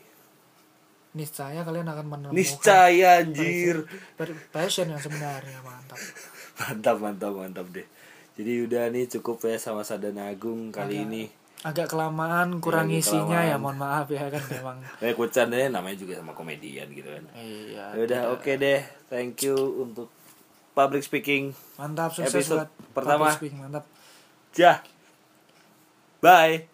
Niscaya kalian akan menemukan niscaya anjir passion yang sebenarnya. Mantap mantap mantap mantap deh. Jadi udah nih cukup ya sama Sadana Agung kali agak, ini agak kelamaan kurang ya, isinya kelamaan. Ya mohon maaf ya kan memang kayak kucan deh namanya juga sama komedian gitu kan. Iya udah oke okay deh, thank you untuk Public Speaking mantap sukses buat pertama mantap jah bye.